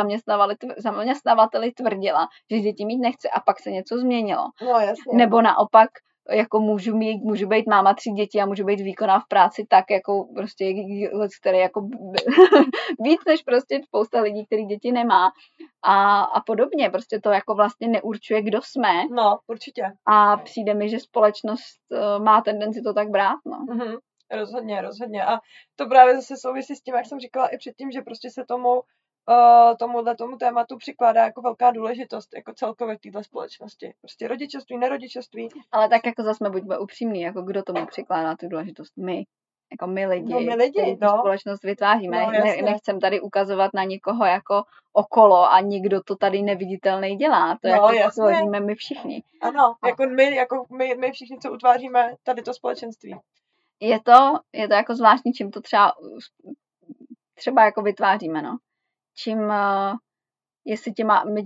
zaměstnavateli tvrdila, že děti mít nechce a pak se něco změnilo. No, jasně. Nebo naopak jako můžu být máma 3 dětí a můžu být výkonná v práci tak, jako prostě, který jako víc než prostě spousta lidí, který děti nemá a podobně, prostě to jako vlastně neurčuje, kdo jsme. No, určitě. A přijde mi, že společnost má tendenci to tak brát, no. Mm-hmm. Rozhodně a to právě zase souvisí s tím, jak jsem říkala i předtím, že prostě se tomu tématu přikládá jako velká důležitost jako celkově téhle společnosti. Prostě rodičovství, nerodičovství. Ale tak jako zase buďme upřímní, jako kdo tomu přikládá tu důležitost? My. Jako my lidi. No, my lidi, no. Společnost vytváříme. No, nechcem tady ukazovat na někoho jako okolo a nikdo to tady neviditelný dělá. To no, jako tvoříme my všichni. Ano, jako my všichni, co utváříme tady to společenství. Je to jako zvláštní, čím to třeba jako vytváříme, no. Čím jestli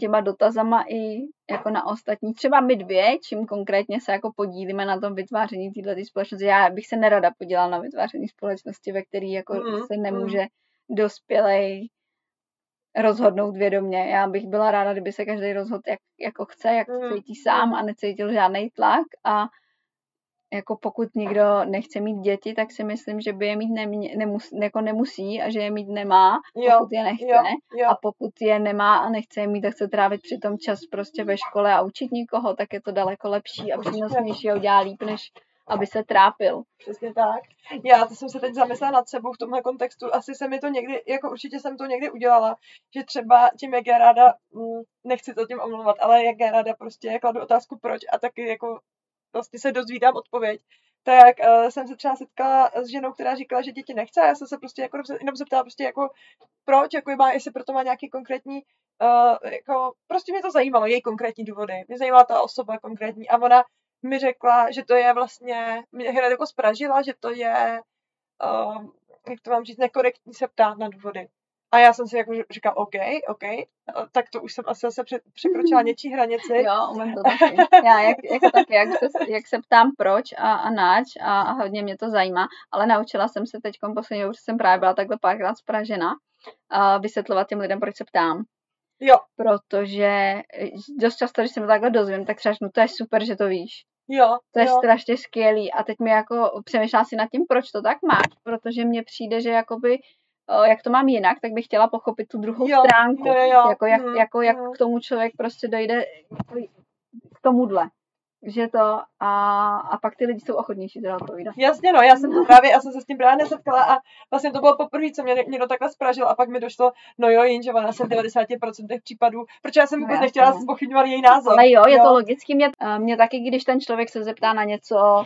těma dotazama i jako na ostatní, třeba my dvě, čím konkrétně se jako podílíme na tom vytváření této společnosti. Já bych se nerada podílela na vytváření společnosti, ve které jako se nemůže dospělej rozhodnout vědomě. Já bych byla ráda, kdyby se každý rozhodl, jako chce, jak to cítí sám a necítil žádný tlak. A jako pokud někdo nechce mít děti, tak si myslím, že by je mít nemusí a že je mít nemá, pokud je nechce. A pokud je nemá a nechce je mít, tak chce trávit přitom čas prostě ve škole a učit nikoho, tak je to daleko lepší a přínosnější a udělá líp, než aby se trápil. Přesně tak. Já to jsem se teď zamyslela nad sebou v tomhle kontextu. Asi se mi to někdy, jako určitě jsem to někdy udělala, že třeba tím, jak já ráda, nechci to tím omlouvat, ale jak já ráda prostě kladu otázku proč a taky jako vlastně se dozvídám odpověď, tak jsem se třeba setkala s ženou, která říkala, že děti nechce a já jsem se prostě jako jenom zeptala prostě jako proč, jako má, jestli proto má nějaký konkrétní, jako prostě mě to zajímalo, její konkrétní důvody, mě zajímala ta osoba konkrétní a ona mi řekla, že to je vlastně, mě hned jako spražila, že to je, jak to mám říct, nekorektní se ptát na důvody. A já jsem si jako říkala, OK, tak to už jsem asi se překročila něčí hranici. Jo, umím to taky. Já jak se ptám proč a nač a hodně mě to zajímá, ale naučila jsem se teďkom posledně, už jsem právě byla takhle párkrát spražena, vysvětlovat těm lidem, proč se ptám. Jo. Protože dost často, když se to takhle dozvím, tak třeba no to je super, že to víš. Jo. To je strašně skvělý. A teď mi jako přemýšlela si nad tím, proč to tak máš, protože mně přijde, že jakoby jak to mám jinak, tak bych chtěla pochopit tu druhou stránku. Jak k tomu člověk prostě dojde k tomuhle. Že to a pak ty lidi jsou ochotnější teda odpovídat. Jasně, no, já jsem se s tím právě nesetkala a vlastně to bylo poprvé, co mě někdo takhle spražil a pak mi došlo, no jo, jenže ona se v 90% případů, protože já jsem vůbec nechtěla zpochybňovat její názor. Ale je to logicky, mě taky, když ten člověk se zeptá na něco,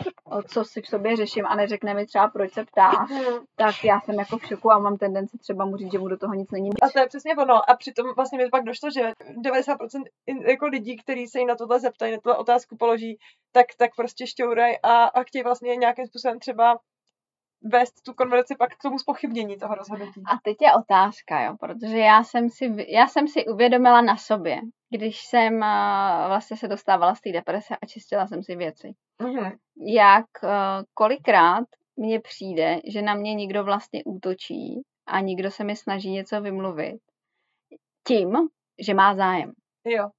co si v sobě řeším a neřekne mi třeba, proč se ptá, tak já jsem jako v šoku a mám tendenci třeba mu říct, že mu do toho nic není. A to je přesně ono. A přitom vlastně mi pak došlo, že 90% jako lidí, kteří se jí na tohle zeptají, na tuhle otázku položí, tak prostě šťouraj a chtějí vlastně nějakým způsobem třeba vést tu konverzaci pak k tomu zpochybnění toho rozhodnutí. A teď je otázka, jo, protože já jsem si uvědomila na sobě, když jsem vlastně se dostávala z té deprese a čistila jsem si věci. Mm-hmm. Jak kolikrát mně přijde, že na mě někdo vlastně útočí a někdo se mi snaží něco vymluvit tím, že má zájem. Jo.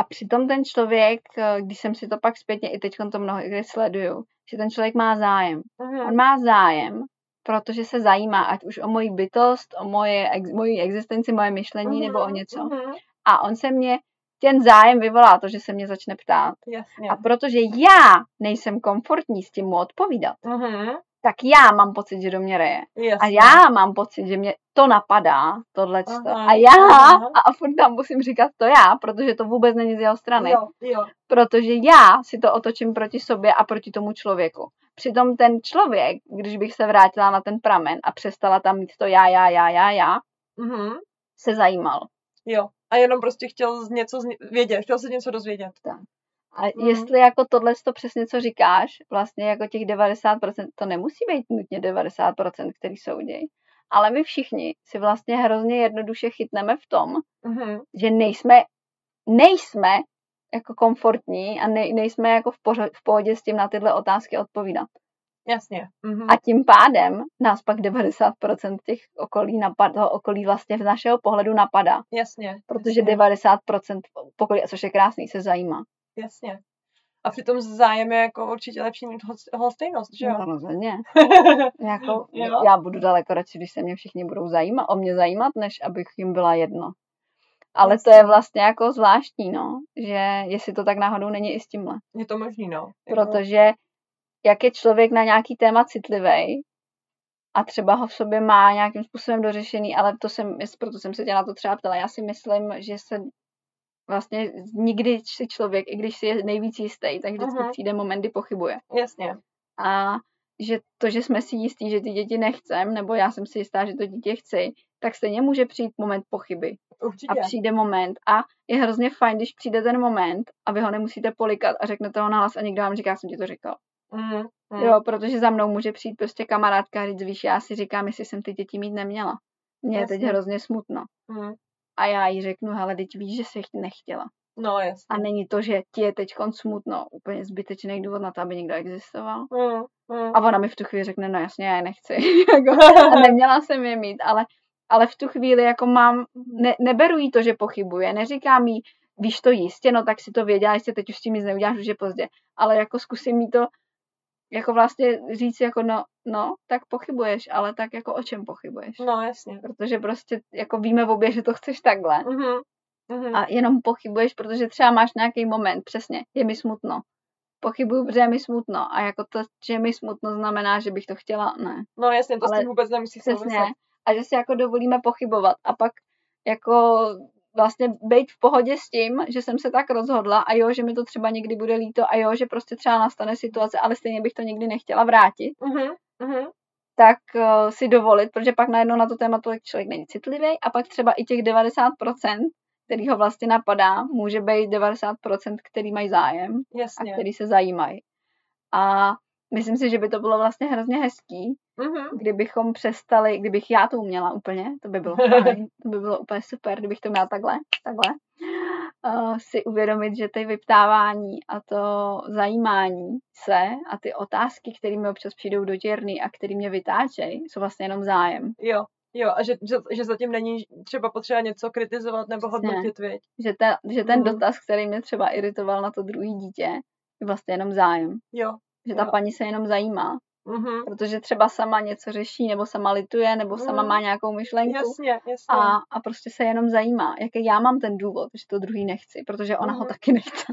A přitom ten člověk, když jsem si to pak zpětně, i teď to mnohdy sleduju, že ten člověk má zájem. On má zájem, protože se zajímá, ať už o moji bytost, o moji existenci, moje myšlení nebo o něco. A on se mě, ten zájem vyvolá to, že se mě začne ptát. Jasně. A protože já nejsem komfortní s tím mu odpovídat, tak já mám pocit, že do mě reje. Jasně. A já mám pocit, že mě to napadá, tohleto. A já furt tam musím říkat to já, protože to vůbec není z jeho strany. Jo. Protože já si to otočím proti sobě a proti tomu člověku. Přitom ten člověk, když bych se vrátila na ten pramen a přestala tam mít to já, se zajímal. Jo. A jenom prostě chtěl něco vědět, chtěl se něco dozvědět. Tak. A jestli jako tohle to přesně, co říkáš, vlastně jako těch 90%, to nemusí být nutně 90%, který soudějí, ale my všichni si vlastně hrozně jednoduše chytneme v tom, že nejsme jako komfortní a nejsme jako v pohodě s tím na tyhle otázky odpovídat. Jasně. A tím pádem nás pak 90% těch okolí vlastně z našeho pohledu napadá. Jasně. Protože 90% okolí, což je krásný, se zajímá. Jasně. A přitom zájem je jako určitě lepší než lhostejnost, že jo? No, rozhodně. Jako, já budu daleko radši, když se mě všichni budou o mě zajímat, než abych jim byla jedno. Ale jasně. To je vlastně jako zvláštní, no, že jestli to tak náhodou není i s tímhle. Je to možný, no. Protože jak je člověk na nějaký téma citlivý a třeba ho v sobě má nějakým způsobem dořešený, ale proto jsem se tě na to třeba ptala. Já si myslím, že se vlastně nikdy si člověk, i když si je nejvíc jistý, tak vždycky přijde moment, kdy pochybuje. Jasně. A že to, že jsme si jistí, že ty děti nechcem, nebo já jsem si jistá, že to dítě chci, tak stejně může přijít moment pochyby. Určitě. A přijde moment. A je hrozně fajn, když přijde ten moment a vy ho nemusíte polikat a řeknete ho nahlas a někdo vám říká, já jsem ti to říkal. Jo, protože za mnou může přijít prostě kamarádka a říct, víš, já si říkám, jestli jsem ty děti mít neměla. Mně je teď hrozně smutno. a já jí řeknu, hele, teď víš, že jsi nechtěla. No, jasně. A není to, že ti je teď smutno, úplně zbytečný důvod na to, aby někdo existoval. A ona mi v tu chvíli řekne, no jasně, já je nechci. A neměla jsem je mít, ale v tu chvíli jako mám, neberu jí to, že pochybuje, neříkám jí, víš to jistě, no tak si to věděla, jestli teď už s tím nic neuděláš, už je pozdě. Ale jako zkusím jí to jako vlastně říct, jako no, tak pochybuješ, ale tak jako o čem pochybuješ? No, jasně. Protože prostě jako víme v obě, že to chceš takhle. A jenom pochybuješ, protože třeba máš nějaký moment, přesně, je mi smutno. Pochybuju, protože je mi smutno. A jako to, že je mi smutno, znamená, že bych to chtěla, ne. No, jasně, to ale s tím vůbec nemusíš souviset. A že si jako dovolíme pochybovat. A pak jako vlastně být v pohodě s tím, že jsem se tak rozhodla a jo, že mi to třeba někdy bude líto a jo, že prostě třeba nastane situace, ale stejně bych to nikdy nechtěla vrátit, tak si dovolit, protože pak najednou na to téma tolik člověk není citlivý a pak třeba i těch 90%, který ho vlastně napadá, může být 90%, který mají zájem. Jasně. A který se zajímají. A myslím si, že by to bylo vlastně hrozně hezký, kdybychom přestali, kdybych já to uměla úplně, to by bylo fajn, to by bylo úplně super, kdybych to měla takhle, si uvědomit, že ty vyptávání a to zajímání se a ty otázky, které mi občas přijdou dotěrný a které mě vytáčejí, jsou vlastně jenom zájem. Jo, a že zatím není třeba potřeba něco kritizovat nebo hodnotit, viď? Že ten dotaz, který mě třeba iritoval na to druhý dítě, je vlastně jenom zájem. Jo. Že ta paní se jenom zajímá. Protože třeba sama něco řeší, nebo sama lituje, nebo sama má nějakou myšlenku. Jasně. A prostě se jenom zajímá, jaký já mám ten důvod, že to druhý nechci, protože ona ho taky nechce.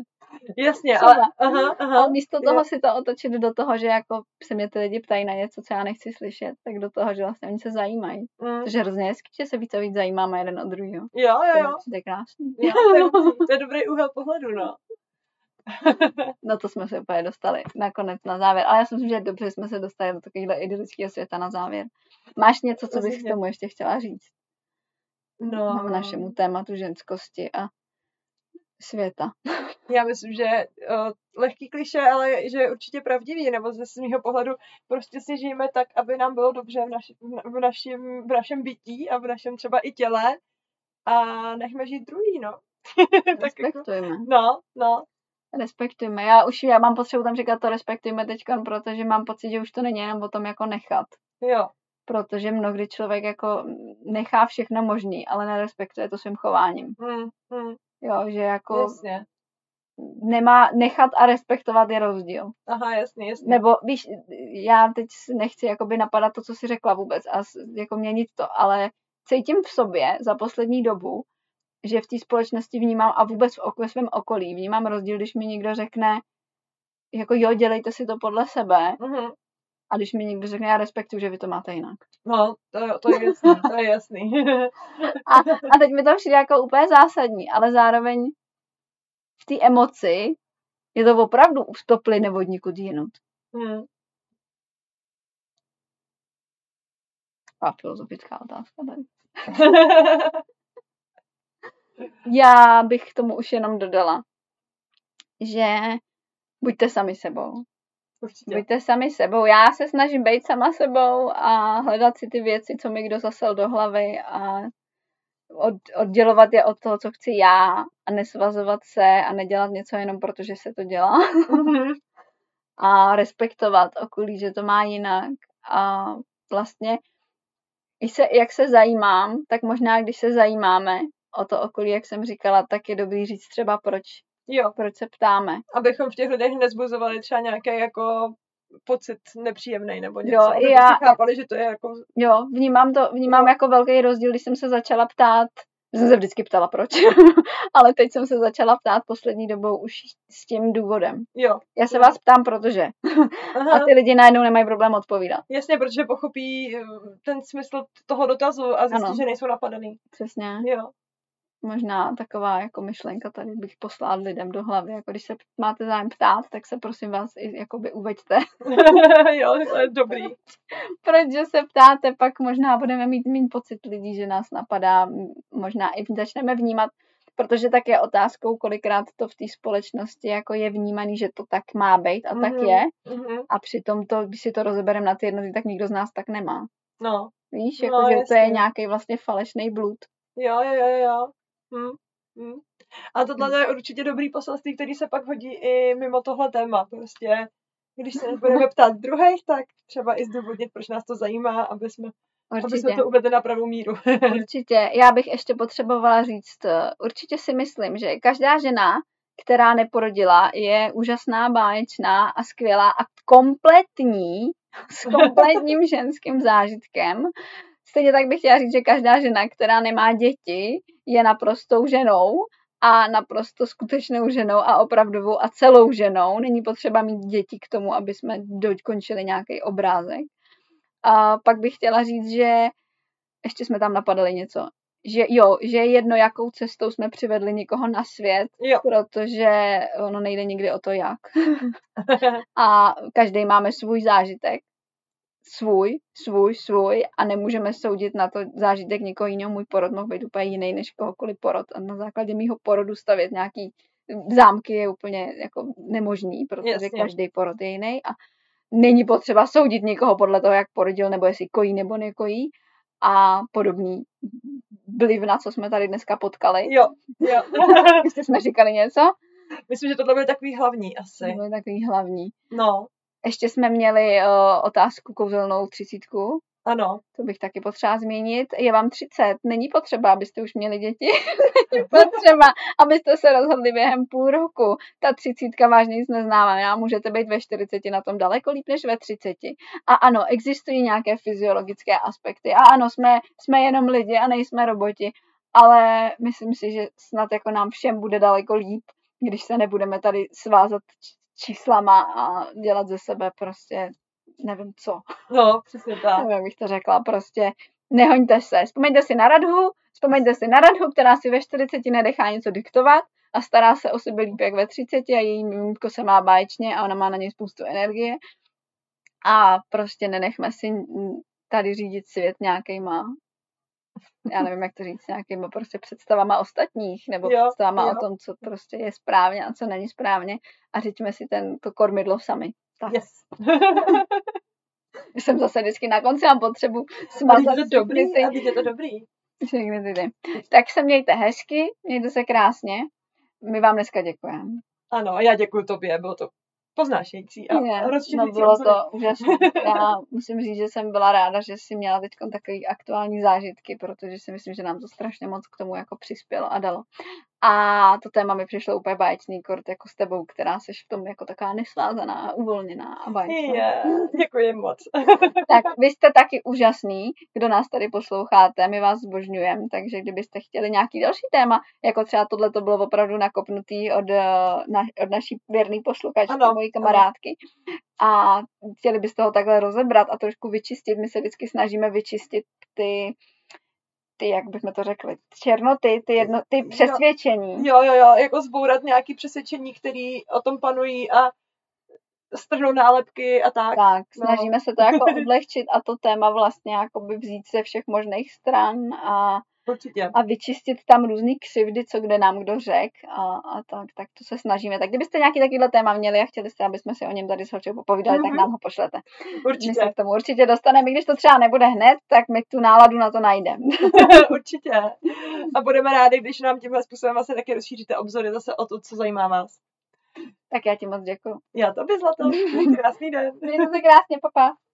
Jasně, ale místo toho si to otočit do toho, že jako se mě ty lidi ptají na něco, co já nechci slyšet, tak do toho, že vlastně oni se zajímají. Takže hrozně hezky, že se víc a víc zajímáme jeden od druhého. Jo. To je krásný. To je dobrý úhel pohledu, no. No to jsme se úplně dostali nakonec na závěr, ale já si myslím, že dobře jsme se dostali do takového idylického světa na závěr. Máš něco, co bys k tomu ještě chtěla říct? No. K našemu tématu ženskosti a světa. Já myslím, že lehký klišé, ale že je určitě pravdivý, nebo ze svého pohledu prostě si žijeme tak, aby nám bylo dobře v našem bytí a v našem třeba i těle a nechme žít druhý, no. Respektujeme. Jako, no. Respektujeme. Já mám potřebu tam říkat to respektujeme teďka, protože mám pocit, že už to není jenom o tom jako nechat. Jo. Protože mnohdy člověk jako nechá všechno možný, ale nerespektuje to svým chováním. Jo, že jako jasně. Nemá nechat a respektovat je rozdíl. Aha, jasně. Nebo víš, já teď nechci jakoby napadat to, co jsi řekla vůbec a jako měnit to, ale cítím v sobě za poslední dobu, že v té společnosti vnímám a vůbec ve svém okolí vnímám rozdíl, když mi někdo řekne jako jo, dělejte si to podle sebe a když mi někdo řekne já respektuju, že vy to máte jinak. No, to je jasný. A teď mi to přijde jako úplně zásadní, ale zároveň v té emoci je to opravdu to plyne od nikud jinut. A filozofická otázka tady. Já bych k tomu už jenom dodala, že buďte sami sebou. Určitě. Buďte sami sebou. Já se snažím být sama sebou a hledat si ty věci, co mi kdo zasel do hlavy a oddělovat je od toho, co chci já a nesvazovat se a nedělat něco jenom proto, že se to dělá. A respektovat okolí, že to má jinak. A vlastně, jak se zajímám, tak možná, když se zajímáme, o to okolí, jak jsem říkala, tak je dobrý říct třeba proč se ptáme. Abychom v těch lidech nezbuzovali třeba nějaký jako pocit nepříjemný nebo něco. Jo, aby já si chápali, že to je jako... Jo, vnímám jako velký rozdíl, když jsem se začala ptát, jsem se vždycky ptala proč, ale teď jsem se začala ptát poslední dobou už s tím důvodem. Jo. Já se vás ptám, protože. A ty lidi najednou nemají problém odpovídat. Jasně, protože pochopí ten smysl toho dotazu a zjistí, že nejsou napadaný. Přesně. Jo. Možná taková jako myšlenka tady bych poslala lidem do hlavy, jako když se máte zájem ptát, tak se prosím vás i jakoby uveďte. Jo, to je dobrý. Protože se ptáte, pak možná budeme mít méně pocit lidí, že nás napadá, možná i začneme vnímat, protože tak je otázkou, kolikrát to v té společnosti jako je vnímaný, že to tak má být a tak je. A přitom to, když si to rozebereme na ty jednoty, tak nikdo z nás tak nemá. No. Víš, jako, že to je nějaký vlastně falešný blud. Jo. A tohle je určitě dobrý poselství, který se pak hodí i mimo tohle téma. Prostě, když se nás budeme ptát druhých, tak třeba i zdůvodnit, proč nás to zajímá, aby jsme to uvedli na pravou míru. Určitě. Já bych ještě potřebovala říct, určitě si myslím, že každá žena, která neporodila, je úžasná, báječná a skvělá a kompletní, s kompletním ženským zážitkem. Stejně tak bych chtěla říct, že každá žena, která nemá děti, je naprostou ženou a naprosto skutečnou ženou a opravdovou a celou ženou. Není potřeba mít děti k tomu, aby jsme dokončili nějaký obrázek. A pak bych chtěla říct, že ještě jsme tam napadali něco. Že je jedno, jakou cestou jsme přivedli někoho na svět, jo. Protože ono nejde nikdy o to, jak. A každý máme svůj zážitek. Svůj a nemůžeme soudit na to zážitek někoho jiného. Můj porod mohl být úplně jiný než kohokoliv porod a na základě mýho porodu stavět nějaký zámky je úplně jako nemožný, protože jasně. Každý porod je jiný a není potřeba soudit někoho podle toho, jak porodil, nebo jestli kojí nebo nekojí a podobný blivna, co jsme tady dneska potkali. Jo. Jestli jsme říkali něco? Myslím, že tohle byly takový hlavní asi. No. Ještě jsme měli otázku kouzelnou 30. Ano. To bych taky potřeba změnit. Je vám 30. Není potřeba, abyste už měli děti. Není potřeba, abyste se rozhodli během půl roku. Ta 30 vážně nic neznamená. Můžete být ve 40 na tom daleko líp než ve 30. A ano, existují nějaké fyziologické aspekty. A ano, jsme jenom lidi a nejsme roboti. Ale myslím si, že snad jako nám všem bude daleko líp, když se nebudeme tady svázat číslama a dělat ze sebe prostě nevím co. No, přesně tak. Nevím, bych to řekla, prostě nehoňte se. Vzpomeňte si na Radhu, která si ve 40 nedechá něco diktovat a stará se o sebe líp jak ve 30 a její miminko se má báječně a ona má na něj spoustu energie a prostě nenechme si tady řídit svět nějakýma, já nevím, jak to říct, nějakýma prostě představama ostatních, nebo představama o tom, co prostě je správně a co není správně a řiďme si to kormidlo sami. Tak. Yes. Jsem zase vždycky na konci, mám potřebu smazat a být to dobrý. Tak se mějte hezky, mějte se krásně. My vám dneska děkujeme. Ano, já děkuju tobě, bylo to poznášející a rozčilující. No bylo to úžasné. Já musím říct, že jsem byla ráda, že jsi měla teď takový aktuální zážitky, protože si myslím, že nám to strašně moc k tomu jako přispělo a dalo. A to téma mi přišlo úplně báječný, kort jako s tebou, která jsi v tom jako taková nesvázaná, uvolněná a báječná. Děkuji moc. Tak vy jste taky úžasný, kdo nás tady posloucháte, my vás zbožňujeme, takže kdybyste chtěli nějaký další téma, jako třeba tohle to bylo opravdu nakopnutý od naší věrný posluchačky, mojí kamarádky, a chtěli byste ho takhle rozebrat a trošku vyčistit, my se vždycky snažíme vyčistit ty, jak bychom to řekli, černoty, ty přesvědčení. Jo, jako zbourat nějaké přesvědčení, které o tom panují a strhnou nálepky a tak. Tak, snažíme se to jako odlehčit a to téma vlastně jakoby vzít ze všech možných stran a vyčistit tam různý křivdy, co kde nám kdo řekl a tak to se snažíme. Tak kdybyste nějaký takovýhle téma měli a chtěli jste, aby jsme si o něm tady s Holčou popovídali, tak nám ho pošlete. Určitě. My se k tomu určitě dostaneme, i když to třeba nebude hned, tak my tu náladu na to najdeme. Určitě. A budeme rádi, když nám tímhle způsobem vlastně taky rozšíříte obzory zase o to, co zajímá vás. Tak já ti moc děkuju. Já tobě, Zlato. Krásný den. Mějte se krásně, papa.